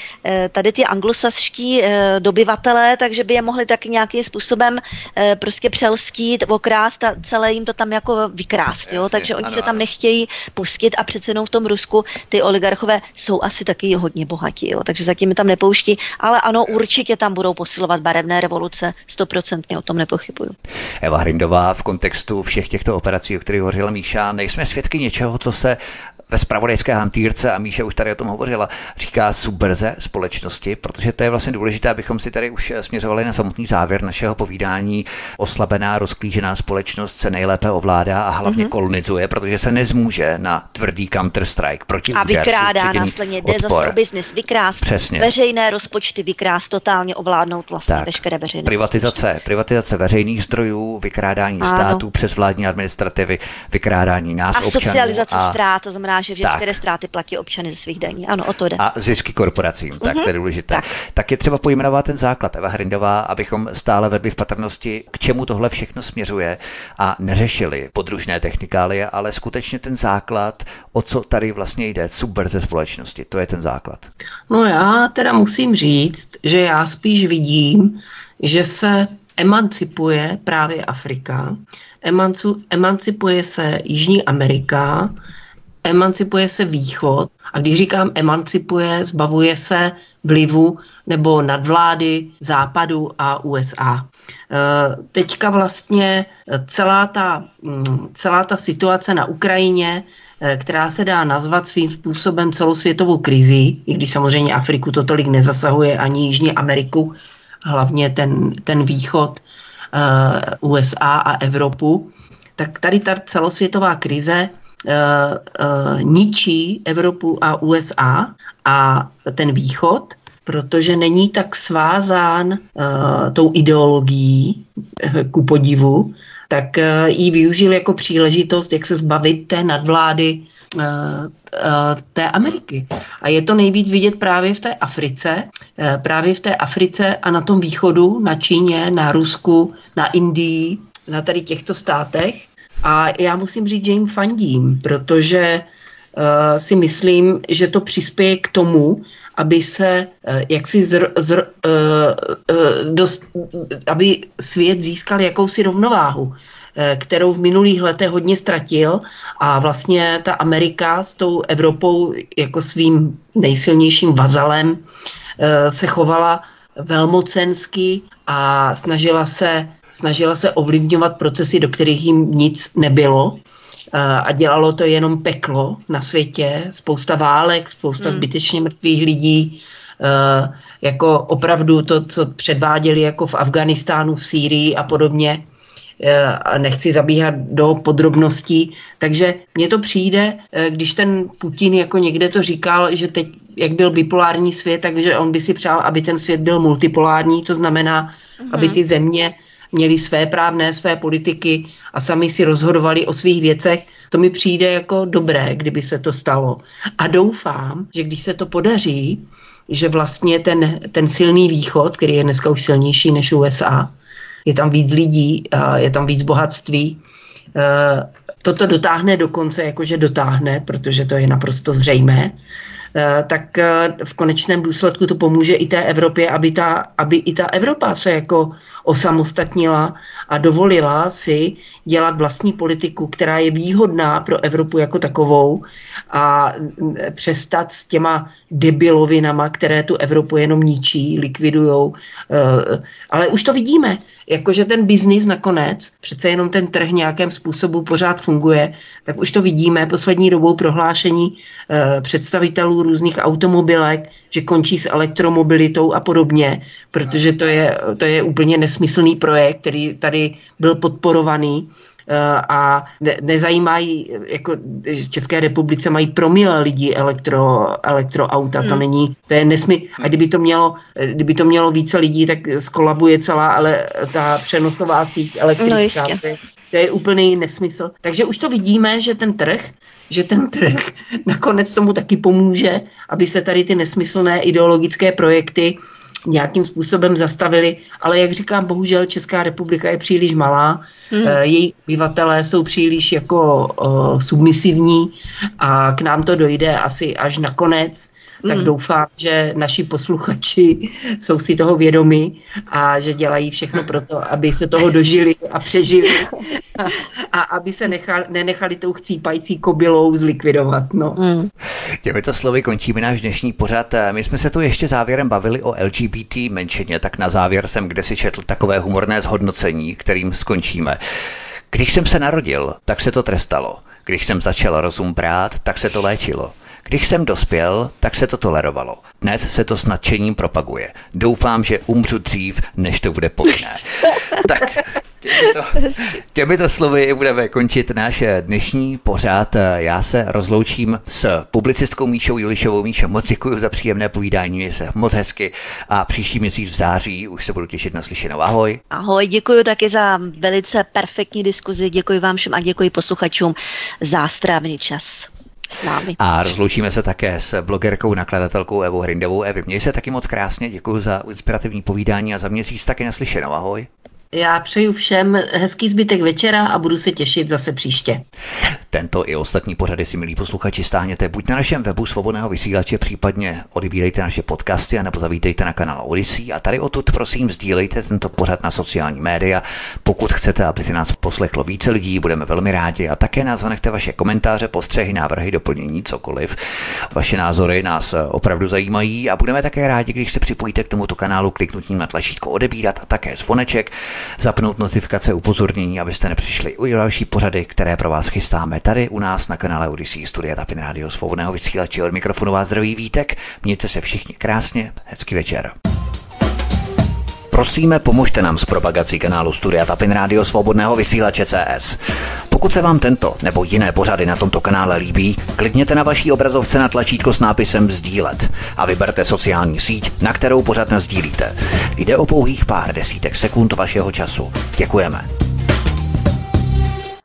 tady ti anglosaskští dobyvatelé, takže by je mohli taky nějakým způsobem prostě přelstít, okrást a celé jim to tam jako vykrást, jo? Jasně, takže oni ano, se tam ano. nechtějí pustit a přece jenom v tom Rusku ty oligarchové jsou asi taky hodně bohatí, jo? Takže zatím je tam nepouští, ale ano, určitě tam budou posilovat barevné revoluce, stoprocentně o tom nepochybuju. Eva Hrindová, v kontextu všech těchto operací, o kterých hovořila Míša, nejsme svědky něčeho, co se ve zpravodajské hantýrce, a Míša už tady o tom hovořila, říká subverze společnosti, protože to je vlastně důležité, abychom si tady už směřovali na samotný závěr našeho povídání. Oslabená, rozklížená společnost se nejlépe ovládá a hlavně mm-hmm. kolonizuje, protože se nezmůže na tvrdý counter-strike proti úder. A vykrádá následně, jde zase o biznis, vykrást Přesně. veřejné rozpočty, vykrást totálně, ovládnout vlastně tak. veškeré veřejné privatizace, rozpočty. Privatizace veřejných zdrojů, vykrádání ano. států přes vládní administrativy, vykrádání nás a občanů. Socializace a socializace ztrát, to znamená, že veškeré ztráty platí občany ze svých daní. Ano, o to jde. A zisky korporacím, mm-hmm. tak to je důležité. Tak. tak je třeba pojmenovat ten základ, Eva Hrindová, abychom stále vedli v patrnosti, k čemu tohle všechno směřuje, a neřešili podružné technikálie, ale skutečně ten základ, o co tady vlastně jde, subverze společnosti, to je ten základ. No já teda musím říct, že já spíš vidím, že se emancipuje právě Afrika, emancu, emancipuje se Jižní Amerika, emancipuje se Východ, a když říkám emancipuje, zbavuje se vlivu nebo nadvlády Západu a U S A. Teďka vlastně celá ta, celá ta situace na Ukrajině, která se dá nazvat svým způsobem celosvětovou krizí, i když samozřejmě Afriku to tolik nezasahuje, ani Jižní Ameriku, hlavně ten, ten východ U S A a Evropu, tak tady ta celosvětová krize Uh, uh, ničí Evropu a U S A a ten východ, protože není tak svázán uh, tou ideologií, ku podivu, tak uh, ji využil jako příležitost, jak se zbavit té nadvlády uh, uh, té Ameriky. A je to nejvíc vidět právě v té Africe, uh, právě v té Africe a na tom východu, na Číně, na Rusku, na Indii, na tady těchto státech. A já musím říct, že jim fandím, protože uh, si myslím, že to přispěje k tomu, aby se uh, jaksi zr, zr, uh, uh, dost, aby svět získal jakousi rovnováhu, uh, kterou v minulých letech hodně ztratil, a vlastně ta Amerika s tou Evropou jako svým nejsilnějším vazalem uh, se chovala velmocensky a snažila se snažila se ovlivňovat procesy, do kterých jim nic nebylo, a dělalo to jenom peklo na světě, spousta válek, spousta hmm. zbytečně mrtvých lidí, jako opravdu to, co předváděli jako v Afghánistánu, v Sýrii a podobně, a nechci zabíhat do podrobností, takže mně to přijde, když ten Putin jako někde to říkal, že teď, jak byl bipolární svět, takže on by si přál, aby ten svět byl multipolární, to znamená, hmm. aby ty země měli své právné, své politiky a sami si rozhodovali o svých věcech. To mi přijde jako dobré, kdyby se to stalo. A doufám, že když se to podaří, že vlastně ten, ten silný východ, který je dneska už silnější než U S A, je tam víc lidí, je tam víc bohatství, toto dotáhne do konce, jakože dotáhne, protože to je naprosto zřejmé, tak v konečném důsledku to pomůže i té Evropě, aby, ta, aby i ta Evropa se jako osamostatnila a dovolila si dělat vlastní politiku, která je výhodná pro Evropu jako takovou, a přestat s těma debilovinama, které tu Evropu jenom ničí, likvidujou. Ale už to vidíme, jakože ten biznis nakonec, přece jenom ten trh nějakým způsobem pořád funguje, tak už to vidíme poslední dobou prohlášení představitelů různých automobilek, že končí s elektromobilitou a podobně, protože to je, to je úplně nesmyslný projekt, který tady byl podporovaný, a ne, nezajímají, jako v České republice mají promile lidí elektro, elektroauta, hmm. to není, to je nesmysl, a kdyby to mělo, kdyby to mělo více lidí, tak skolabuje celá ale ta přenosová síť elektrická. No to, je, to je úplný nesmysl. Takže už to vidíme, že ten trh že ten trh nakonec tomu taky pomůže, aby se tady ty nesmyslné ideologické projekty nějakým způsobem zastavili, ale jak říkám, bohužel Česká republika je příliš malá, hmm. její obyvatelé jsou příliš jako uh, submisivní a k nám to dojde asi až nakonec, hmm. tak doufám, že naši posluchači jsou si toho vědomi a že dělají všechno pro to, aby se toho dožili a přežili a, a aby se nechal, nenechali tou chcípající kobylou zlikvidovat. No. Hmm. Těmito slovy končíme náš dnešní pořad. My jsme se tu ještě závěrem bavili o L G B T menšině, tak na závěr jsem kdysi četl takové humorné zhodnocení, kterým skončíme. Když jsem se narodil, tak se to trestalo. Když jsem začal rozum brát, tak se to léčilo. Když jsem dospěl, tak se to tolerovalo. Dnes se to s nadšením propaguje. Doufám, že umřu dřív, než to bude povinné. Tak těmito, těmito slovy budeme končit náš dnešní pořad. Já se rozloučím s publicistkou Míšou Julišovou. Míšo, moc děkuji za příjemné povídání, je se moc hezky a příští měsíc v září už se budu těšit na slyšenou. Ahoj. Ahoj, děkuji taky za velice perfektní diskuzi. Děkuji vám všem a děkuji posluchačům za strávný čas s námi. A rozloučíme se také s blogerkou, nakladatelkou Evou Hrindovou. Evi, měj se taky moc krásně, děkuji za inspirativní povídání a za měsíc taky naslyšenou. Ahoj. Já přeju všem hezký zbytek večera a budu se těšit zase příště. Tento i ostatní pořady si, milí posluchači, stáhněte buď na našem webu Svobodného vysílače, případně odebírejte naše podcasty, anebo zavítejte na kanál Odysee a tady odtud prosím sdílejte tento pořad na sociální média. Pokud chcete, aby si nás poslechlo více lidí, budeme velmi rádi a také nás zanechte vaše komentáře, postřehy, návrhy, doplnění, cokoliv. Vaše názory nás opravdu zajímají a budeme také rádi, když se připojíte k tomuto kanálu kliknutím na tlačítko odebírat a také zvoneček. Zapnout notifikace, upozornění, abyste nepřišli u další pořady, které pro vás chystáme tady u nás na kanále Odysee Studia Tapen Radio Svobodného vysílače. Od mikrofonu vás zdraví Vítek, mějte se všichni krásně, hezký večer. Prosíme, pomožte nám s propagací kanálu Studia Tapen Radio Svobodného vysílače C S. Pokud se vám tento nebo jiné pořady na tomto kanále líbí, klikněte na vaší obrazovce na tlačítko s nápisem sdílet a vyberte sociální síť, na kterou pořad nasdílíte. Jde o pouhých pár desítek sekund vašeho času. Děkujeme.